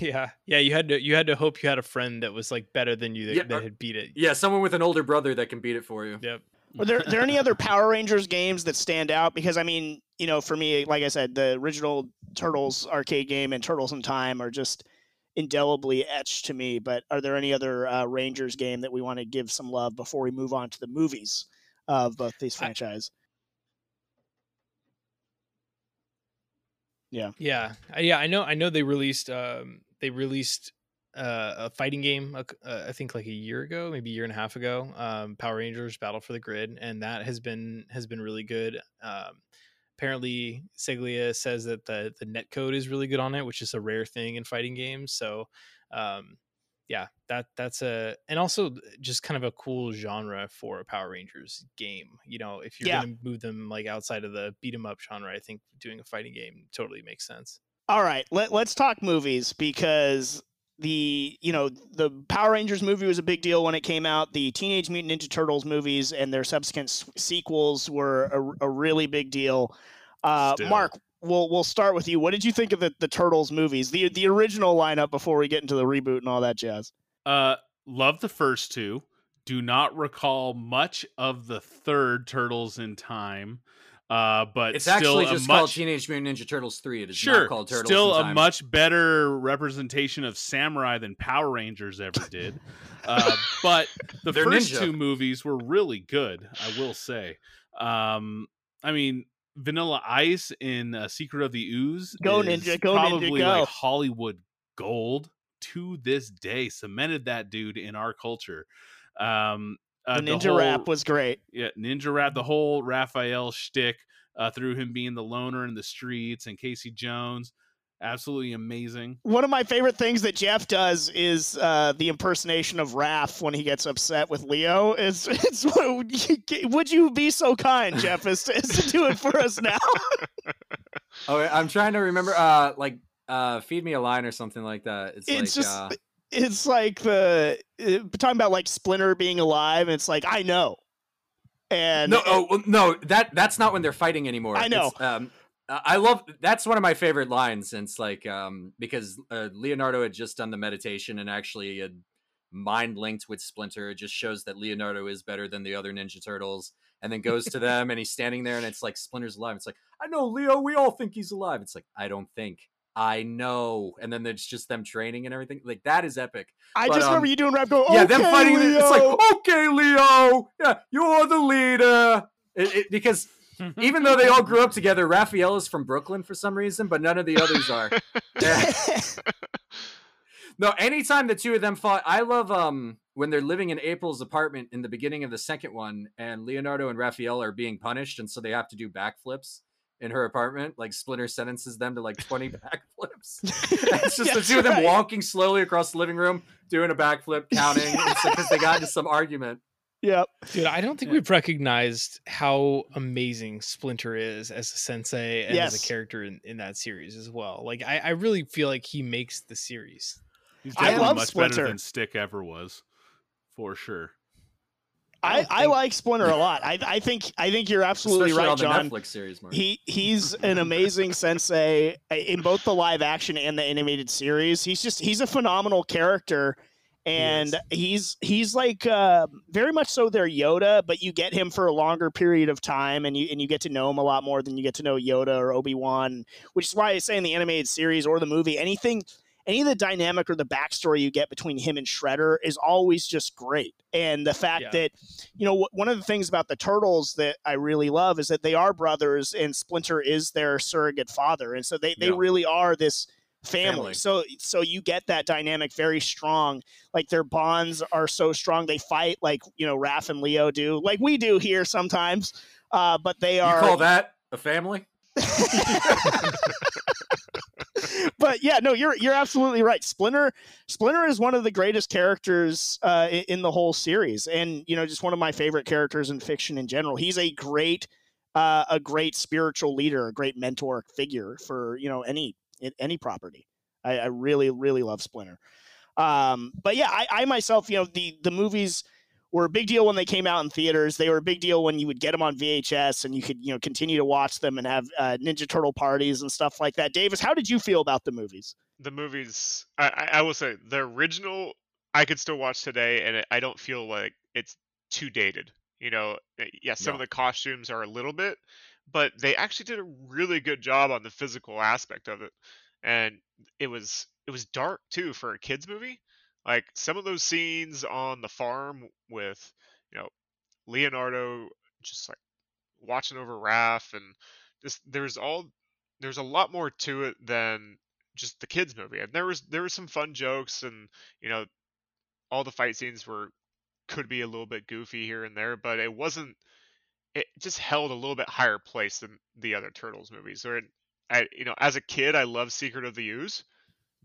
Yeah. You had to hope you had a friend that was like better than you that had beat it. Yeah, someone with an older brother that can beat it for you. Yep. Were there any other Power Rangers games that stand out? Because, I mean, you know, for me, like I said, the original Turtles arcade game and Turtles in Time are just indelibly etched to me. But are there any other Rangers game that we want to give some love before we move on to the movies of both these franchises? I know they released a fighting game, I think like a year ago, maybe a year and a half ago, Power Rangers Battle for the Grid, and that has been really good. Apparently Seglia says that the netcode is really good on it, which is a rare thing in fighting games. So that's also just kind of a cool genre for a Power Rangers game. You know, if you're going to move them like outside of the beat 'em up genre, I think doing a fighting game totally makes sense. All right, let's talk movies, because the Power Rangers movie was a big deal when it came out. The Teenage Mutant Ninja Turtles movies and their subsequent sequels were a really big deal. Mark, we'll start with you. What did you think of the Turtles movies, the original lineup before we get into the reboot and all that jazz? Love the first two. Do not recall much of the third Turtles in Time. But it's still actually just called Teenage Mutant Ninja Turtles 3. It is not called Turtles. Still a much better representation of samurai than Power Rangers ever did. But the first two movies were really good, I will say. I mean, Vanilla Ice in Secret of the Ooze is probably Hollywood gold to this day. Cemented that dude in our culture. The ninja rap was great. Yeah, ninja rap. The whole Raphael shtick through him being the loner in the streets and Casey Jones, absolutely amazing. One of my favorite things that Jeff does is the impersonation of Raph when he gets upset with Leo. It's would you be so kind, Jeff, as to do it for us now? Oh, I'm trying to remember. Feed me a line or something like that. It's like talking about like Splinter being alive. And it's like, I know. And that's not when they're fighting anymore. I know. That's one of my favorite lines. And it's like, because Leonardo had just done the meditation and actually had mind linked with Splinter. It just shows that Leonardo is better than the other Ninja Turtles, and then goes to them and he's standing there and it's like, Splinter's alive. It's like, I know, Leo, we all think he's alive. It's like, I don't think. I know. And then there's just them training and everything. Like, that is epic. I just remember you doing rap going, okay, them fighting. Leo. It's like, okay, Leo, yeah, you're the leader. Because even though they all grew up together, Raphael is from Brooklyn for some reason, but none of the others are. No, anytime the two of them fought, I love when they're living in April's apartment in the beginning of the second one, and Leonardo and Raphael are being punished, and so they have to do backflips in her apartment. Like, Splinter sentences them to like 20 backflips. It's just the two of them walking slowly across the living room, doing a backflip, counting, because they got into some argument. Yep. Dude, I don't think we've recognized how amazing Splinter is as a sensei and as a character in that series as well. Like, I really feel like he makes the series. He's definitely much better than Stick ever was, for sure. I like Splinter a lot. I think you're absolutely right, John. The Netflix series, Mark. He's an amazing sensei in both the live action and the animated series. He's a phenomenal character, and he's like very much so their Yoda, but you get him for a longer period of time, and you get to know him a lot more than you get to know Yoda or Obi-Wan, which is why I say in the animated series or the movie, any of the dynamic or the backstory you get between him and Shredder is always just great. And the fact that, you know, one of the things about the Turtles that I really love is that they are brothers, and Splinter is their surrogate father. And so they really are this family. So you get that dynamic very strong. Like, their bonds are so strong. They fight like, you know, Raph and Leo do, like we do here sometimes. But they are... You call that a family? But yeah, no, you're absolutely right. Splinter is one of the greatest characters in the whole series, and you know, just one of my favorite characters in fiction in general. He's a great spiritual leader, a great mentor figure for, you know, any property. I really, really love Splinter. But yeah, I myself, you know, the movies were a big deal when they came out in theaters. They were a big deal when you would get them on VHS and you could, you know, continue to watch them and have Ninja Turtle parties and stuff like that. Davis, how did you feel about the movies? The movies, I will say, the original, I could still watch today, and I don't feel like it's too dated. You know, some of the costumes are a little bit, but they actually did a really good job on the physical aspect of it. And it was dark, too, for a kid's movie. Like, some of those scenes on the farm with, you know, Leonardo just like watching over Raph, and just there's a lot more to it than just the kids movie. And there was some fun jokes, and you know, all the fight scenes could be a little bit goofy here and there, but it just held a little bit higher place than the other Turtles movies. Or, you know, as a kid, I loved Secret of the Ooze.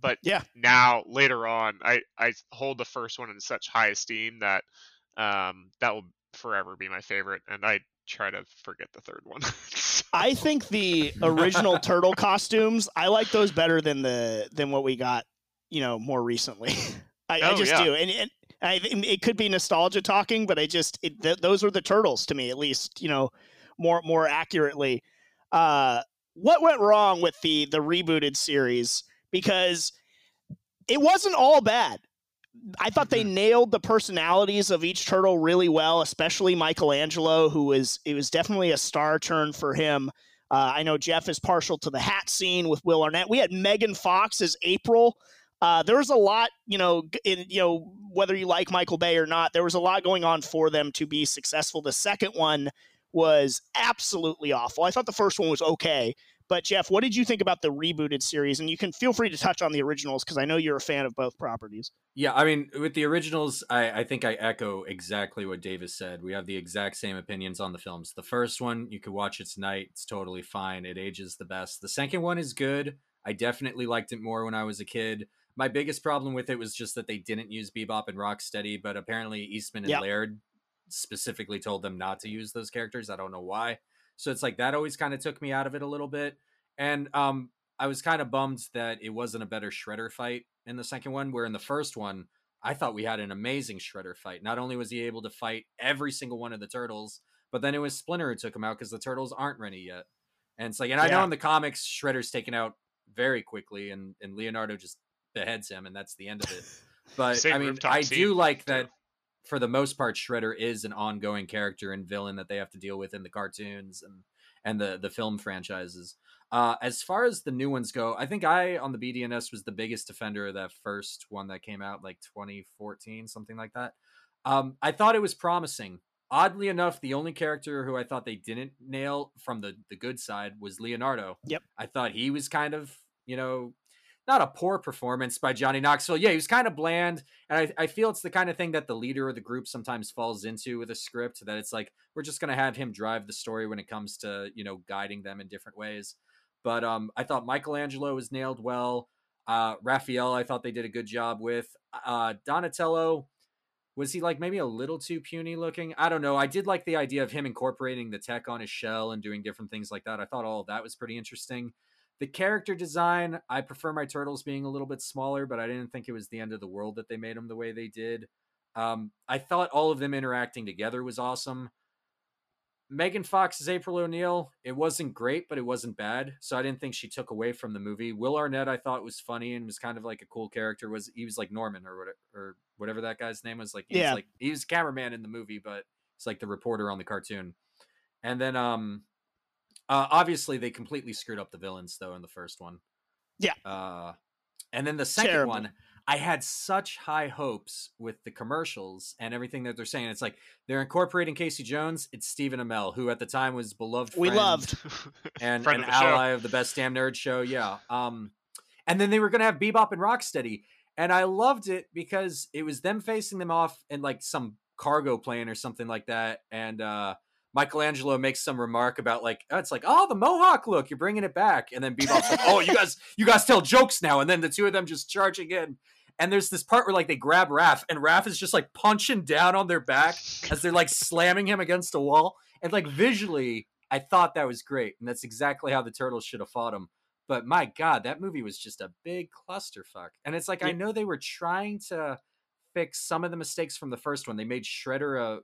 But now, later on, I hold the first one in such high esteem that that will forever be my favorite. And I try to forget the third one. I think the original turtle costumes, I like those better than what we got, you know, more recently. I just do. And it could be nostalgia talking, but I just, those were the Turtles to me, at least, you know, more accurately. What went wrong with the rebooted series? Because it wasn't all bad. I thought they nailed the personalities of each turtle really well, especially Michelangelo, it was definitely a star turn for him. I know Jeff is partial to the hat scene with Will Arnett. We had Megan Fox as April. There was a lot, you know, whether you like Michael Bay or not, there was a lot going on for them to be successful. The second one was absolutely awful. I thought the first one was okay. But, Jeff, what did you think about the rebooted series? And you can feel free to touch on the originals, because I know you're a fan of both properties. Yeah, I mean, with the originals, I think I echo exactly what Davis said. We have the exact same opinions on the films. The first one, you could watch it tonight. It's totally fine. It ages the best. The second one is good. I definitely liked it more when I was a kid. My biggest problem with it was just that they didn't use Bebop and Rocksteady, but apparently Eastman and Laird specifically told them not to use those characters. I don't know why. So it's like that always kind of took me out of it a little bit. And I was kind of bummed that it wasn't a better Shredder fight in the second one, where in the first one, I thought we had an amazing Shredder fight. Not only was he able to fight every single one of the Turtles, but then it was Splinter who took him out because the Turtles aren't ready yet. And it's like, and I know in the comics, Shredder's taken out very quickly and Leonardo just beheads him, and that's the end of it. But I mean, I do like that. For the most part, Shredder is an ongoing character and villain that they have to deal with in the cartoons and the film franchises. As far as the new ones go, I think I, on the BDNS, was the biggest defender of that first one that came out like 2014, something like that. I thought it was promising. Oddly enough, the only character who I thought they didn't nail from the good side was Leonardo. Yep. I thought he was kind of, you know... Not a poor performance by Johnny Knoxville. Yeah, he was kind of bland. And I feel it's the kind of thing that the leader of the group sometimes falls into with a script, that it's like, we're just going to have him drive the story when it comes to, you know, guiding them in different ways. But I thought Michelangelo was nailed well. Raphael, I thought they did a good job with. Donatello, was he like maybe a little too puny looking? I don't know. I did like the idea of him incorporating the tech on his shell and doing different things like that. I thought all of that was pretty interesting. The character design, I prefer my turtles being a little bit smaller, but I didn't think it was the end of the world that they made them the way they did. I thought all of them interacting together was awesome. Megan Fox's April O'Neil, it wasn't great, but it wasn't bad. So I didn't think she took away from the movie. Will Arnett, I thought, was funny and was kind of like a cool character. He was like Norman or whatever that guy's name was. Like, he was cameraman in the movie, but it's like the reporter on the cartoon. And then obviously they completely screwed up the villains, though, in the first one. Yeah. And then the second one, I had such high hopes with the commercials and everything that they're saying. It's like they're incorporating Casey Jones. It's Stephen Amell, who at the time was beloved friend. We loved. And an ally of the Best Damn Nerd Show. Yeah. And then they were going to have Bebop and Rocksteady. And I loved it because it was them facing them off in like some cargo plane or something like that. And Michelangelo makes some remark about like, oh, it's like, oh, the Mohawk look, you're bringing it back. And then Bebop's like, oh, you guys tell jokes now. And then the two of them just charging in. And there's this part where like they grab Raph and Raph is just like punching down on their back as they're like slamming him against a wall. And like visually, I thought that was great. And that's exactly how the Turtles should have fought him. But my God, that movie was just a big clusterfuck. And it's like, I know they were trying to fix some of the mistakes from the first one. They made Shredder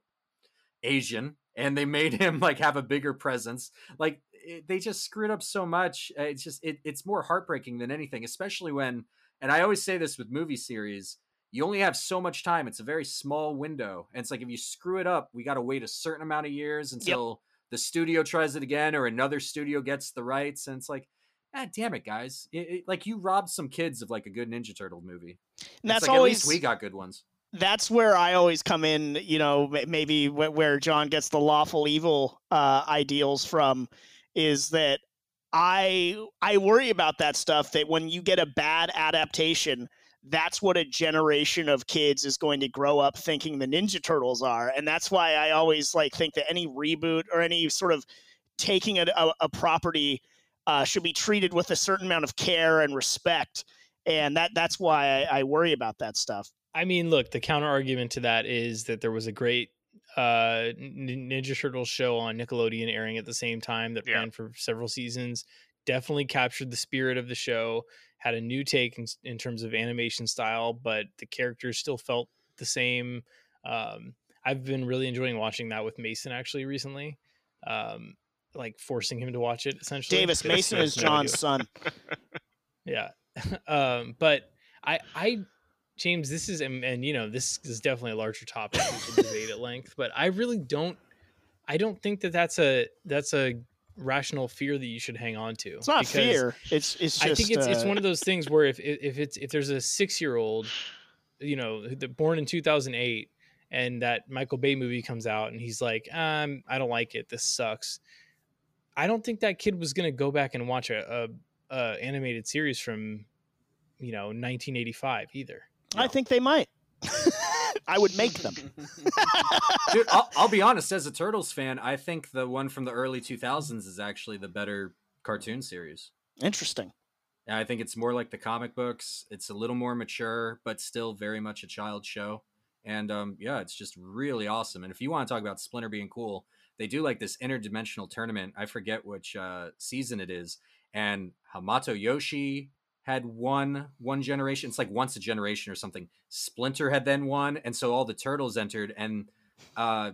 Asian. And they made him like have a bigger presence. Like they just screwed up so much. It's just, it's more heartbreaking than anything, especially when, and I always say this with movie series, you only have so much time. It's a very small window. And it's like, if you screw it up, we got to wait a certain amount of years until the studio tries it again or another studio gets the rights. And it's like, ah, damn it, guys. Like you robbed some kids of like a good Ninja Turtle movie. And that's like, always, at least we got good ones. That's where I always come in, you know, maybe where John gets the lawful evil ideals from, is that I worry about that stuff, that when you get a bad adaptation, that's what a generation of kids is going to grow up thinking the Ninja Turtles are. And that's why I always like think that any reboot or any sort of taking a property should be treated with a certain amount of care and respect. And that's why I worry about that stuff. I mean, look, the counter argument to that is that there was a great Ninja Turtles show on Nickelodeon airing at the same time that ran for several seasons. Definitely captured the spirit of the show, had a new take in terms of animation style, but the characters still felt the same. I've been really enjoying watching that with Mason actually recently, like forcing him to watch it essentially. Davis, Mason is John's son. Yeah. But I James, this is, and you know, this is definitely a larger topic we can debate at length, but I really don't, think that's a rational fear that you should hang on to. It's not fear. It's just, I think it's one of those things where if there's a 6-year-old, you know, born in 2008 and that Michael Bay movie comes out and he's like, I don't like it. This sucks. I don't think that kid was going to go back and watch a animated series from, you know, 1985 either. No. I think they might. I would make them. Dude, I'll be honest. As a Turtles fan, I think the one from the early 2000s is actually the better cartoon series. Interesting. And I think it's more like the comic books. It's a little more mature, but still very much a child show. And yeah, it's just really awesome. And if you want to talk about Splinter being cool, they do like this interdimensional tournament. I forget which season it is. And Hamato Yoshi had one generation. It's like once a generation or something. Splinter had then won, and so all the Turtles entered, and I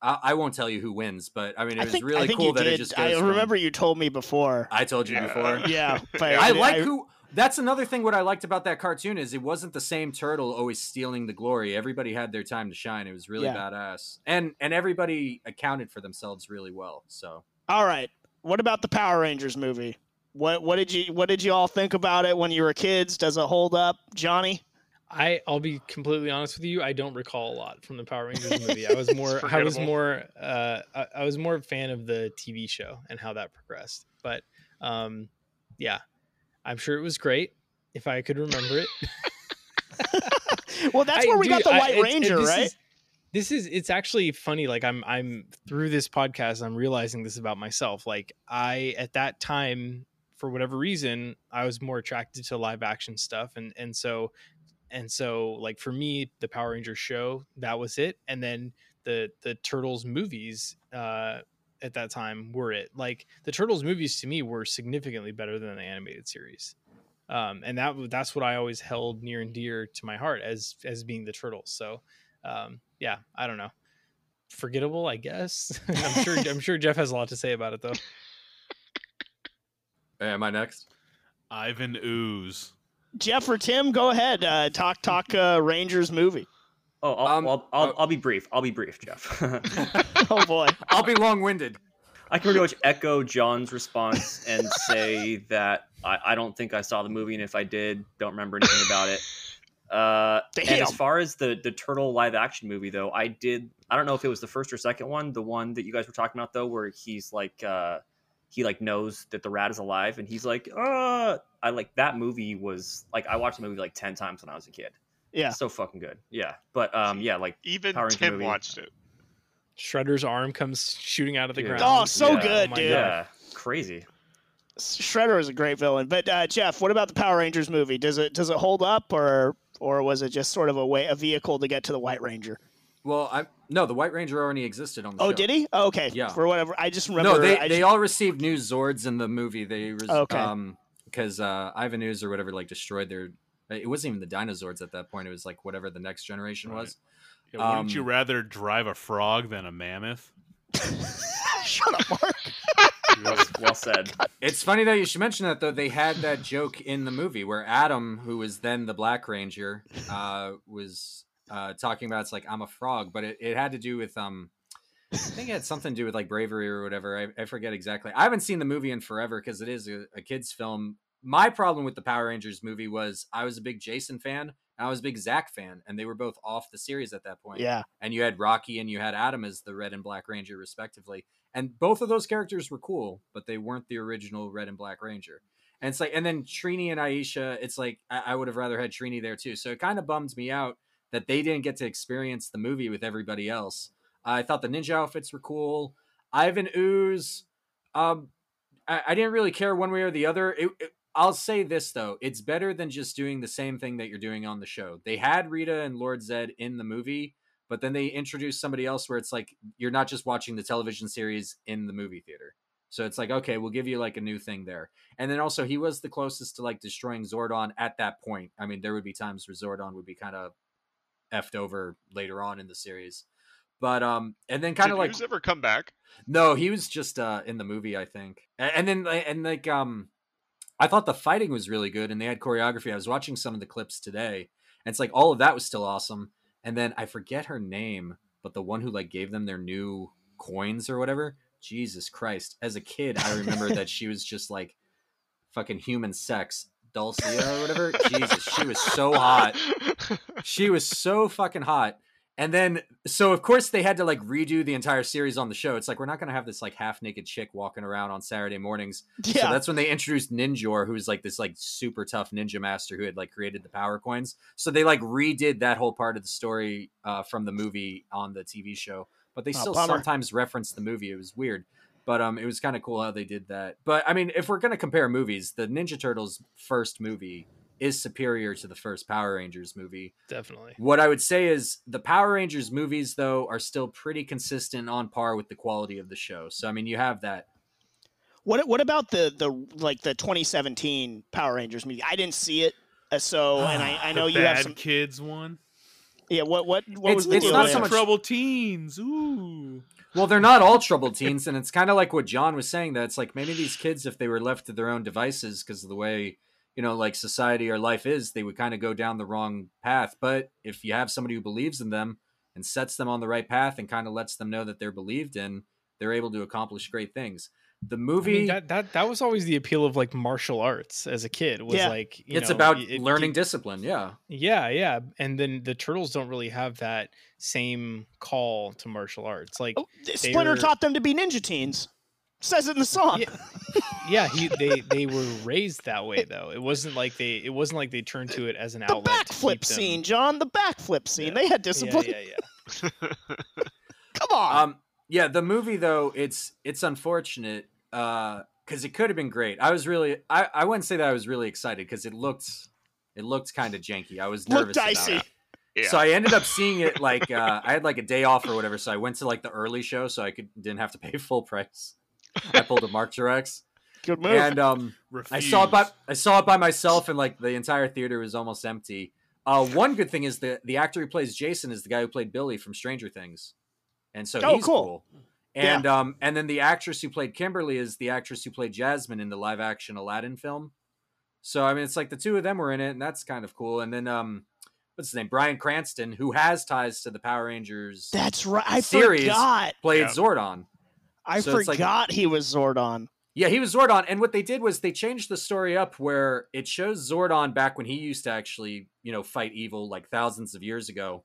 won't tell you who wins, but I mean it was really cool that did. It just goes, I remember you told me before. I told you before. Yeah. But that's another thing what I liked about that cartoon is it wasn't the same turtle always stealing the glory. Everybody had their time to shine. It was really badass. And everybody accounted for themselves really well. So all right. What about the Power Rangers movie? What did you all think about it when you were kids? Does it hold up, Johnny? I'll be completely honest with you. I don't recall a lot from the Power Rangers movie. I was more a fan of the TV show and how that progressed. But yeah, I'm sure it was great if I could remember it. Well, that's where got the White Ranger, right? It's actually funny. Like I'm through this podcast, I'm realizing this about myself. Like at that time, for whatever reason, I was more attracted to live action stuff. And so like for me, the Power Rangers show, that was it. And then the Turtles movies at that time were it. Like the Turtles movies to me were significantly better than the animated series. And that's what I always held near and dear to my heart as being the Turtles. So Yeah, I don't know. Forgettable, I guess. I'm sure Jeff has a lot to say about it, though. Hey, am I next? Ivan Ooze. Jeff or Tim, go ahead. Talk Rangers movie. Oh, I'll be brief. I'll be brief, Jeff. Oh, boy. I'll be long-winded. I can pretty much echo John's response and say that I don't think I saw the movie, and if I did, don't remember anything about it. And as far as the turtle live action movie, though, I don't know if it was the first or second one, the one that you guys were talking about, though, where he's like, he like knows that the rat is alive and he's like, I like that movie was like, I watched the movie like 10 times when I was a kid. Yeah. It's so fucking good. Yeah. But, yeah, like even Tim watched it. Shredder's arm comes shooting out of the ground. Oh, so good, dude. Yeah. Crazy. Shredder is a great villain. But Jeff, what about the Power Rangers movie? Does it hold up, or was it just sort of a vehicle to get to the White Ranger? Well, no, the White Ranger already existed on the show. Did he? Oh, okay. Yeah. For whatever. I just remember. No, they all received new Zords in the movie. Because Ivan Ooze or whatever like destroyed their. It wasn't even the Dinozords at that point. It was like whatever the next generation was. Yeah, wouldn't you rather drive a frog than a mammoth? Shut up, Mark. Well said. It's funny that you should mention that, though. They had that joke in the movie where Adam, who was then the Black Ranger, was talking about, it's like, I'm a frog, but it had to do with I think it had something to do with like bravery or whatever. I forget exactly. I haven't seen the movie in forever because it is a kid's film. My problem with the Power Rangers movie was I was a big Jason fan and I was a big Zach fan, and they were both off the series at that point. Yeah. And you had Rocky and you had Adam as the Red and Black Ranger, respectively. And both of those characters were cool, but they weren't the original Red and Black Ranger. And it's like, and then Trini and Aisha, it's like, I would have rather had Trini there too. So it kind of bums me out that they didn't get to experience the movie with everybody else. I thought the ninja outfits were cool. Ivan Ooze, I didn't really care one way or the other. I'll say this, though. It's better than just doing the same thing that you're doing on the show. They had Rita and Lord Zed in the movie, but then they introduced somebody else where it's like, you're not just watching the television series in the movie theater. So it's like, okay, we'll give you like a new thing there. And then also he was the closest to like destroying Zordon at that point. I mean, there would be times where Zordon would be kind of effed over later on in the series. But, and then kind of like, did Ooze ever come back? No, he was just, in the movie, I think. And then I thought the fighting was really good and they had choreography. I was watching some of the clips today and it's like, all of that was still awesome. And then I forget her name, but the one who like gave them their new coins or whatever. Jesus Christ. As a kid, I remember that she was just like fucking human sex, Dulcia or whatever. Jesus, she was so hot. She was so fucking hot. And then, so of course they had to like redo the entire series on the show. It's like, we're not going to have this like half naked chick walking around on Saturday mornings. Yeah. So that's when they introduced Ninjor, who's like this like super tough ninja master who had like created the power coins. So they like redid that whole part of the story from the movie on the TV show, but they still sometimes reference the movie. It was weird, but it was kind of cool how they did that. But I mean, if we're going to compare movies, the Ninja Turtles first movie is superior to the first Power Rangers movie. Definitely. What I would say is the Power Rangers movies, though, are still pretty consistent on par with the quality of the show. So, I mean, you have that. What about the 2017 Power Rangers movie? I didn't see it. So, and I know you have some kids one. Yeah. What was the deal? It's not so much troubled teens. Ooh. Well, they're not all troubled teens. And it's kind of like what John was saying, that it's like maybe these kids, if they were left to their own devices because of the way, you know, like society or life is, they would kind of go down the wrong path. But if you have somebody who believes in them and sets them on the right path and kind of lets them know that they're believed in, they're able to accomplish great things. The movie, I mean, that was always the appeal of like martial arts as a kid was like, learning discipline. Yeah. Yeah. Yeah. And then the Turtles don't really have that same call to martial arts. Like Splinter taught them to be ninja teens. Says it in the song. Yeah, they were raised that way, though. It wasn't like they turned to it as an outlet. The backflip scene, John. The backflip scene. Yeah. They had discipline. Yeah. Come on. Yeah, the movie though, it's unfortunate because it could have been great. I wouldn't say that I was really excited because it looked kind of janky. I was nervous. Looked dicey. About it. Yeah. So I ended up seeing it like I had like a day off or whatever, so I went to like the early show so I didn't have to pay full price. I pulled a Mark Truex. Good move. And I saw it by myself, and like the entire theater was almost empty. One good thing is the actor who plays Jason is the guy who played Billy from Stranger Things, and so he's cool. And yeah. And then the actress who played Kimberly is the actress who played Jasmine in the live action Aladdin film. So I mean, it's like the two of them were in it, and that's kind of cool. And then what's his name, Bryan Cranston, who has ties to the Power Rangers. That's right. I series, forgot played Zordon. I forgot he was Zordon. Yeah, he was Zordon, and what they did was they changed the story up where it shows Zordon back when he used to actually, you know, fight evil like thousands of years ago,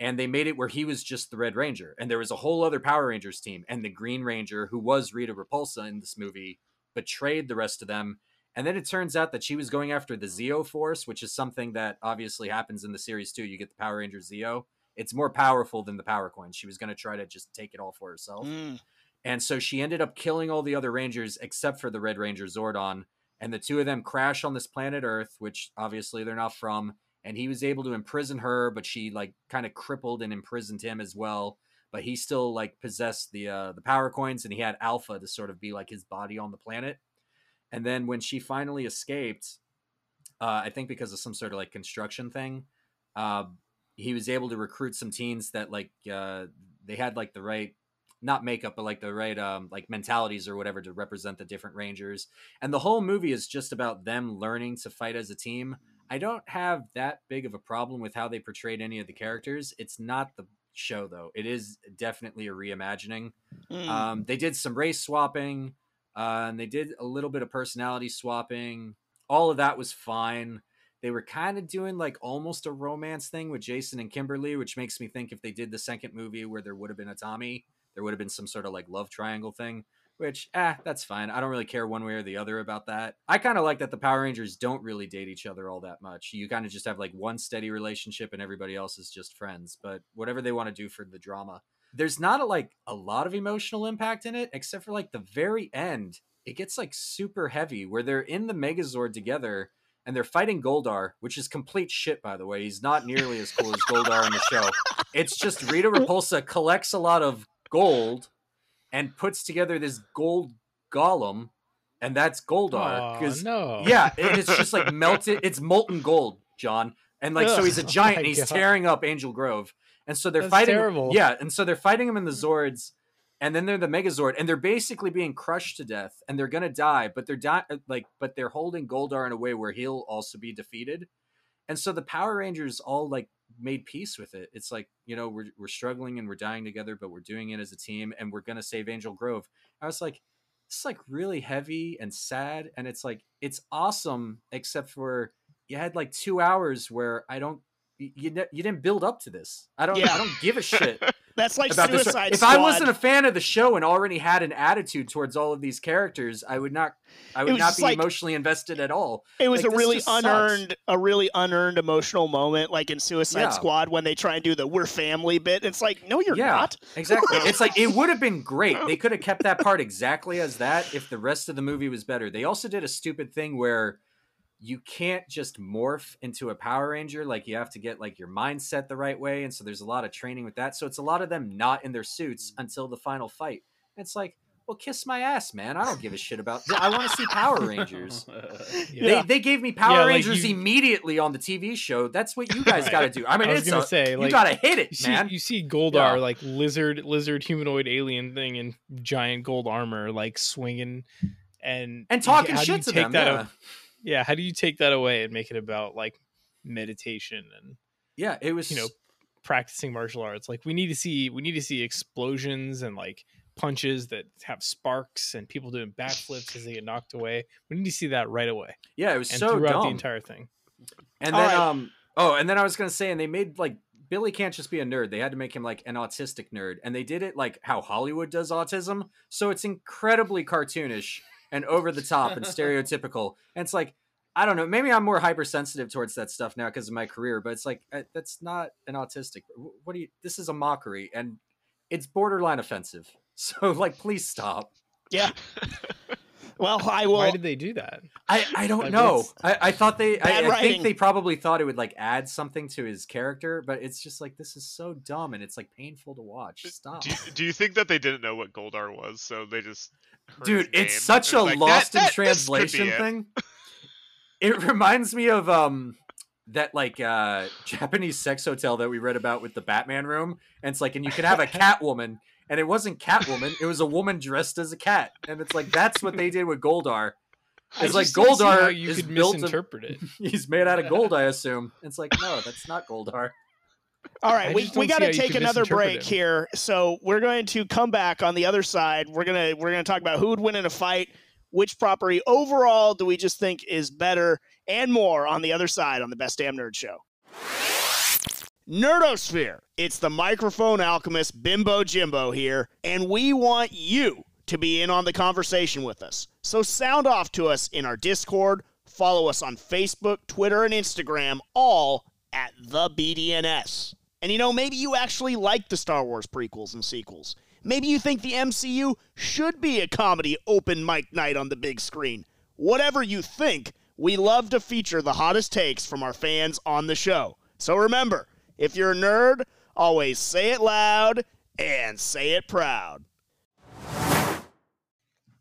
and they made it where he was just the Red Ranger, and there was a whole other Power Rangers team, and the Green Ranger, who was Rita Repulsa in this movie, betrayed the rest of them, and then it turns out that she was going after the Zeo Force, which is something that obviously happens in the series too. You get the Power Ranger Zeo. It's more powerful than the Power Coin. She was going to try to just take it all for herself. Mm. And so she ended up killing all the other Rangers except for the Red Ranger Zordon. And the two of them crash on this planet Earth, which obviously they're not from. And he was able to imprison her, but she like kind of crippled and imprisoned him as well. But he still like possessed the power coins, and he had Alpha to sort of be like his body on the planet. And then when she finally escaped, I think because of some sort of like construction thing, he was able to recruit some teens that like they had like the right, not makeup, but like the right like mentalities or whatever to represent the different Rangers. And the whole movie is just about them learning to fight as a team. I don't have that big of a problem with how they portrayed any of the characters. It's not the show, though. It is definitely a reimagining. Mm. They did some race swapping, and they did a little bit of personality swapping. All of that was fine. They were kind of doing like almost a romance thing with Jason and Kimberly, which makes me think if they did the second movie where there would have been a Tommy, there would have been some sort of like love triangle thing, which, that's fine. I don't really care one way or the other about that. I kind of like that the Power Rangers don't really date each other all that much. You kind of just have like one steady relationship and everybody else is just friends, but whatever they want to do for the drama. There's not a lot of emotional impact in it, except for like the very end. It gets like super heavy where they're in the Megazord together and they're fighting Goldar, which is complete shit, by the way. He's not nearly as cool as Goldar in the show. It's just Rita Repulsa collects a lot of gold and puts together this gold golem, and that's Goldar. Yeah, it's just like melted, it's molten gold, John. And like, so he's a giant, and he's tearing up Angel Grove. And so they're fighting. Terrible. Yeah. And so they're fighting him in the Zords, and then they're the Megazord, and they're basically being crushed to death, and they're going to die, but they're but they're holding Goldar in a way where he'll also be defeated. And so the Power Rangers all like made peace with it. It's like, you know, we're struggling and we're dying together, but we're doing it as a team, and we're gonna save Angel Grove. I was like, it's like really heavy and sad, and it's like, it's awesome, except for you had like 2 hours where you didn't build up to this. I don't give a shit. That's like about Suicide Squad. If I wasn't a fan of the show and already had an attitude towards all of these characters, I would not be like, emotionally invested at all. It was like, a really unearned emotional moment, like in Suicide Squad when they try and do the "we're family" bit. It's like, no, you're not. Exactly. It's like, it would have been great. They could have kept that part exactly as that if the rest of the movie was better. They also did a stupid thing where you can't just morph into a Power Ranger. Like, you have to get like your mindset the right way. And so there's a lot of training with that. So it's a lot of them not in their suits until the final fight. And it's like, well, kiss my ass, man. I don't give a shit about that. I want to see Power Rangers. They gave me Power Rangers immediately on the TV show. That's what you guys got to do. I mean, you got to hit it, man. You see Goldar, like lizard humanoid alien thing in giant gold armor, like swinging and talking shit to them. Yeah, how do you take that away and make it about like meditation and it was, you know, practicing martial arts? Like, we need to see explosions and like punches that have sparks and people doing backflips as they get knocked away. We need to see that right away. Yeah, it was so throughout the entire thing. And then I was gonna say, and they made like Billy can't just be a nerd. They had to make him like an autistic nerd, and they did it like how Hollywood does autism. So it's incredibly cartoonish and over the top and stereotypical. And it's like, I don't know, maybe I'm more hypersensitive towards that stuff now because of my career, but it's like, that's not an autistic. This is a mockery, and it's borderline offensive. So like, please stop. Yeah. Well, I will. Why did they do that? I don't know. I thought I think they probably thought it would like add something to his character, but it's just like, this is so dumb, and it's like painful to watch. Stop. Do you think that they didn't know what Goldar was, so they just it's such a lost in translation thing. It reminds me of that like Japanese sex hotel that we read about with the Batman room, and it's like, and you could have a Catwoman, and it wasn't Catwoman, it was a woman dressed as a cat, and it's like that's what they did with Goldar. It's like Goldar, you could misinterpret it. He's made out of gold, I assume. It's like, no, that's not Goldar. All right, we got to take another break here, so we're going to come back on the other side. We're gonna talk about who would win in a fight, which property overall do we just think is better, and more on the other side on the Best Damn Nerd Show. Nerdosphere, it's the microphone alchemist Bimbo Jimbo here, and we want you to be in on the conversation with us. So sound off to us in our Discord, follow us on Facebook, Twitter, and Instagram, all at the BDNS. And you know, maybe you actually like the Star Wars prequels and sequels. Maybe you think the MCU should be a comedy open mic night on the big screen. Whatever you think, we love to feature the hottest takes from our fans on the show. So remember, if you're a nerd, always say it loud and say it proud.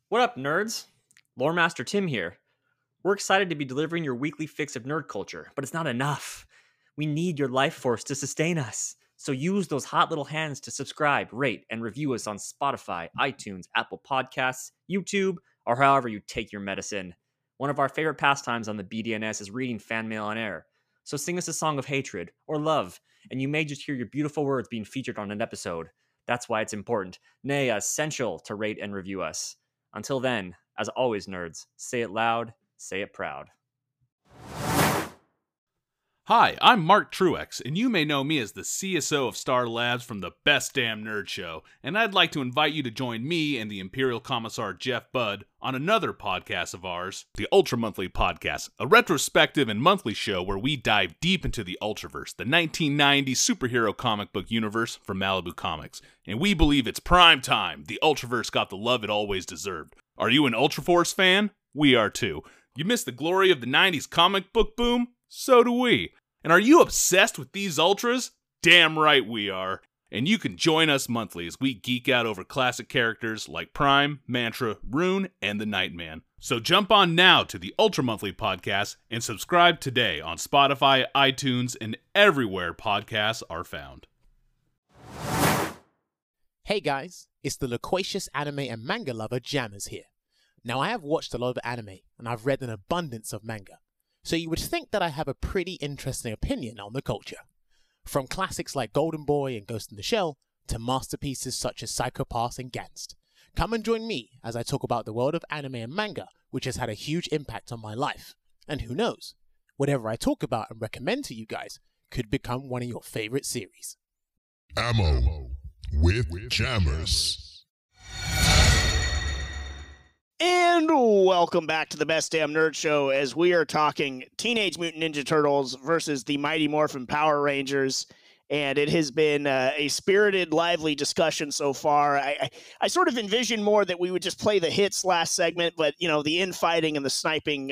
What up, nerds? Lore Master Tim here. We're excited to be delivering your weekly fix of nerd culture, but it's not enough. We need your life force to sustain us. So use those hot little hands to subscribe, rate, and review us on Spotify, iTunes, Apple Podcasts, YouTube, or however you take your medicine. One of our favorite pastimes on the BDNS is reading fan mail on air. So sing us a song of hatred or love, and you may just hear your beautiful words being featured on an episode. That's why it's important, nay, essential, to rate and review us. Until then, as always, nerds, say it loud, say it proud. Hi, I'm Mark Truex, and you may know me as the CSO of Star Labs from the Best Damn Nerd Show, and I'd like to invite you to join me and the Imperial Commissar Jeff Budd on another podcast of ours, the Ultra Monthly Podcast, a retrospective and monthly show where we dive deep into the Ultraverse, the 1990 superhero comic book universe from Malibu Comics, and we believe it's prime time. The Ultraverse got the love it always deserved. Are you an Ultraforce fan? We are too. You missed the glory of the 90s comic book boom? So do we. And are you obsessed with these Ultras? Damn right we are. And you can join us monthly as we geek out over classic characters like Prime, Mantra, Rune, and the Nightman. So jump on now to the Ultra Monthly Podcast and subscribe today on Spotify, iTunes, and everywhere podcasts are found. Hey guys, it's the loquacious anime and manga lover Jammers here. Now I have watched a lot of anime, and I've read an abundance of manga. So you would think that I have a pretty interesting opinion on the culture. From classics like Golden Boy and Ghost in the Shell, to masterpieces such as Psycho Pass and Gantz. Come and join me as I talk about the world of anime and manga, which has had a huge impact on my life. And who knows, whatever I talk about and recommend to you guys could become one of your favorite series. Ammo with Jammers. And welcome back to the Best Damn Nerd Show as we are talking Teenage Mutant Ninja Turtles versus the Mighty Morphin Power Rangers. And it has been a spirited, lively discussion so far. I sort of envisioned more that we would just play the hits last segment, but, you know, the infighting and the sniping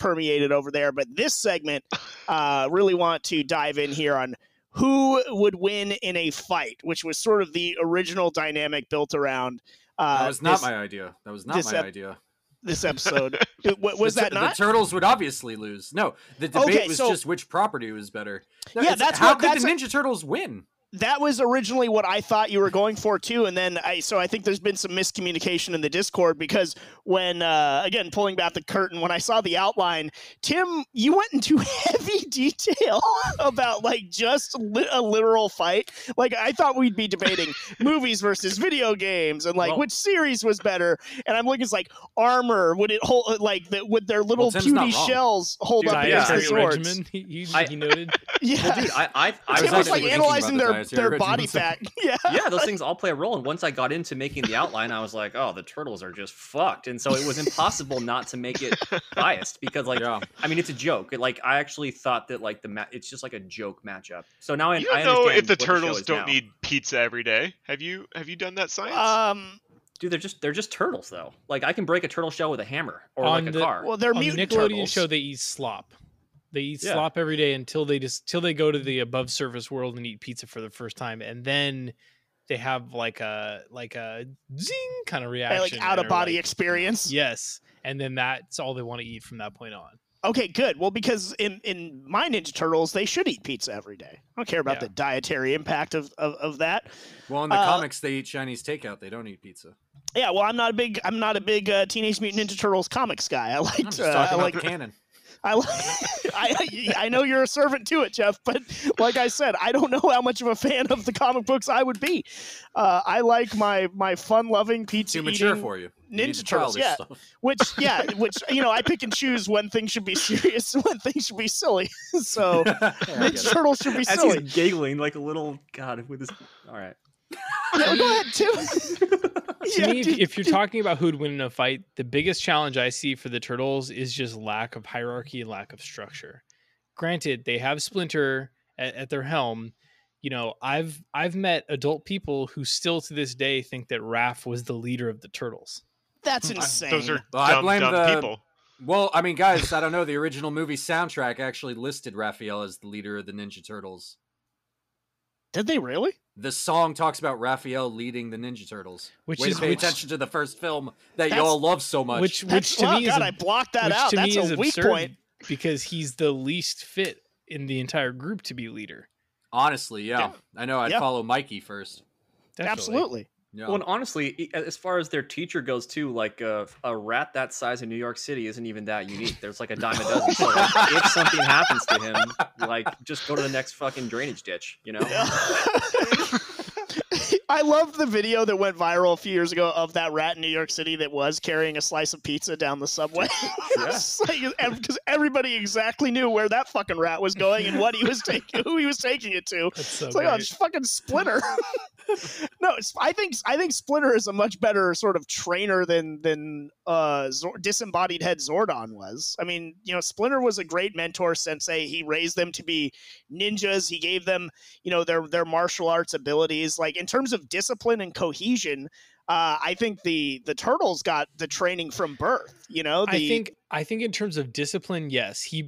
permeated over there. But this segment, really want to dive in here on who would win in a fight, which was sort of the original dynamic built around. That was not my idea. That was not my idea. This episode. Was that not? The Turtles would obviously lose. No, the debate was just which property was better. No, yeah, that's how could the Ninja Turtles win? That was originally what I thought you were going for, too. And then I think there's been some miscommunication in the Discord, because when, again, pulling back the curtain, when I saw the outline, Tim, you went into heavy detail about, like, just a literal fight. Like, I thought we'd be debating movies versus video games and, like, which series was better. And I'm looking, it's like, armor, would it hold, like, would their little puny shells hold up against the swords? He noted. Yeah. Well, dude, I Tim was, like, analyzing their body fat. Yeah, those things all play a role. And once I got into making the outline, I was like, oh, the Turtles are just fucked. And so it was impossible not to make it biased, because, like, I mean, it's a joke. I actually thought that, like, it's just like a joke matchup. So now I know if the Turtles don't need pizza every day. Have you done that science? Dude, they're just turtles, though. Like, I can break a turtle shell with a hammer or like a car. Well, they're mutant turtles. On the Nickelodeon show, they eat slop. They eat slop every day till they go to the above surface world and eat pizza for the first time, and then they have like a zing kind of reaction, out of body experience. Yes, and then that's all they want to eat from that point on. Okay, good. Well, because in my Ninja Turtles, they should eat pizza every day. I don't care about the dietary impact of that. Well, in the comics, they eat Chinese takeout. They don't eat pizza. Yeah, well, I'm not a big Teenage Mutant Ninja Turtles comics guy. I liked, I'm just talking about the canon. I know you're a servant to it, Jeff, but like I said, I don't know how much of a fan of the comic books I would be. I like my fun-loving pizza. Too mature for you. Ninja Turtles, yeah. Stuff. Which you know, I pick and choose when things should be serious and when things should be silly. So yeah, Ninja Turtles should be silly. As he's giggling like a little god with his. All right. Yeah, go ahead, Tim. If you're talking about who'd win in a fight, the biggest challenge I see for the Turtles is just lack of hierarchy, lack of structure. Granted, they have Splinter at their helm. You know, I've met adult people who still to this day think that Raph was the leader of the Turtles. That's insane. Those are dumb people. Well, I mean, guys, I don't know. The original movie soundtrack actually listed Raphael as the leader of the Ninja Turtles. Did they really? The song talks about Raphael leading the Ninja Turtles. Way to pay attention to the first film that you all love so much. I blocked that out. That's a weak point. Because he's the least fit in the entire group to be leader. Honestly, yeah. I know, I'd follow Mikey first. Definitely. Absolutely. Yeah. Well, and honestly, as far as their teacher goes, too, like a rat that size in New York City isn't even that unique. There's like a dime a dozen. So like, if something happens to him, like just go to the next fucking drainage ditch, you know? I love the video that went viral a few years ago of that rat in New York City that was carrying a slice of pizza down the subway. Because everybody exactly knew where that fucking rat was going and what he was taking, who he was taking it to. It's like, oh, it's fucking Splinter. No, I think Splinter is a much better sort of trainer than disembodied head Zordon was. I mean, you know, Splinter was a great mentor sensei. He raised them to be ninjas. He gave them, you know, their martial arts abilities. Like in terms of discipline and cohesion, I think the Turtles got the training from birth. You know, I think in terms of discipline, yes, he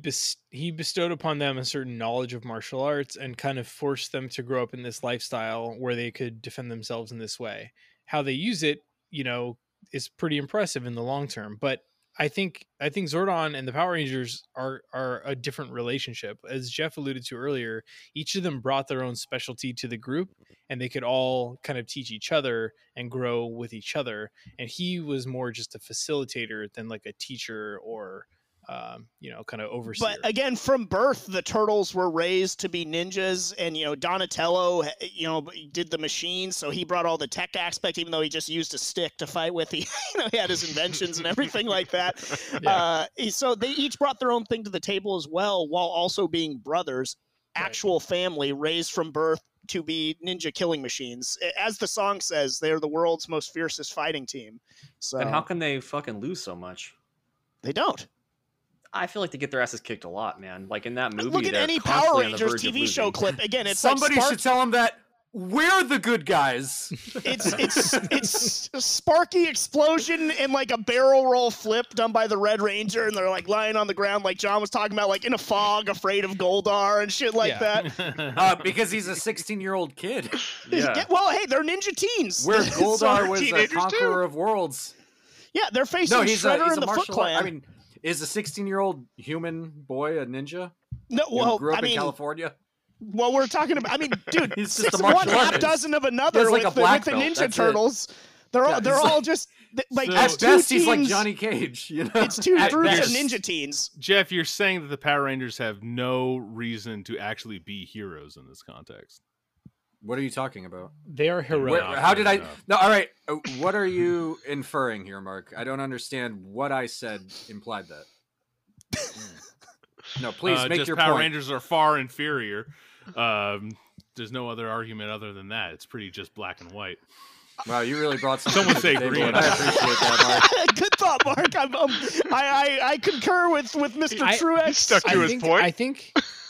bestowed upon them a certain knowledge of martial arts and kind of forced them to grow up in this lifestyle where they could defend themselves in this way. How they use it, you know, is pretty impressive in the long term. But I think Zordon and the Power Rangers are a different relationship. As Jeff alluded to earlier, each of them brought their own specialty to the group, and they could all kind of teach each other and grow with each other. And he was more just a facilitator than like a teacher or, you know, kind of overseer. But again, from birth, the Turtles were raised to be ninjas, and, you know, Donatello, you know, did the machines, so he brought all the tech aspect, even though he just used a stick to fight with. He, you know, he had his inventions and everything like that. Yeah. So they each brought their own thing to the table as well, while also being brothers, actual family raised from birth to be ninja killing machines. As the song says, they're the world's most fiercest fighting team. So, and how can they fucking lose so much? They don't. I feel like they get their asses kicked a lot, man. Like in that movie, look at any Power Rangers TV show clip. Again, it's somebody like should tell them that we're the good guys. It's a Sparky explosion and like a barrel roll flip done by the Red Ranger, and they're like lying on the ground, like John was talking about, like in a fog, afraid of Goldar and shit like that. Because he's a 16-year-old kid. Yeah. Well, hey, they're ninja teens. Where Goldar was a conqueror of worlds. Yeah, they're facing Shredder in the Foot Clan. I mean. Is a 16-year-old human boy a ninja? No, well, grew up in California. Well, we're talking about. I mean, dude, six of one, half dozen of another with the Ninja Turtles. It. They're all just like. So at best, he's like Johnny Cage. You know, it's two groups of ninja teens. Jeff, you're saying that the Power Rangers have no reason to actually be heroes in this context. What are you talking about? They are heroic. How did I? No, all right. What are you inferring here, Mark? I don't understand what I said implied that. No, please make your point. Power Rangers are far inferior. There's no other argument other than that. It's pretty just black and white. Wow, you really brought someone say green. I appreciate that, Mark. Good thought, Mark. I concur with Mr. Truex. Stuck to his point.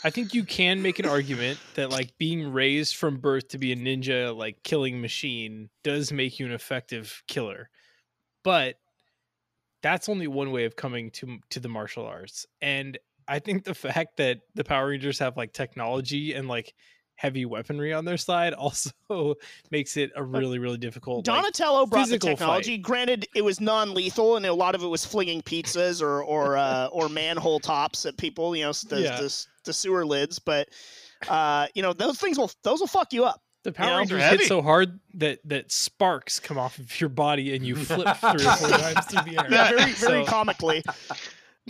I think you can make an argument that like being raised from birth to be a ninja, like killing machine, does make you an effective killer, but that's only one way of coming to the martial arts. And I think the fact that the Power Rangers have like technology and like heavy weaponry on their side also makes it a really, really difficult. Donatello brought the technology. Fight. Granted, it was non-lethal, and a lot of it was flinging pizzas or manhole tops at people. You know, the sewer lids, but you know, those will fuck you up. The Power Rangers hit so hard that sparks come off of your body and you flip 3 or 4 times through the air. Yeah, very comically.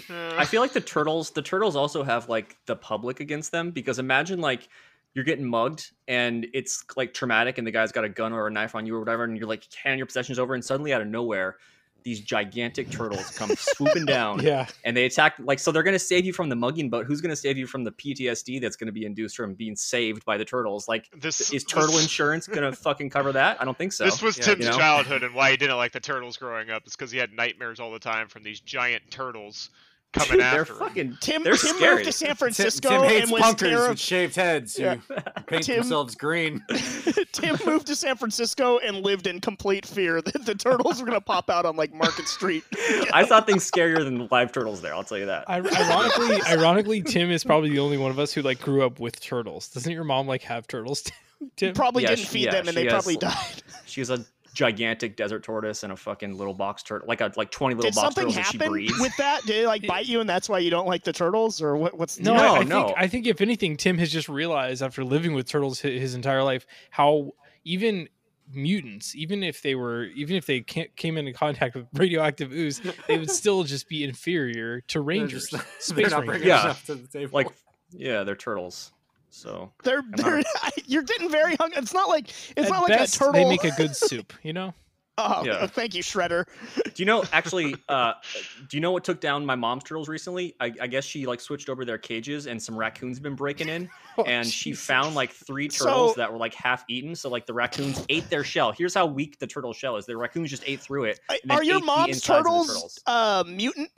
I feel like the Turtles also have like the public against them, because imagine like you're getting mugged and it's like traumatic and the guy's got a gun or a knife on you or whatever, and you're like handing your possessions over, and suddenly out of nowhere these gigantic turtles come swooping down and they attack. Like, so they're going to save you from the mugging, but who's going to save you from the PTSD that's going to be induced from being saved by the turtles? Like, is turtle insurance going to fucking cover that? I don't think so. This was Tim's childhood, and why he didn't like the turtles growing up is because he had nightmares all the time from these giant turtles coming after him. Tim moved to San Francisco. Tim hates punkers with shaved heads who paint themselves green. Tim moved to San Francisco and lived in complete fear that the turtles were going to pop out on like Market Street. I saw things scarier than live turtles there, I'll tell you that. Ironically, Tim is probably the only one of us who like grew up with turtles. Doesn't your mom like have turtles? Tim probably didn't feed them, and they probably died. She was a gigantic desert tortoise and a fucking little box turtle, like 20 little box turtles that she breeds. With that, did it like bite you, and that's why you don't like the turtles, or what's the I think if anything, Tim has just realized after living with turtles his entire life how even mutants, even if they came into contact with radioactive ooze, they would still just be inferior to Rangers. Space Rangers. To the table. They're turtles. So they're you're getting very hungry. It's not like a turtle. They make a good soup, you know. Thank you, Shredder. Do you know what took down my mom's turtles recently? I guess she like switched over their cages, and some raccoons have been breaking in, and she found like 3 turtles that were like half eaten. So like the raccoons ate their shell. Here's how weak the turtle shell is. The raccoons just ate through it. Are your mom's turtles mutant?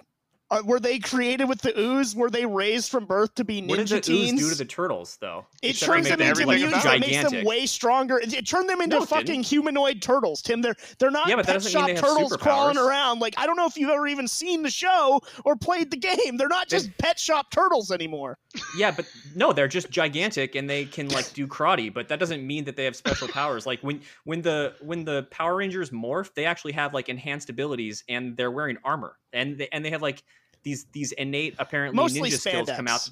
Were they created with the ooze? Were they raised from birth to be ninja teens? What did the ooze do to the turtles, though? It turns them into mutants. It makes them way stronger. It turned them into fucking humanoid turtles, Tim. They're not pet shop turtles crawling around. Like, I don't know if you've ever even seen the show or played the game. They're not just pet shop turtles anymore. Yeah, but no, they're just gigantic, and they can like do karate. But that doesn't mean that they have special powers. Like when the Power Rangers morph, they actually have like enhanced abilities, and they're wearing armor, and they have like these innate apparently mostly ninja skills come out.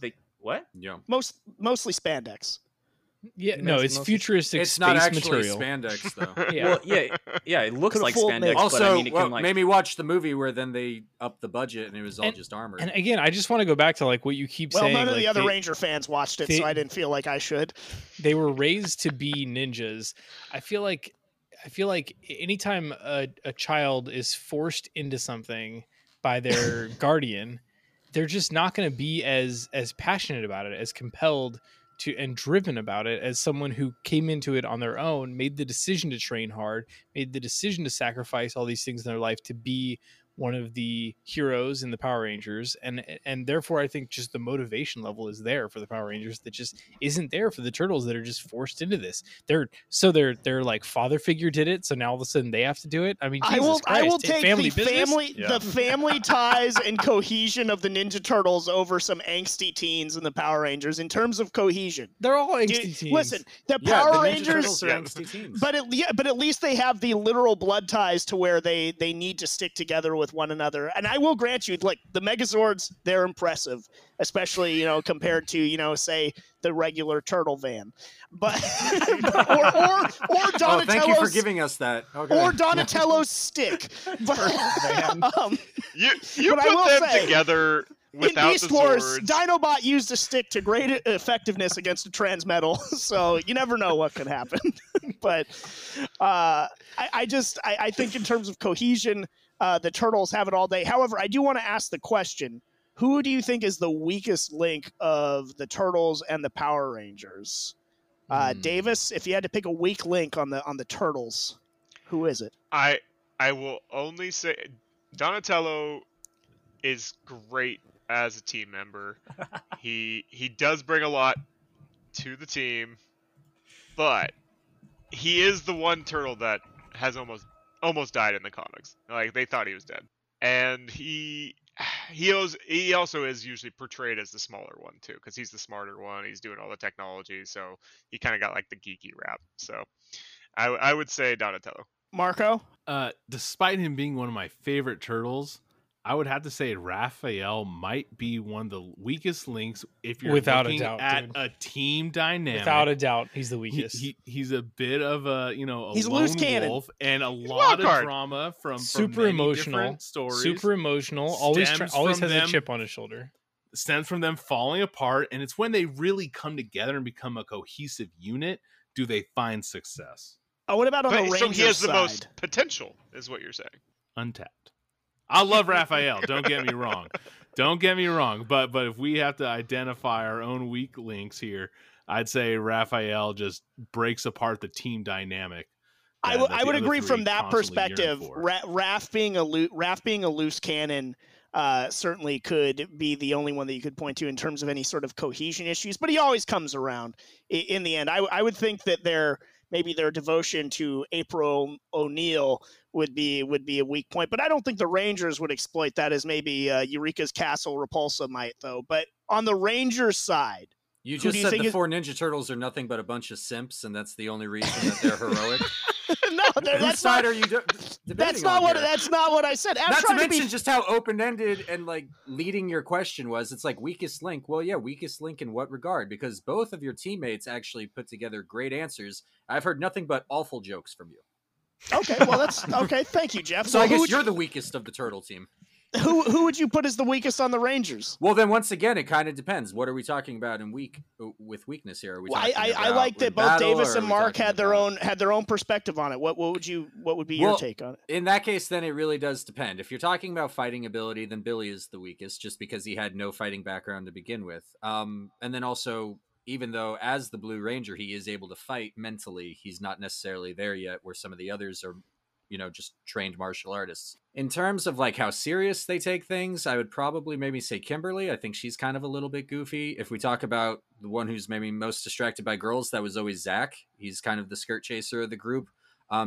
Mostly spandex. Yeah, no, it's futuristic. It's space not actually material. Spandex though. It looks like spandex. Nick. Also, but, I mean, it can, like, made me watch the movie where then they upped the budget and it was all just armor. And again, I just want to go back to like what you keep saying. Well, none of the other Ranger fans watched it, so I didn't feel like I should. They were raised to be ninjas. I feel like anytime a child is forced into something by their guardian, they're just not going to be as passionate about it, as compelled to and driven about it as someone who came into it on their own, made the decision to train hard, made the decision to sacrifice all these things in their life to be one of the heroes in the Power Rangers, and therefore I think just the motivation level is there for the Power Rangers that just isn't there for the turtles that are just forced into this. They're like father figure did it, so now all of a sudden they have to do it. I mean, I will take the family ties and cohesion of the Ninja Turtles over some angsty teens in the Power Rangers in terms of cohesion. They're all angsty teens. Listen, the Power Rangers are angsty teens. But at least they have the literal blood ties to where they need to stick together with one another. And I will grant you, like, the Megazords, they're impressive, especially, you know, compared to, you know, say the regular turtle van, but or Donatello's, thank you for giving us that, or Donatello's stick, but you but put them together without in Beast the Wars, swords. Dinobot used a stick to great effectiveness against a Transmetal, so you never know what could happen. But I think in terms of cohesion, the turtles have it all day. However, I do want to ask the question, who do you think is the weakest link of the turtles and the Power Rangers? Davis, if you had to pick a weak link on the turtles, who is it? I will only say Donatello is great as a team member. He does bring a lot to the team, but he is the one turtle that has almost died in the comics. Like, they thought he was dead, and he he also is usually portrayed as the smaller one too, because he's the smarter one. He's doing all the technology, so he kind of got like the geeky rap. So I would say Donatello. Marco? Despite him being one of my favorite turtles, I would have to say Raphael might be one of the weakest links if you're looking at a team dynamic. Without a doubt, he's the weakest. He's a bit of a, he's lone loose cannon. Wolf, and a lot of drama from emotional stories. Super emotional, always has a chip on his shoulder. Stems from them falling apart, and it's when they really come together and become a cohesive unit do they find success. Oh, what about on the Ranger side? So he has the most potential, is what you're saying. Untapped. I love Raphael. Don't get me wrong. But if we have to identify our own weak links here, I'd say Raphael just breaks apart the team dynamic. I would agree from that perspective. Raph being a loose cannon certainly could be the only one that you could point to in terms of any sort of cohesion issues. But he always comes around in the end. I would think that their devotion to April O'Neil would be a weak point, but I don't think the Rangers would exploit that as maybe Eureka's Castle Repulsa might, though. But on the Rangers side, you just said the four Ninja Turtles are nothing but a bunch of simps, and that's the only reason that they're heroic. No, that's not what I said. Not to mention just how open-ended and like leading your question was. It's like weakest link. Well, yeah, weakest link in what regard? Because both of your teammates actually put together great answers. I've heard nothing but awful jokes from you. Okay, well that's okay. Thank you, Jeff. So I guess you're the weakest of the turtle team. Who would you put as the weakest on the Rangers? Well, then once again, it kind of depends. What are we talking about in weak with weakness here? Are we I like that both Davis and Mark had their own perspective on it. What would be your take on it? In that case, then it really does depend. If you're talking about fighting ability, then Billy is the weakest, just because he had no fighting background to begin with. And then also, even though as the Blue Ranger he is able to fight mentally, he's not necessarily there yet. Where some of the others are, just trained martial artists. In terms of like how serious they take things, I would probably maybe say Kimberly. I think she's kind of a little bit goofy. If we talk about the one who's maybe most distracted by girls, that was always Zach. He's kind of the skirt chaser of the group.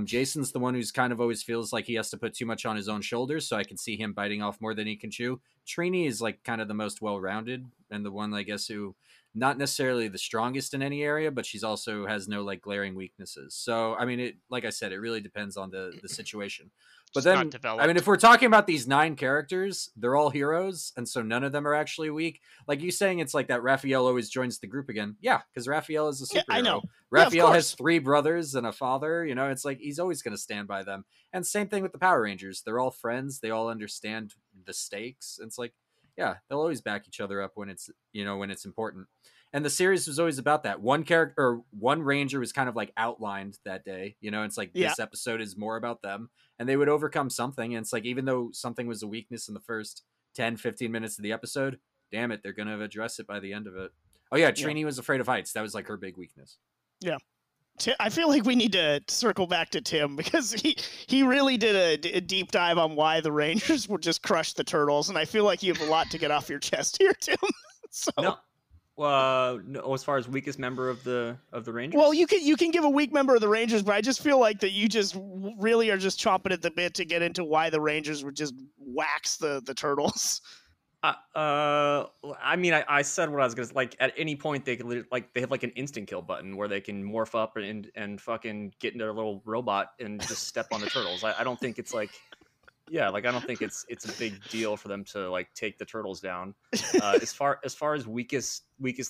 Jason's the one who's kind of always feels like he has to put too much on his own shoulders, so I can see him biting off more than he can chew. Trini is like kind of the most well-rounded and the one, I guess, who not necessarily the strongest in any area, but she's also has no like glaring weaknesses. So, I mean, it, like I said, it really depends on the situation. But then, I mean, if we're talking about these 9 characters, they're all heroes, and so none of them are actually weak. Like you saying, it's like that Raphael always joins the group again. Yeah, because Raphael is a superhero. Yeah, I know. Raphael has 3 brothers and a father. It's like he's always going to stand by them. And same thing with the Power Rangers. They're all friends. They all understand the stakes. It's like, yeah, they'll always back each other up when it's, when it's important. And the series was always about that. One character or one Ranger was kind of like outlined that day. It's like this episode is more about them, and they would overcome something. And it's like, even though something was a weakness in the first 10, 15 minutes of the episode, damn it, they're going to address it by the end of it. Oh yeah. Trini was afraid of heights. That was like her big weakness. Yeah. I feel like we need to circle back to Tim, because he really did a deep dive on why the Rangers would just crush the Turtles, and I feel like you have a lot to get off your chest here, Tim. So. No, as far as weakest member of the Rangers? Well, you can give a weak member of the Rangers, but I just feel like that you just really are just chomping at the bit to get into why the Rangers would just wax the Turtles. I said what I was gonna say. Like, at any point they could like, they have like an instant kill button where they can morph up and fucking get into their little robot and just step on the turtles. I don't think it's like, I don't think it's a big deal for them to like take the turtles down. As far as weakest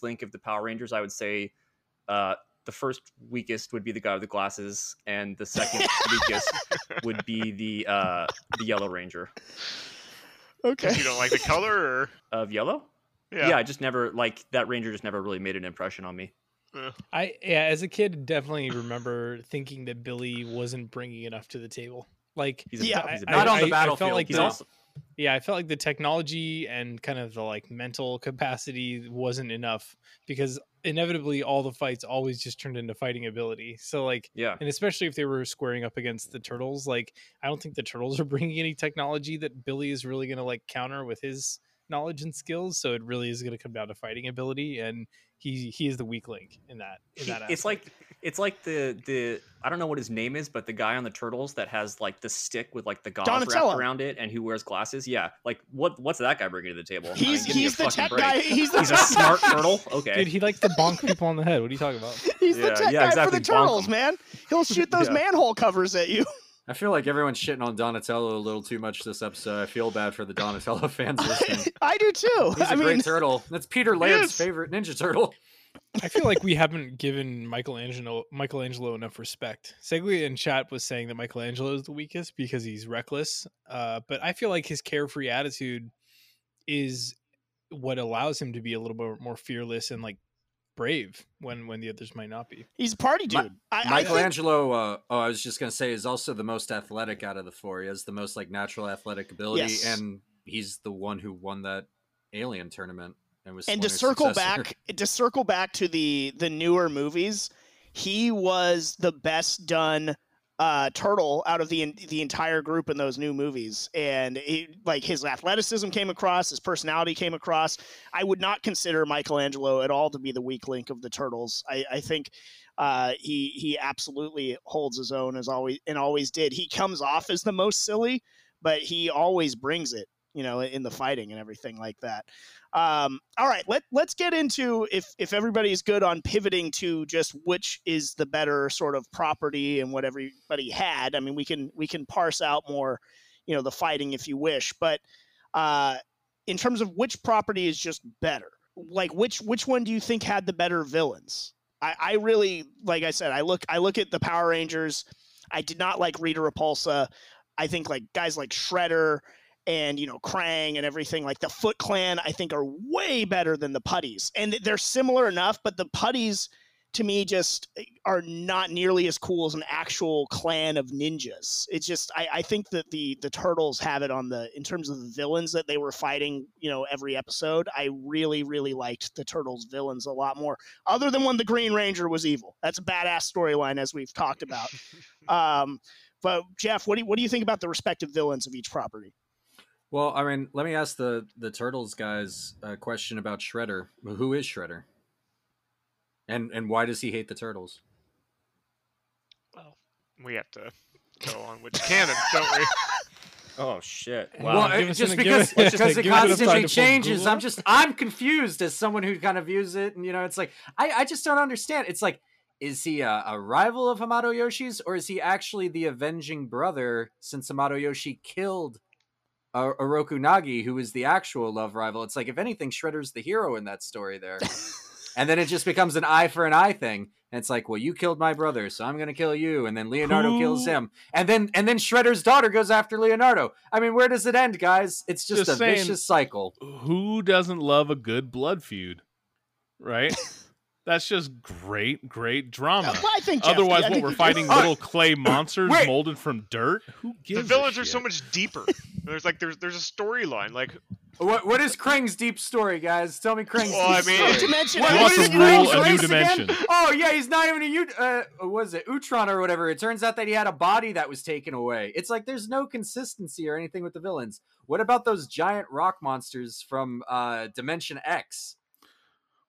link of the Power Rangers, I would say, the first weakest would be the guy with the glasses, and the second weakest would be the Yellow Ranger. Okay. You don't like the color of yellow? Yeah. Yeah, I just never like that Ranger. Just never really made an impression on me. As a kid, definitely remember thinking that Billy wasn't bringing enough to the table. Like, he's not on the battlefield. I felt like the technology and kind of the like mental capacity wasn't enough, because inevitably all the fights always just turned into fighting ability. So like, yeah, and especially if they were squaring up against the turtles, like I don't think the turtles are bringing any technology that Billy is really going to like counter with his knowledge and skills, so it really is going to come down to fighting ability, and he is the weak link in that aspect. It's like the I don't know what his name is, but the guy on the Turtles that has like the stick with like the gauze wrapped around it and who wears glasses. Yeah, like what's that guy bringing to the table? He's the tech guy. He's a smart turtle. Okay, dude, he likes to bonk people on the head. What are you talking about? He's the tech guy exactly. For the Turtles, man. He'll shoot those manhole covers at you. I feel like everyone's shitting on Donatello a little too much this episode. I feel bad for the Donatello fans listening. I do too. He's a great turtle. That's Peter Laird's favorite Ninja Turtle. I feel like we haven't given Michelangelo enough respect. Seglia in chat was saying that Michelangelo is the weakest because he's reckless. But I feel like his carefree attitude is what allows him to be a little bit more fearless and like brave when the others might not be. He's a party dude. Michelangelo I was just gonna say is also the most athletic out of the four. He has the most like natural athletic ability, and he's the one who won that alien tournament and was to circle back to the newer movies, he was the best done turtle out of the entire group in those new movies, and his athleticism came across, his personality came across. I would not consider Michelangelo at all to be the weak link of the Turtles. I think he absolutely holds his own always did. He comes off as the most silly, but he always brings it, in the fighting and everything like that. All right, let's get into if everybody's good on pivoting to just which is the better sort of property and what everybody had. I mean, we can parse out more, the fighting if you wish, but in terms of which property is just better, like which one do you think had the better villains? I really, like I said, I look at the Power Rangers. I did not like Rita Repulsa. I think like guys like Shredder and Krang and everything, like the Foot Clan, I think are way better than the Putties, and they're similar enough, but the Putties to me just are not nearly as cool as an actual clan of ninjas. It's just I think that the Turtles have it on the, in terms of the villains that they were fighting, every episode. I really, really liked the Turtles villains a lot more, other than when the Green Ranger was evil. That's a badass storyline, as we've talked about. But Jeff, what do you think about the respective villains of each property? Well, I mean, let me ask the Turtles guys a question about Shredder. Who is Shredder? And why does he hate the Turtles? Well, we have to go on with canon, don't we? Oh, shit. Wow. Well, because it constantly changes. I'm confused as someone who kind of views it. And, it's like, I just don't understand. It's like, is he a rival of Hamato Yoshi's, or is he actually the avenging brother, since Hamato Yoshi killed Orokunagi, who is the actual love rival? It's like, if anything, Shredder's the hero in that story there. And then it just becomes an eye for an eye thing. And it's like, well, you killed my brother, so I'm going to kill you. And then Leonardo kills him. And then Shredder's daughter goes after Leonardo. I mean, where does it end, guys? It's just a vicious cycle. Who doesn't love a good blood feud? Right? That's just great drama. Well, I think otherwise, what we're fighting, little clay monsters molded from dirt. Who gives? The villains are so much deeper. There's a storyline. Like, what is Krang's deep story, guys? Tell me Krang's deep story. Dimension. What is Krang's new dimension? Again? Oh yeah, he's not even Utron or whatever. It turns out that he had a body that was taken away. It's like there's no consistency or anything with the villains. What about those giant rock monsters from Dimension X?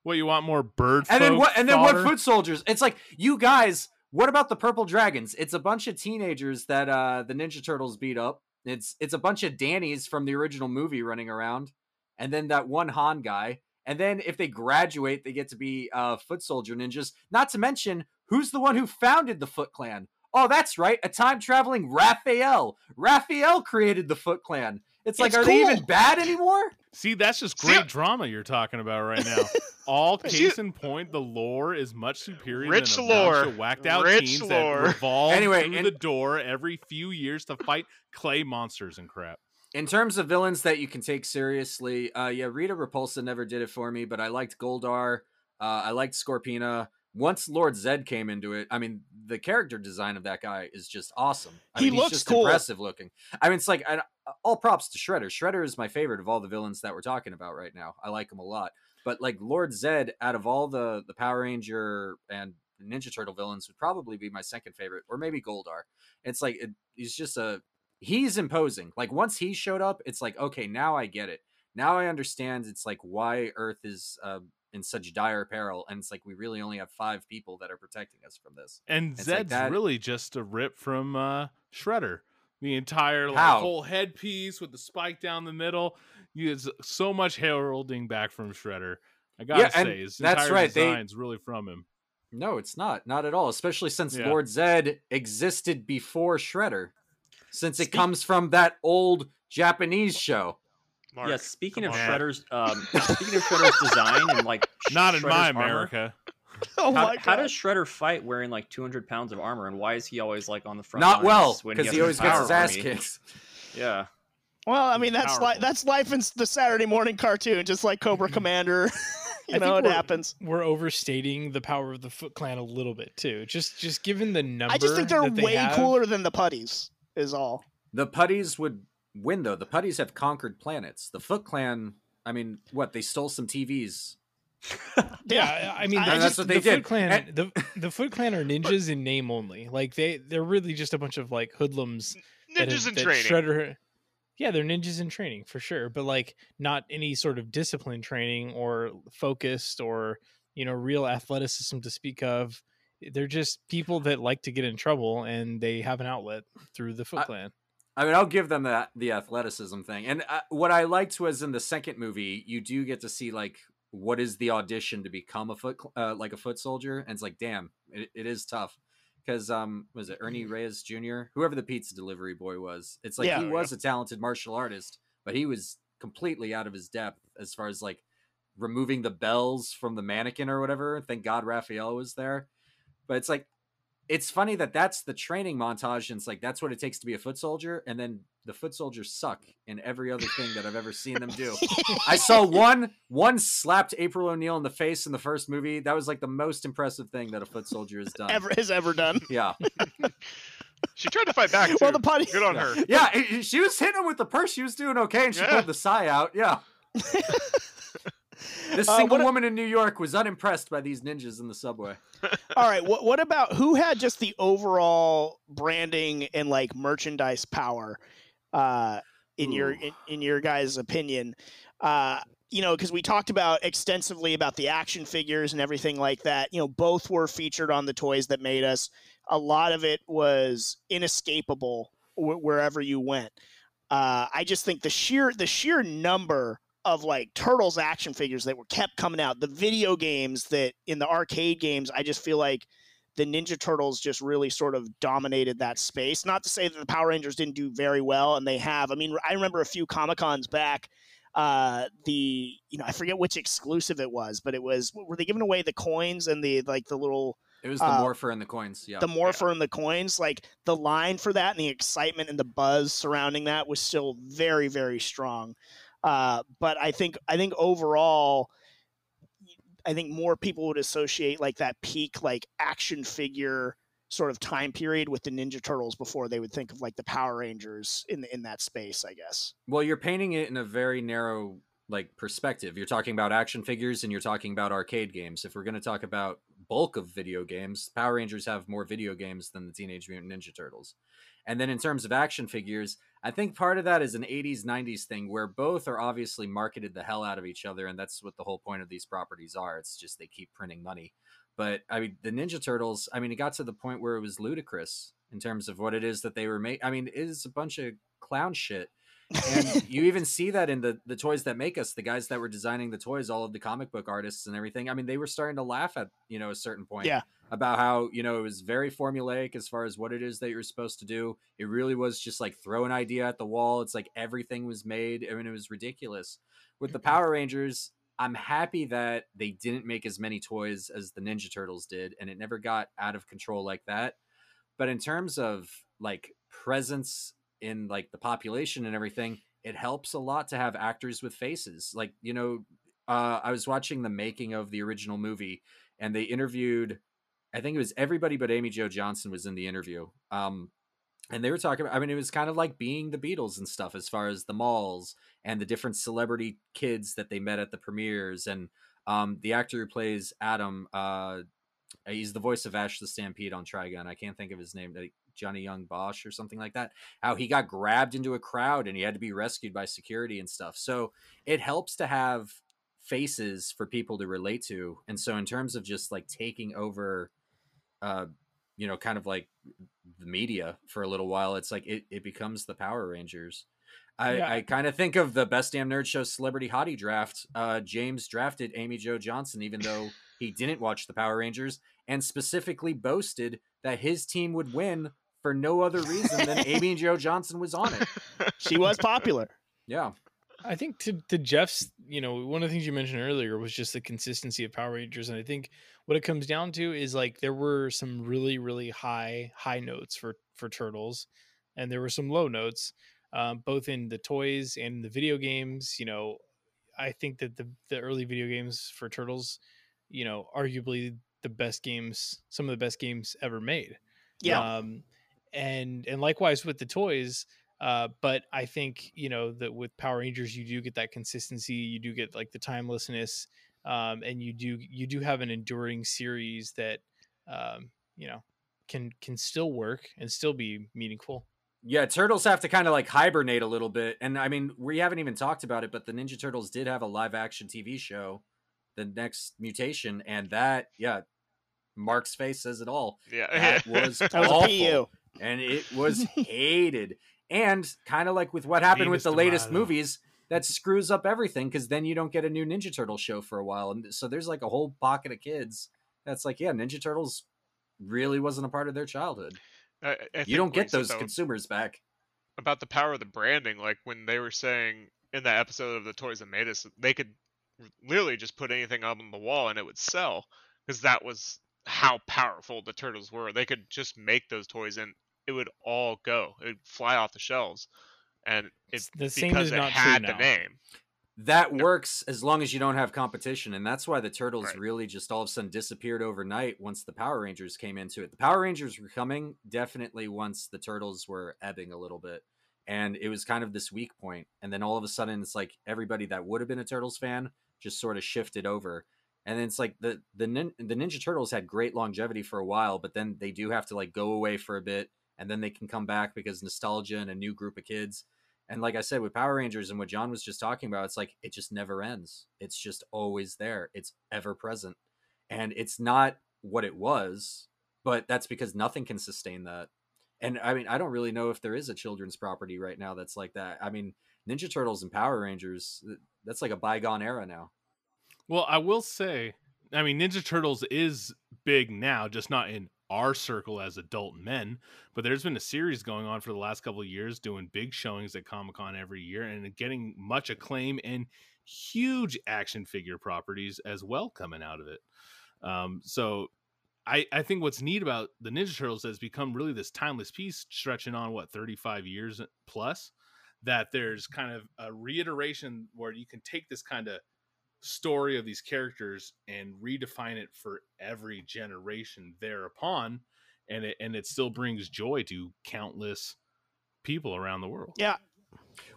What, you want more bird folk? And then what foot soldiers? It's like, you guys, what about the purple dragons? It's a bunch of teenagers that the Ninja Turtles beat up. It's a bunch of Dannies from the original movie running around. And then that one Han guy. And then if they graduate, they get to be foot soldier ninjas. Not to mention, who's the one who founded the Foot Clan? Oh, that's right. A time-traveling Raphael. Raphael created the Foot Clan. It's like, are they even bad anymore? See, that's just great drama you're talking about right now. All case in point, the lore is much superior than a bunch of whacked-out teens that revolve through the door every few years to fight clay monsters and crap. In terms of villains that you can take seriously, Rita Repulsa never did it for me, but I liked Goldar. I liked Scorpina. Once Lord Zed came into it, I mean, the character design of that guy is just awesome. He's just cool. Impressive looking. I mean, it's like, all props to Shredder. Shredder is my favorite of all the villains that we're talking about right now. I like him a lot. But like Lord Zed, out of all the Power Ranger and Ninja Turtle villains, would probably be my second favorite, or maybe Goldar. It's like, he's imposing. Like, once he showed up, it's like, okay, now I get it. now I understand it's like why Earth is in such dire peril, and it's like we really only have 5 people that are protecting us from this. And Zed's like that... really just a rip from Shredder. The entire whole headpiece with the spike down the middle. It's so much heralding back from Shredder. I gotta say, his entire design's really from him. No, it's not. Not at all. Especially since Lord Zed existed before Shredder. Since it comes from that old Japanese show. Mark, yeah, speaking of Shredder's speaking of Shredder's design and like not in my America. Oh my God. How does Shredder fight wearing like 200 pounds of armor, and why is he always like on the front? Not well, because he always gets his ass kicked. Yeah. Well, I mean that's like that's life in the Saturday morning cartoon, just like Cobra Commander. You know, it happens. We're overstating the power of the Foot Clan a little bit too. Just given the number, I just think they're way cooler than the Putties. Is all. The Putties would win though. The Putties have conquered planets. The Foot Clan, I mean, what, they stole some TVs. Yeah, I mean that's what they did. Foot Clan, the Foot Clan are ninjas in name only. Like they're really just a bunch of like hoodlums. Ninjas in training. Shredder, yeah, they're ninjas in training for sure, but like not any sort of discipline training or focused or, you know, real athleticism to speak of. They're just people that like to get in trouble, and they have an outlet through the Foot Clan. I mean, I'll give them the athleticism thing. And what I liked was in the second movie, you do get to see like what is the audition to become a foot soldier, and it's like, damn, it is tough. Because was it Ernie Reyes Jr., whoever the pizza delivery boy was? It's like he was a talented martial artist, but he was completely out of his depth as far as like removing the bells from the mannequin or whatever. Thank God Raphael was there. But it's like, it's funny that that's the training montage, and it's like that's what it takes to be a foot soldier. And then the foot soldiers suck in every other thing that I've ever seen them do. I saw one slapped April O'Neil in the face in the first movie. That was like the most impressive thing that a foot soldier has done. Ever done. Yeah. She tried to fight back too. Well, the Putties. Good on her. Yeah, she was hitting him with the purse. She was doing okay, and she pulled the sigh out. Yeah. This single woman in New York was unimpressed by these ninjas in the subway. All right, what about who had just the overall branding and like merchandise power in your guys' opinion? You know, because we talked about extensively about the action figures and everything like that. You know, both were featured on the Toys That Made Us. A lot of it was inescapable wherever you went. I just think the sheer number of like Turtles action figures that were kept coming out, the video games that in the arcade games, I just feel like the Ninja Turtles just really sort of dominated that space. Not to say that the Power Rangers didn't do very well, and they have. I mean, I remember a few Comic-Cons back, I forget which exclusive it was, but it was, were they giving away the coins and the, like the little, it was the Morpher and the coins. Yeah. The Morpher and the coins, like the line for that and the excitement and the buzz surrounding that was still very, very strong. But I think overall, I think more people would associate like that peak, like action figure sort of time period with the Ninja Turtles before they would think of like the Power Rangers in that space, I guess. Well, you're painting it in a very narrow like perspective. You're talking about action figures and you're talking about arcade games. If we're going to talk about bulk of video games, Power Rangers have more video games than the Teenage Mutant Ninja Turtles. And then in terms of action figures, I think part of that is an 80s, 90s thing where both are obviously marketed the hell out of each other. And that's what the whole point of these properties are. It's just they keep printing money. But I mean, the Ninja Turtles, I mean, it got to the point where it was ludicrous in terms of what it is that they were making. I mean, it is a bunch of clown shit. And you even see that in the Toys That Make Us, the guys that were designing the toys, all of the comic book artists and everything. I mean, they were starting to laugh at, you know, a certain point about how, you know, it was very formulaic as far as what it is that you're supposed to do. It really was just like throw an idea at the wall. It's like everything was made. I mean, it was ridiculous. With the Power Rangers, I'm happy that they didn't make as many toys as the Ninja Turtles did, and it never got out of control like that. But in terms of like presence in like the population and everything, it helps a lot to have actors with faces. Like, you know, I was watching the making of the original movie, and they interviewed, I think it was everybody but Amy Jo Johnson was in the interview. And they were talking about, I mean, it was kind of like being the Beatles and stuff as far as the malls and the different celebrity kids that they met at the premieres. And the actor who plays Adam, He's the voice of Ash the Stampede on Trigun. I can't think of his name, like Johnny Young Bosch or something like that. How he got grabbed into a crowd and he had to be rescued by security and stuff. So it helps to have faces for people to relate to. And so in terms of just like taking over, you know, kind of like the media for a little while, it's like it becomes the Power Rangers. I kind of think of the Best Damn Nerd Show Celebrity Hottie Draft. James drafted Amy Jo Johnson, even though he didn't watch the Power Rangers, and specifically boasted that his team would win for no other reason than Amy Jo Johnson was on it. She was popular. Yeah. I think to Jeff's, you know, one of the things you mentioned earlier was just the consistency of Power Rangers. And I think what it comes down to is like, there were some really, really high notes for Turtles, and there were some low notes, both in the toys and the video games. You know, I think that the early video games for Turtles, you know, arguably the best games, some of the best games ever made. Yeah. And likewise with the toys. But I think, you know, that with Power Rangers, you do get that consistency. You do get like the timelessness, and you do have an enduring series that, you know, can still work and still be meaningful. Yeah, Turtles have to kind of like hibernate a little bit. And I mean, we haven't even talked about it, but the Ninja Turtles did have a live action TV show, The Next Mutation. And that, yeah, Mark's face says it all. Yeah, that was awful. And it was hated. And kind of like with what happened with the latest movies, that screws up everything, because then you don't get a new Ninja Turtle show for a while. And so there's like a whole pocket of kids that's like, yeah, Ninja Turtles really wasn't a part of their childhood. I you don't get those consumers back. About the power of the branding, like when they were saying in that episode of The Toys That Made Us, they could literally just put anything up on the wall and it would sell, because that was how powerful the Turtles were. They could just make those toys and it would all go. It would fly off the shelves, and it's the same because it had the name. That works as long as you don't have competition, and that's why the Turtles really just all of a sudden disappeared overnight once the Power Rangers came into it. The Power Rangers were coming definitely once the Turtles were ebbing a little bit, and it was kind of this weak point. And then all of a sudden, it's like everybody that would have been a Turtles fan just sort of shifted over. And then it's like the Ninja Turtles had great longevity for a while, but then they do have to like go away for a bit, and then they can come back because nostalgia and a new group of kids. And like I said, with Power Rangers and what John was just talking about, it's like, it just never ends. It's just always there. It's ever present. And it's not what it was, but that's because nothing can sustain that. And I mean, I don't really know if there is a children's property right now that's like that. I mean, Ninja Turtles and Power Rangers, that's like a bygone era now. Well, I will say, I mean, Ninja Turtles is big now, just not in our circle as adult men, but there's been a series going on for the last couple of years doing big showings at Comic-Con every year and getting much acclaim and huge action figure properties as well coming out of it. So I think what's neat about the Ninja Turtles has become really this timeless piece stretching on 35 years plus, that there's kind of a reiteration where you can take this kind of story of these characters and redefine it for every generation thereupon, and it still brings joy to countless people around the world. Yeah.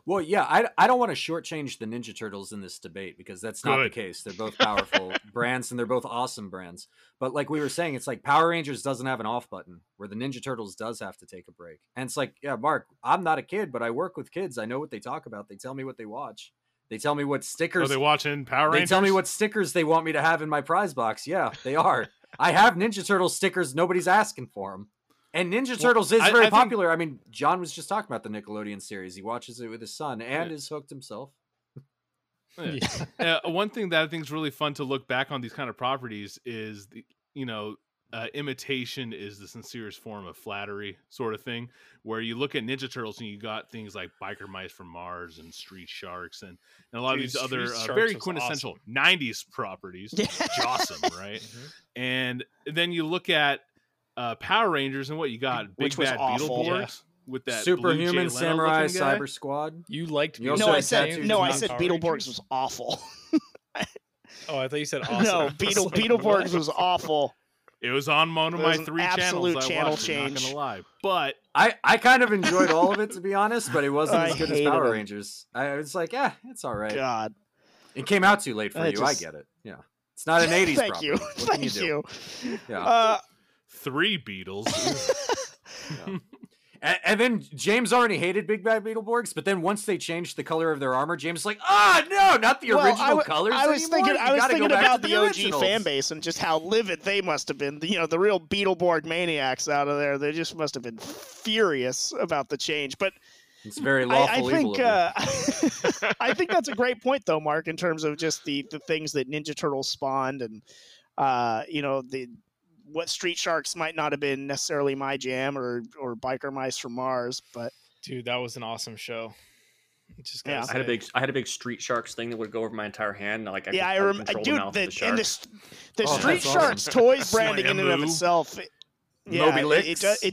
Well, yeah, I don't want to shortchange the Ninja Turtles in this debate, because that's not the case. They're both powerful brands, and they're both awesome brands. But like we were saying, it's like Power Rangers doesn't have an off button, where the Ninja Turtles does have to take a break. And it's like, yeah, Mark, I'm not a kid, but I work with kids. I know what they talk about. They tell me what they watch. They tell me what stickers. Are they watching Power Rangers? They tell me what stickers they want me to have in my prize box. Yeah, they are. I have Ninja Turtle stickers. Nobody's asking for them. And Ninja Turtles is very popular. I mean, John was just talking about the Nickelodeon series. He watches it with his son and is hooked himself. One thing that I think is really fun to look back on these kind of properties is, imitation is the sincerest form of flattery, sort of thing, where you look at Ninja Turtles and you got things like Biker Mice from Mars and Street Sharks and a lot of these other very quintessential awesome 90s properties. Jawsome, right? Mm-hmm. And then you look at Power Rangers and what you got. Big Bad Beetleborgs with that Superhuman Samurai Cyber Squad. You liked Beetleborgs? No, I said Beetleborgs was awful. Oh, I thought you said awesome. No, Beetleborgs was awful. It was on one of my three channels. I watched it, not gonna lie. But I kind of enjoyed all of it, to be honest, but it wasn't as good as Power Rangers. I was like, yeah, it's all right. God. It came out too late for you. I get it. Yeah. It's not an 80s Thank problem. You. What Thank can you. Do? You. Yeah. Three Beatles. Yeah. And then James already hated Big Bad Beetleborgs, but then once they changed the color of their armor, James was like, "Ah, oh, no, not the original colors." I was thinking about the OG fan base and just how livid they must have been. You know, the real Beetleborg maniacs out of there—they just must have been furious about the change. But it's very lawful. I think I think that's a great point, though, Mark, in terms of just the things that Ninja Turtles spawned, and you know the. What Street Sharks might not have been necessarily my jam or Biker Mice from Mars, but dude, that was an awesome show. Just yeah. I had a big Street Sharks thing that would go over my entire hand. Like, I remember, dude, the Street Sharks awesome. Toys branding in and of itself. Yeah, Moby Licks.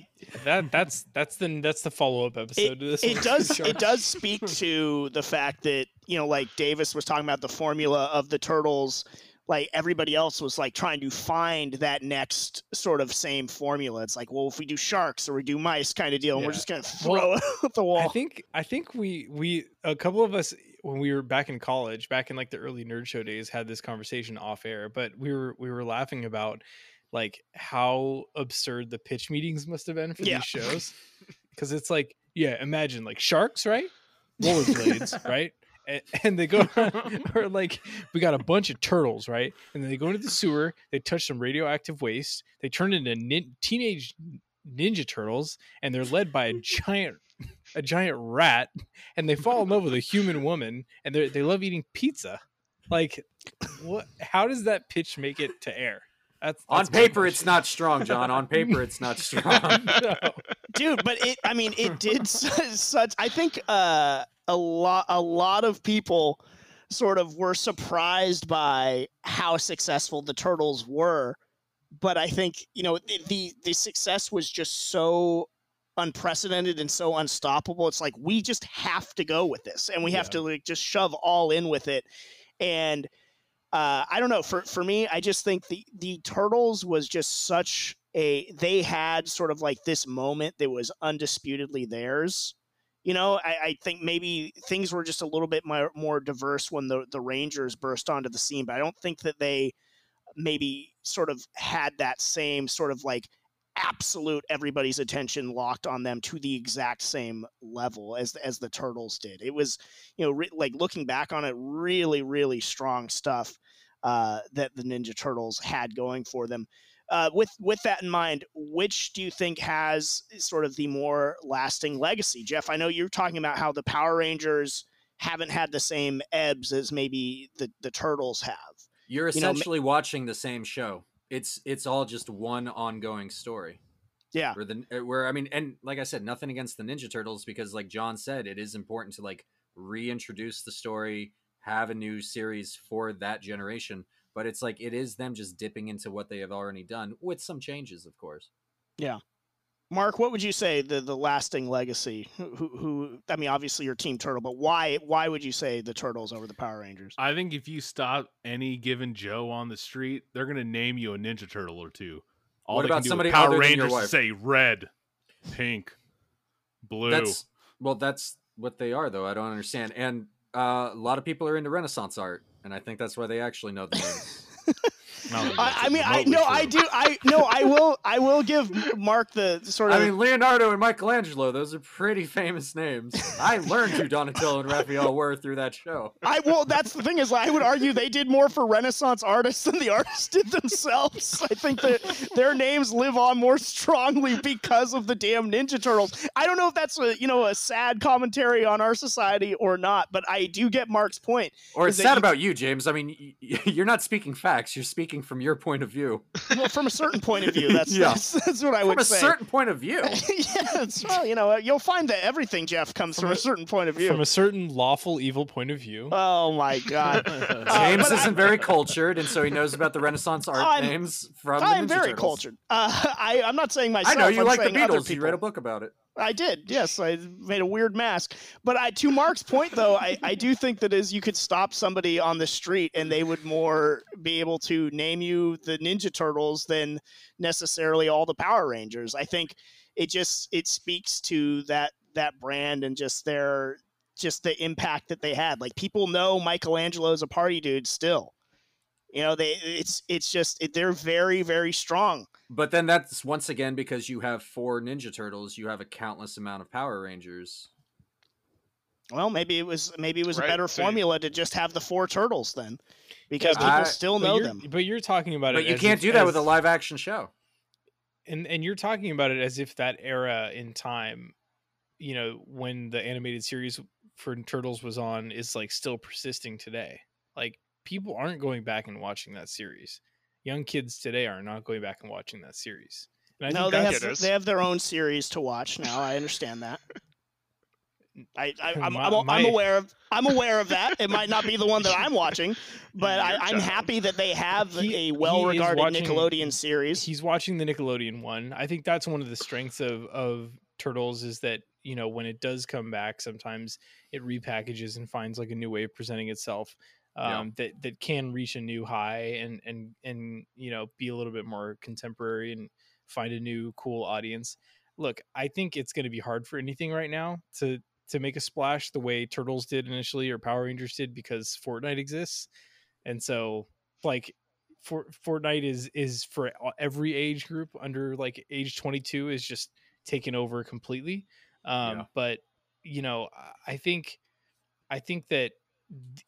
That's the follow up episode. It does speak to the fact that, you know, like Davis was talking about the formula of the Turtles. Like everybody else was like trying to find that next sort of same formula. It's like, well, if we do sharks or we do mice kind of deal, and we're just going to throw it at the wall. I think we a couple of us when we were back in college, back in like the early Nerd Show days, had this conversation off air, but we were laughing about like how absurd the pitch meetings must have been for these shows. Cause it's like, yeah, imagine like sharks, right? Rollerblades, right? And they go or like we got a bunch of turtles, right? And then they go into the sewer, they touch some radioactive waste, they turn into Teenage Ninja Turtles, and they're led by a giant rat, and they fall in love with a human woman, and they love eating pizza. Like, what? How does that pitch make it to air? That's on paper, it's not strong, John. On paper, it's not strong, no. Dude. But it did such. I think a lot of people sort of were surprised by how successful the Turtles were. But I think, you know, the success was just so unprecedented and so unstoppable. It's like we just have to go with this, and we have to like just shove all in with it, and. I don't know. For me, I just think the Turtles was just such they had sort of like this moment that was undisputedly theirs. You know, I think maybe things were just a little bit more diverse when the Rangers burst onto the scene, but I don't think that they maybe sort of had that same sort of like absolute everybody's attention locked on them to the exact same level as the Turtles did. It was, you know, like looking back on it, really, really strong stuff that the Ninja Turtles had going for them. With that in mind, which do you think has sort of the more lasting legacy? Jeff, I know you're talking about how the Power Rangers haven't had the same ebbs as maybe the Turtles have. You're essentially watching the same show. It's all just one ongoing story. Yeah. And like I said, nothing against the Ninja Turtles, because like John said, it is important to like reintroduce the story, have a new series for that generation. But it's like, it is them just dipping into what they have already done with some changes, of course. Yeah. Mark, what would you say the lasting legacy? Who I mean, obviously you're Team Turtle, but why would you say the Turtles over the Power Rangers? I think if you stop any given Joe on the street, they're gonna name you a Ninja Turtle or two. All what about somebody Power Rangers say red, pink, blue. That's what they are, though. I don't understand. And a lot of people are into Renaissance art, and I think that's why they actually know the names. I will give Mark the sort of. I mean, Leonardo and Michelangelo; those are pretty famous names. I learned who Donatello and Raphael were through that show. That's the thing is, I would argue they did more for Renaissance artists than the artists did themselves. I think that their names live on more strongly because of the damn Ninja Turtles. I don't know if that's a sad commentary on our society or not, but I do get Mark's point. Or it's sad about you, James. I mean, you're not speaking facts. You're speaking from your point of view. Well, from a certain point of view, that's what I would say. From a certain point of view. Yes, well, you know, you'll find that everything, Jeff, comes from a certain point of view. From a certain lawful evil point of view. Oh, my God. James isn't very cultured, and so he knows about the Renaissance art names from the Ninja Turtles. I'm very cultured. I'm not saying myself. I know, you like the Beatles. You read a book about it. I did, yes. I made a weird mask. But to Mark's point, though, I do think that is you could stop somebody on the street and they would more be able to name you the Ninja Turtles than necessarily all the Power Rangers. I think it speaks to that brand and just the impact that they had. Like, people know Michelangelo is a party dude still. You know, they're very, very strong. But then that's once again, because you have 4 Ninja Turtles, you have a countless amount of Power Rangers. Well, maybe it was a better formula to just have the 4 turtles then, because people still know them. But you're talking about it. But you can't do that with a live action show. And you're talking about it as if that era in time, you know, when the animated series for Turtles was on, is like still persisting today. Like, people aren't going back and watching that series. Young kids today are not going back and watching that series. And I think they have their own series to watch now. I understand that. I'm aware of that. It might not be the one that I'm watching, but I'm happy that they have a well-regarded Nickelodeon series. He's watching the Nickelodeon one. I think that's one of the strengths of Turtles, is that, you know, when it does come back, sometimes it repackages and finds like a new way of presenting itself, that can reach a new high and you know, be a little bit more contemporary and find a new cool audience. Look, I think it's going to be hard for anything right now to make a splash the way Turtles did initially, or Power Rangers did, because Fortnite exists. And so like Fortnite is for every age group under like age 22 is just taken over completely. But you know, I think that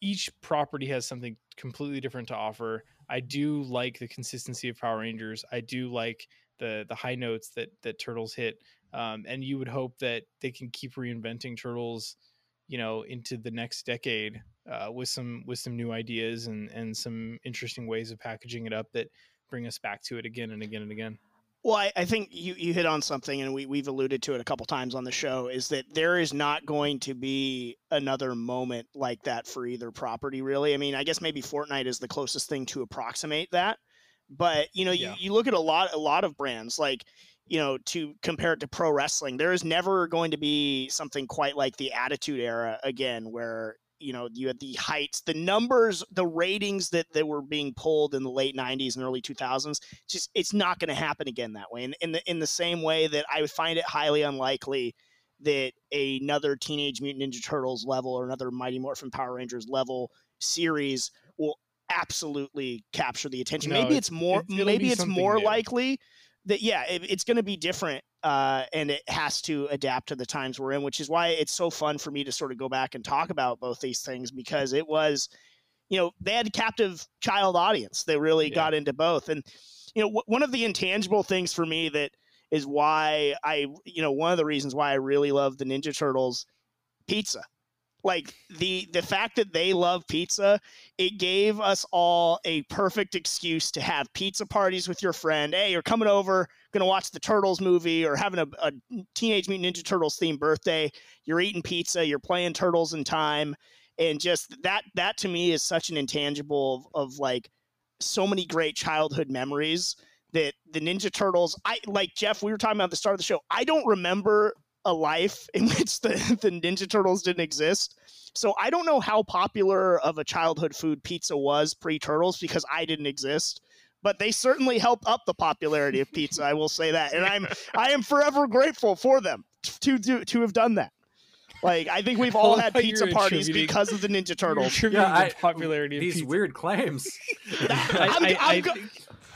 each property has something completely different to offer. I do like the consistency of Power Rangers. I do like the high notes that Turtles hit. And you would hope that they can keep reinventing Turtles, you know, into the next decade, with some new ideas and some interesting ways of packaging it up that bring us back to it again and again and again. Well, I think you hit on something, and we've alluded to it a couple times on the show, is that there is not going to be another moment like that for either property, really. I mean, I guess maybe Fortnite is the closest thing to approximate that. But, you know, you look at a lot of brands, like, you know, to compare it to pro wrestling, there is never going to be something quite like the Attitude Era again, where, you know, you had the heights, the numbers, the ratings that were being pulled in the late 90s and early 2000s. Just, it's not going to happen again that way. And in the same way that I would find it highly unlikely that another Teenage Mutant Ninja Turtles level or another Mighty Morphin Power Rangers level series will absolutely capture the attention. No, maybe it's more likely that it's going to be different, and it has to adapt to the times we're in, which is why it's so fun for me to sort of go back and talk about both these things, because it was, you know, they had a captive child audience. They really got into both. And, you know, one of the intangible things for me that is why one of the reasons why I really love the Ninja Turtles pizza. Like the fact that they love pizza, it gave us all a perfect excuse to have pizza parties with your friend. Hey, you're coming over, going to watch the Turtles movie, or having a Teenage Mutant Ninja Turtles themed birthday. You're eating pizza, you're playing Turtles in time. And just that to me is such an intangible of like so many great childhood memories that the Ninja Turtles, I like Jeff, we were talking about at the start of the show. I don't remember a life in which the Ninja Turtles didn't exist. So I don't know how popular of a childhood food pizza was pre-Turtles, because I didn't exist, but they certainly helped up the popularity of pizza. I will say that. And I am forever grateful for them to have done that. Like, I think we've all had pizza parties because of the Ninja Turtles. The popularity of these pizza. Weird claims.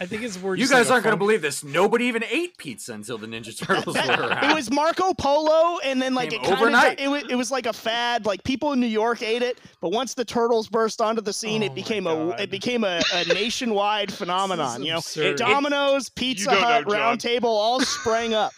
I think it's worth. You guys aren't going to believe this. Nobody even ate pizza until the Ninja Turtles were around. It was Marco Polo, and then like overnight, it was like a fad. Like people in New York ate it, but once the Turtles burst onto the scene, it became a nationwide phenomenon. You know, Domino's, Pizza Hut, Round Table all sprang up.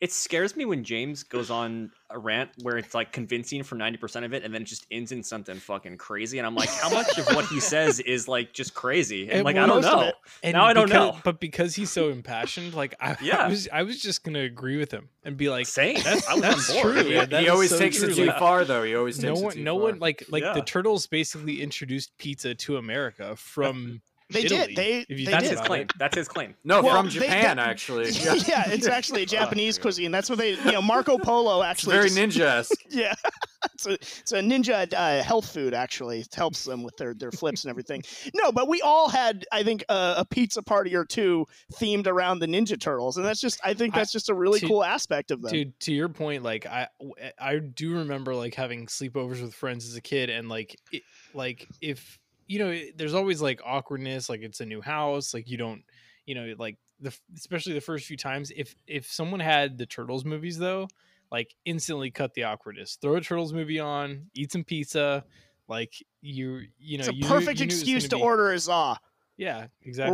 It scares me when James goes on a rant where it's like convincing for 90% of it, and then it just ends in something fucking crazy. And I'm like, how much of what he says is like just crazy? And like, I don't know. I don't know. But because he's so impassioned, like I was just going to agree with him and be like, same. That's true. Yeah, that he always takes it too far though. He always takes it too far. No one like the Turtles basically introduced pizza to America from They Italy. Did. They that's did. His claim. That's his claim. No, well, from Japan, actually. Yeah, it's actually Japanese cuisine. That's what they, you know, Marco Polo actually. It's very ninja-esque. Yeah. It's a ninja health food, actually. It helps them with their flips and everything. No, but we all had, I think, a pizza party or two themed around the Ninja Turtles. And that's just, I think that's just a really cool aspect of them. Dude, to your point, like, I do remember, like, having sleepovers with friends as a kid. And, like, if you know, there's always like awkwardness, like it's a new house, like you don't, you know, like the, especially the first few times. If someone had the Turtles movies though, like instantly cut the awkwardness, throw a Turtles movie on, eat some pizza, like you know, it's a perfect excuse to order a za. Yeah, exactly.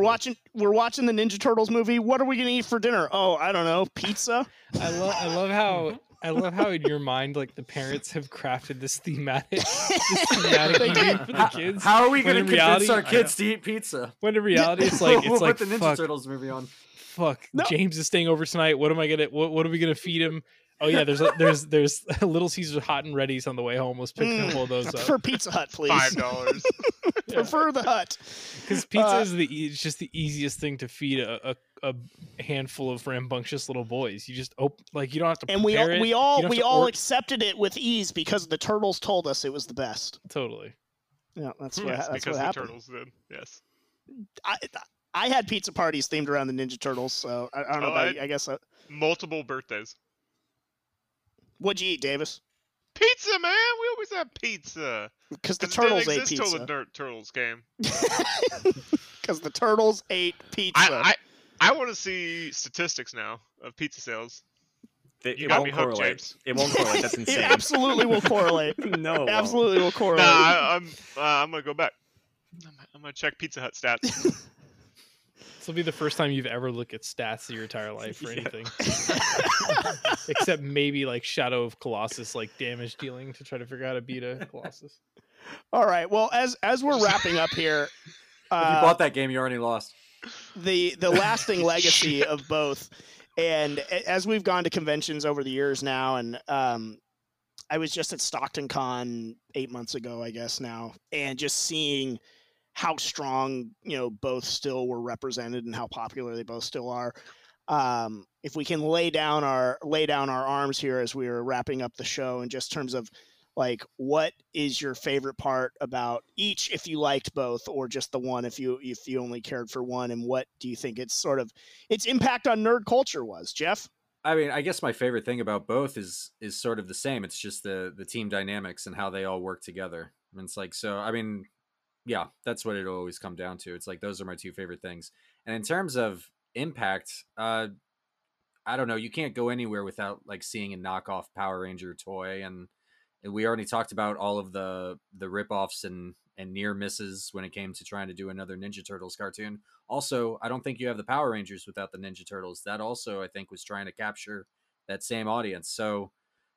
We're watching the Ninja Turtles movie. What are we gonna eat for dinner? Oh, I don't know, pizza. I love how in your mind, like, the parents have crafted this thematic meeting for the kids. How are we going to convince our kids to eat pizza? When in reality, it's like put the Ninja Turtles movie on. Fuck, no. James is staying over tonight. What are we gonna feed him? Oh yeah, there's Little Caesar hot and ready's on the way home. Let's pick up all those up. For Pizza Hut, please. $5. Yeah. Prefer the Hut, because pizza is it's just the easiest thing to feed a handful of rambunctious little boys. You just you don't have to prepare it. And we all accepted it with ease because the Turtles told us it was the best. Totally. Yeah, that's what happened. Because the Turtles did. Yes. I had pizza parties themed around the Ninja Turtles, so I don't know about you. I guess multiple birthdays. What'd you eat, Davis? Pizza, man. We always had pizza. Because the Turtles ate pizza. Until the Turtles came. Because the Turtles ate pizza. I want to see statistics now of pizza sales. It won't correlate. James. It won't correlate. That's insane. It absolutely will correlate. No, it absolutely will correlate. Nah, I'm gonna go back. I'm gonna check Pizza Hut stats. This will be the first time you've ever looked at stats of your entire life or anything. Except maybe like Shadow of Colossus, like damage dealing to try to figure out how to beat a Colossus. All right. Well, as we're wrapping up here, if you bought that game, you already lost. The lasting legacy of both, and as we've gone to conventions over the years now, and I was just at Stockton Con 8 months ago, I guess now, and just seeing how strong, you know, both still were represented and how popular they both still are. If we can lay down our arms here as we are wrapping up the show, in just terms of like, what is your favorite part about each, if you liked both, or just the one if you only cared for one, and what do you think it's sort of its impact on nerd culture was? Jeff? I mean, I guess my favorite thing about both is sort of the same. It's just the team dynamics and how they all work together. And it's like, so, I mean, yeah, that's what it'll always come down to. It's like, those are my two favorite things. And in terms of impact, I don't know, you can't go anywhere without like seeing a knockoff Power Ranger toy, and we already talked about all of the ripoffs and near misses when it came to trying to do another Ninja Turtles cartoon. Also, I don't think you have the Power Rangers without the Ninja Turtles. That also, I think, was trying to capture that same audience. So,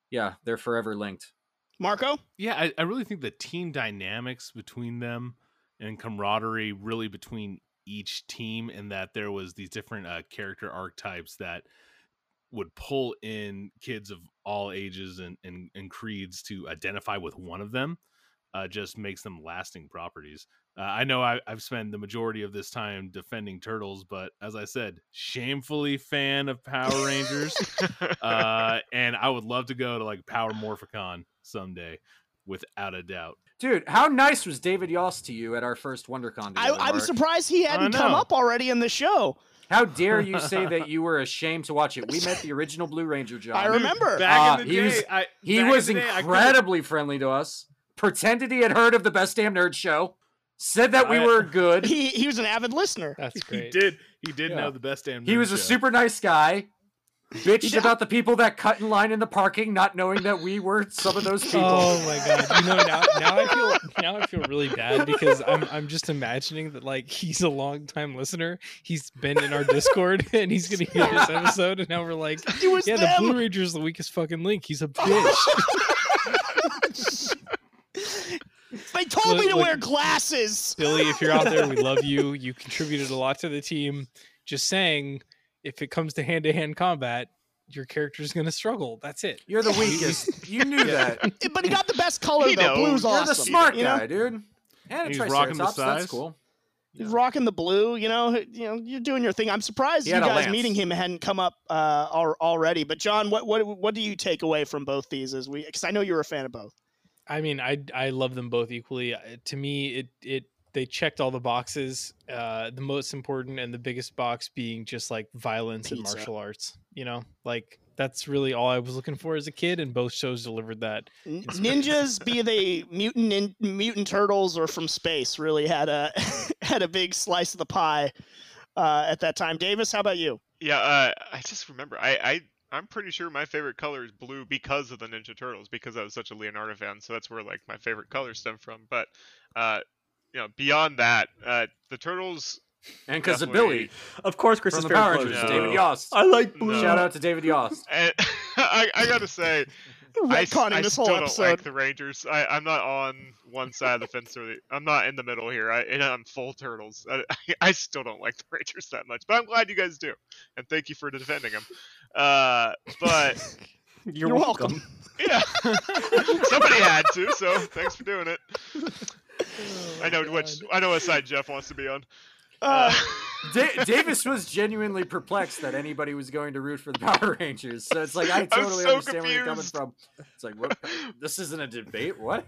yeah, they're forever linked. Marco? Yeah, I really think the team dynamics between them and camaraderie really between each team, and that there was these different character archetypes that would pull in kids of all ages and creeds to identify with one of them, just makes them lasting properties. I know I've spent the majority of this time defending Turtles, but as I said, shamefully fan of Power Rangers. And I would love to go to like Power Morphicon someday, without a doubt. Dude, how nice was David Yost to you at our first WonderCon? I'm surprised he hadn't come up already in the show. How dare you say that you were ashamed to watch it? We met the original Blue Ranger, John. I remember. Back in the day, he was incredibly friendly to us. Pretended he had heard of the Best Damn Nerd Show. Said that we were good. He was an avid listener. That's great. He did know the Best Damn Nerd Show. He was a super nice guy. Bitched about the people that cut in line in the parking, not knowing that we were some of those people. Oh my god! You know, now I feel really bad, because I'm just imagining that like he's a longtime listener. He's been in our Discord and he's gonna hear this episode, and now we're like, the Blue Ranger's the weakest fucking link. He's a bitch. They told me to wear glasses. Billy, if you're out there, we love you. You contributed a lot to the team. Just saying. If it comes to hand combat, your character's going to struggle. That's it. You're the weakest. You knew that. But he got the best color, though. Blue's awesome. You're the smart guy, dude. And he's rocking the size. That's cool. He's rocking the blue. You know, you're doing your thing. I'm surprised you guys meeting him hadn't come up already. But, John, what do you take away from both these? Because I know you're a fan of both. I mean, I love them both equally. To me, it they checked all the boxes, the most important and the biggest box being just like violence and martial arts, you know, like that's really all I was looking for as a kid. And both shows delivered that. Ninjas, be they mutant turtles or from space, really had a, had a big slice of the pie at that time. Davis, how about you? Yeah. I just remember, I'm pretty sure my favorite color is blue because of the Ninja Turtles, because I was such a Leonardo fan. So that's where like my favorite colors stem from. But, you know, beyond that, the Turtles, and because of Billy, of course, Chris's Power Rangers, David Yost. I like blue. No. Shout out to David Yost. And I gotta say, I still don't like the Rangers. I'm not on one side of the fence, or I'm not in the middle here. I'm full Turtles. I still don't like the Rangers that much, but I'm glad you guys do, and thank you for defending them. But you're welcome. Yeah, somebody had to, so thanks for doing it. I know what side Jeff wants to be on. Davis was genuinely perplexed that anybody was going to root for the Power Rangers. So it's like, I totally understand where you're coming from. It's like, what? This isn't a debate. What?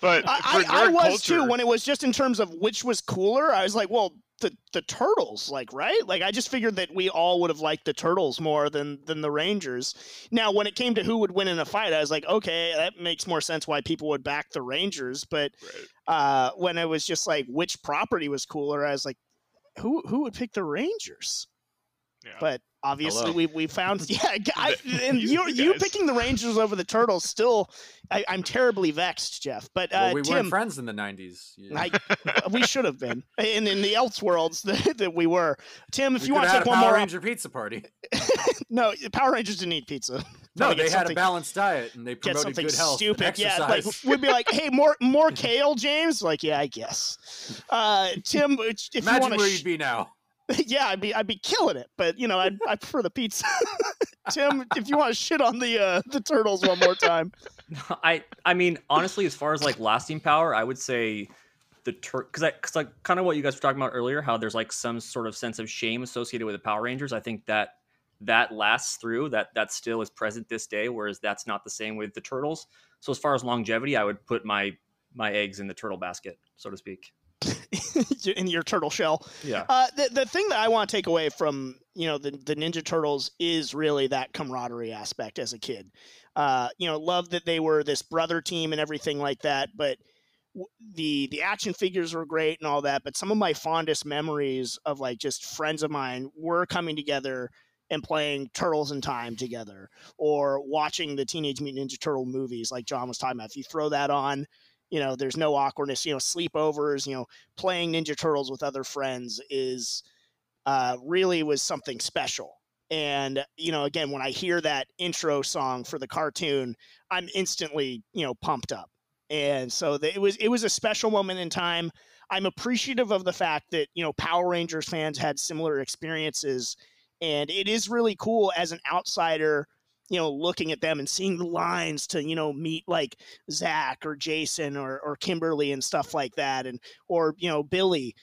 But I was too, when it was just in terms of which was cooler. I was like, well, the Turtles, like, right? Like, I just figured that we all would have liked the Turtles more than the Rangers. Now, when it came to who would win in a fight, I was like, okay, that makes more sense why people would back the Rangers. But when it was just like which property was cooler, I was like, who would pick the Rangers? Yeah. But obviously we found, yeah, and you picking the Rangers over the Turtles still, I'm terribly vexed, Jeff, but well, we weren't friends in the 90s. Yeah. We should have been, and in the else worlds that we were. Tim, if we you want to take one more Ranger pizza party. No, Power Rangers didn't eat pizza. No, they had a balanced diet and they promoted good health. Stupid, yeah. Like, we'd be like, "Hey, more kale, James." Like, yeah, I guess. Tim, if imagine you want where you'd be now. Yeah, I'd be killing it, but you know, I prefer the pizza. Tim, if you want to shit on the Turtles one more time. I mean, honestly, as far as like lasting power, I would say the because like kind of what you guys were talking about earlier, how there's like some sort of sense of shame associated with the Power Rangers. I think that lasts through, that still is present this day, whereas that's not the same with the Turtles. So as far as longevity, I would put my eggs in the turtle basket, so to speak. In your turtle shell. Yeah. The thing that I want to take away from, you know, the Ninja Turtles is really that camaraderie aspect as a kid. You know, love that they were this brother team and everything like that, but the action figures were great and all that, but some of my fondest memories of like just friends of mine were coming together and playing Turtles in Time together or watching the Teenage Mutant Ninja Turtle movies like John was talking about. If you throw that on, you know, there's no awkwardness, you know, sleepovers, you know, playing Ninja Turtles with other friends is really was something special. And, you know, again, when I hear that intro song for the cartoon, I'm instantly, you know, pumped up. And so it was a special moment in time. I'm appreciative of the fact that, you know, Power Rangers fans had similar experiences. And it is really cool as an outsider, you know, looking at them and seeing the lines to, you know, meet like Zach or Jason or Kimberly and stuff like that. And, or, you know, Billy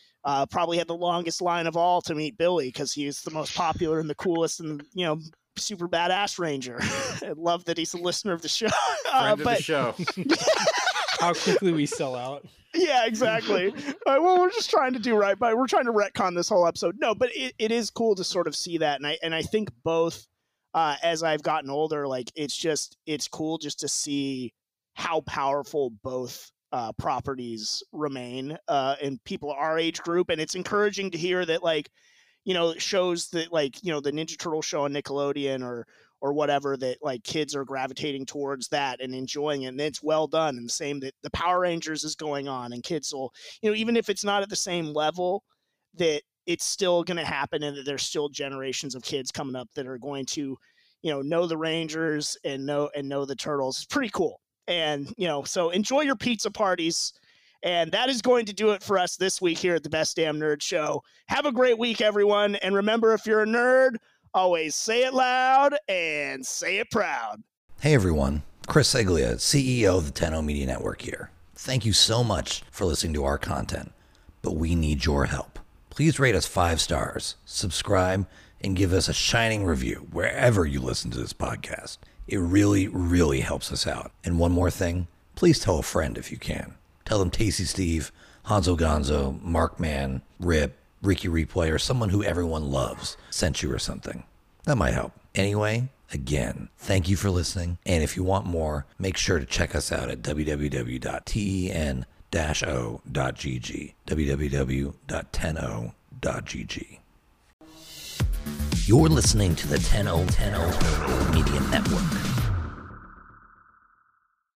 probably had the longest line of all to meet Billy because he's the most popular and the coolest and, you know, super badass Ranger. I love that he's a listener of the show. Friend of the show. How quickly we sell out. Yeah, exactly. Well, we're just trying to do right by. We're trying to retcon this whole episode. No, but it is cool to sort of see that. And I think both, as I've gotten older, like it's cool just to see how powerful both properties remain in people our age group. And it's encouraging to hear that, like, you know, shows that, like, you know, the Ninja Turtle show on Nickelodeon or whatever, that like kids are gravitating towards that and enjoying it, and it's well done. And the same that the Power Rangers is going on, and kids will, you know, even if it's not at the same level, that it's still going to happen, and that there's still generations of kids coming up that are going to, you know the Rangers and know the Turtles. It's pretty cool. And, you know, so enjoy your pizza parties. And that is going to do it for us this week here at the Best Damn Nerd Show. Have a great week, everyone. And remember, if you're a nerd, always say it loud and say it proud. Hey, everyone. Chris Seglia, CEO of the Tenno Media Network here. Thank you so much for listening to our content, but we need your help. Please rate us 5 stars, subscribe, and give us a shining review wherever you listen to this podcast. It really, really helps us out. And one more thing, please tell a friend if you can. Tell them Tasty Steve, Hanzo Gonzo, Markman, Rip, Ricky Replay, or someone who everyone loves sent you or something. That might help. Anyway, again, thank you for listening. And if you want more, make sure to check us out at www.ten-o.gg, www.10-o.gg. You're listening to the Tenno Media Network.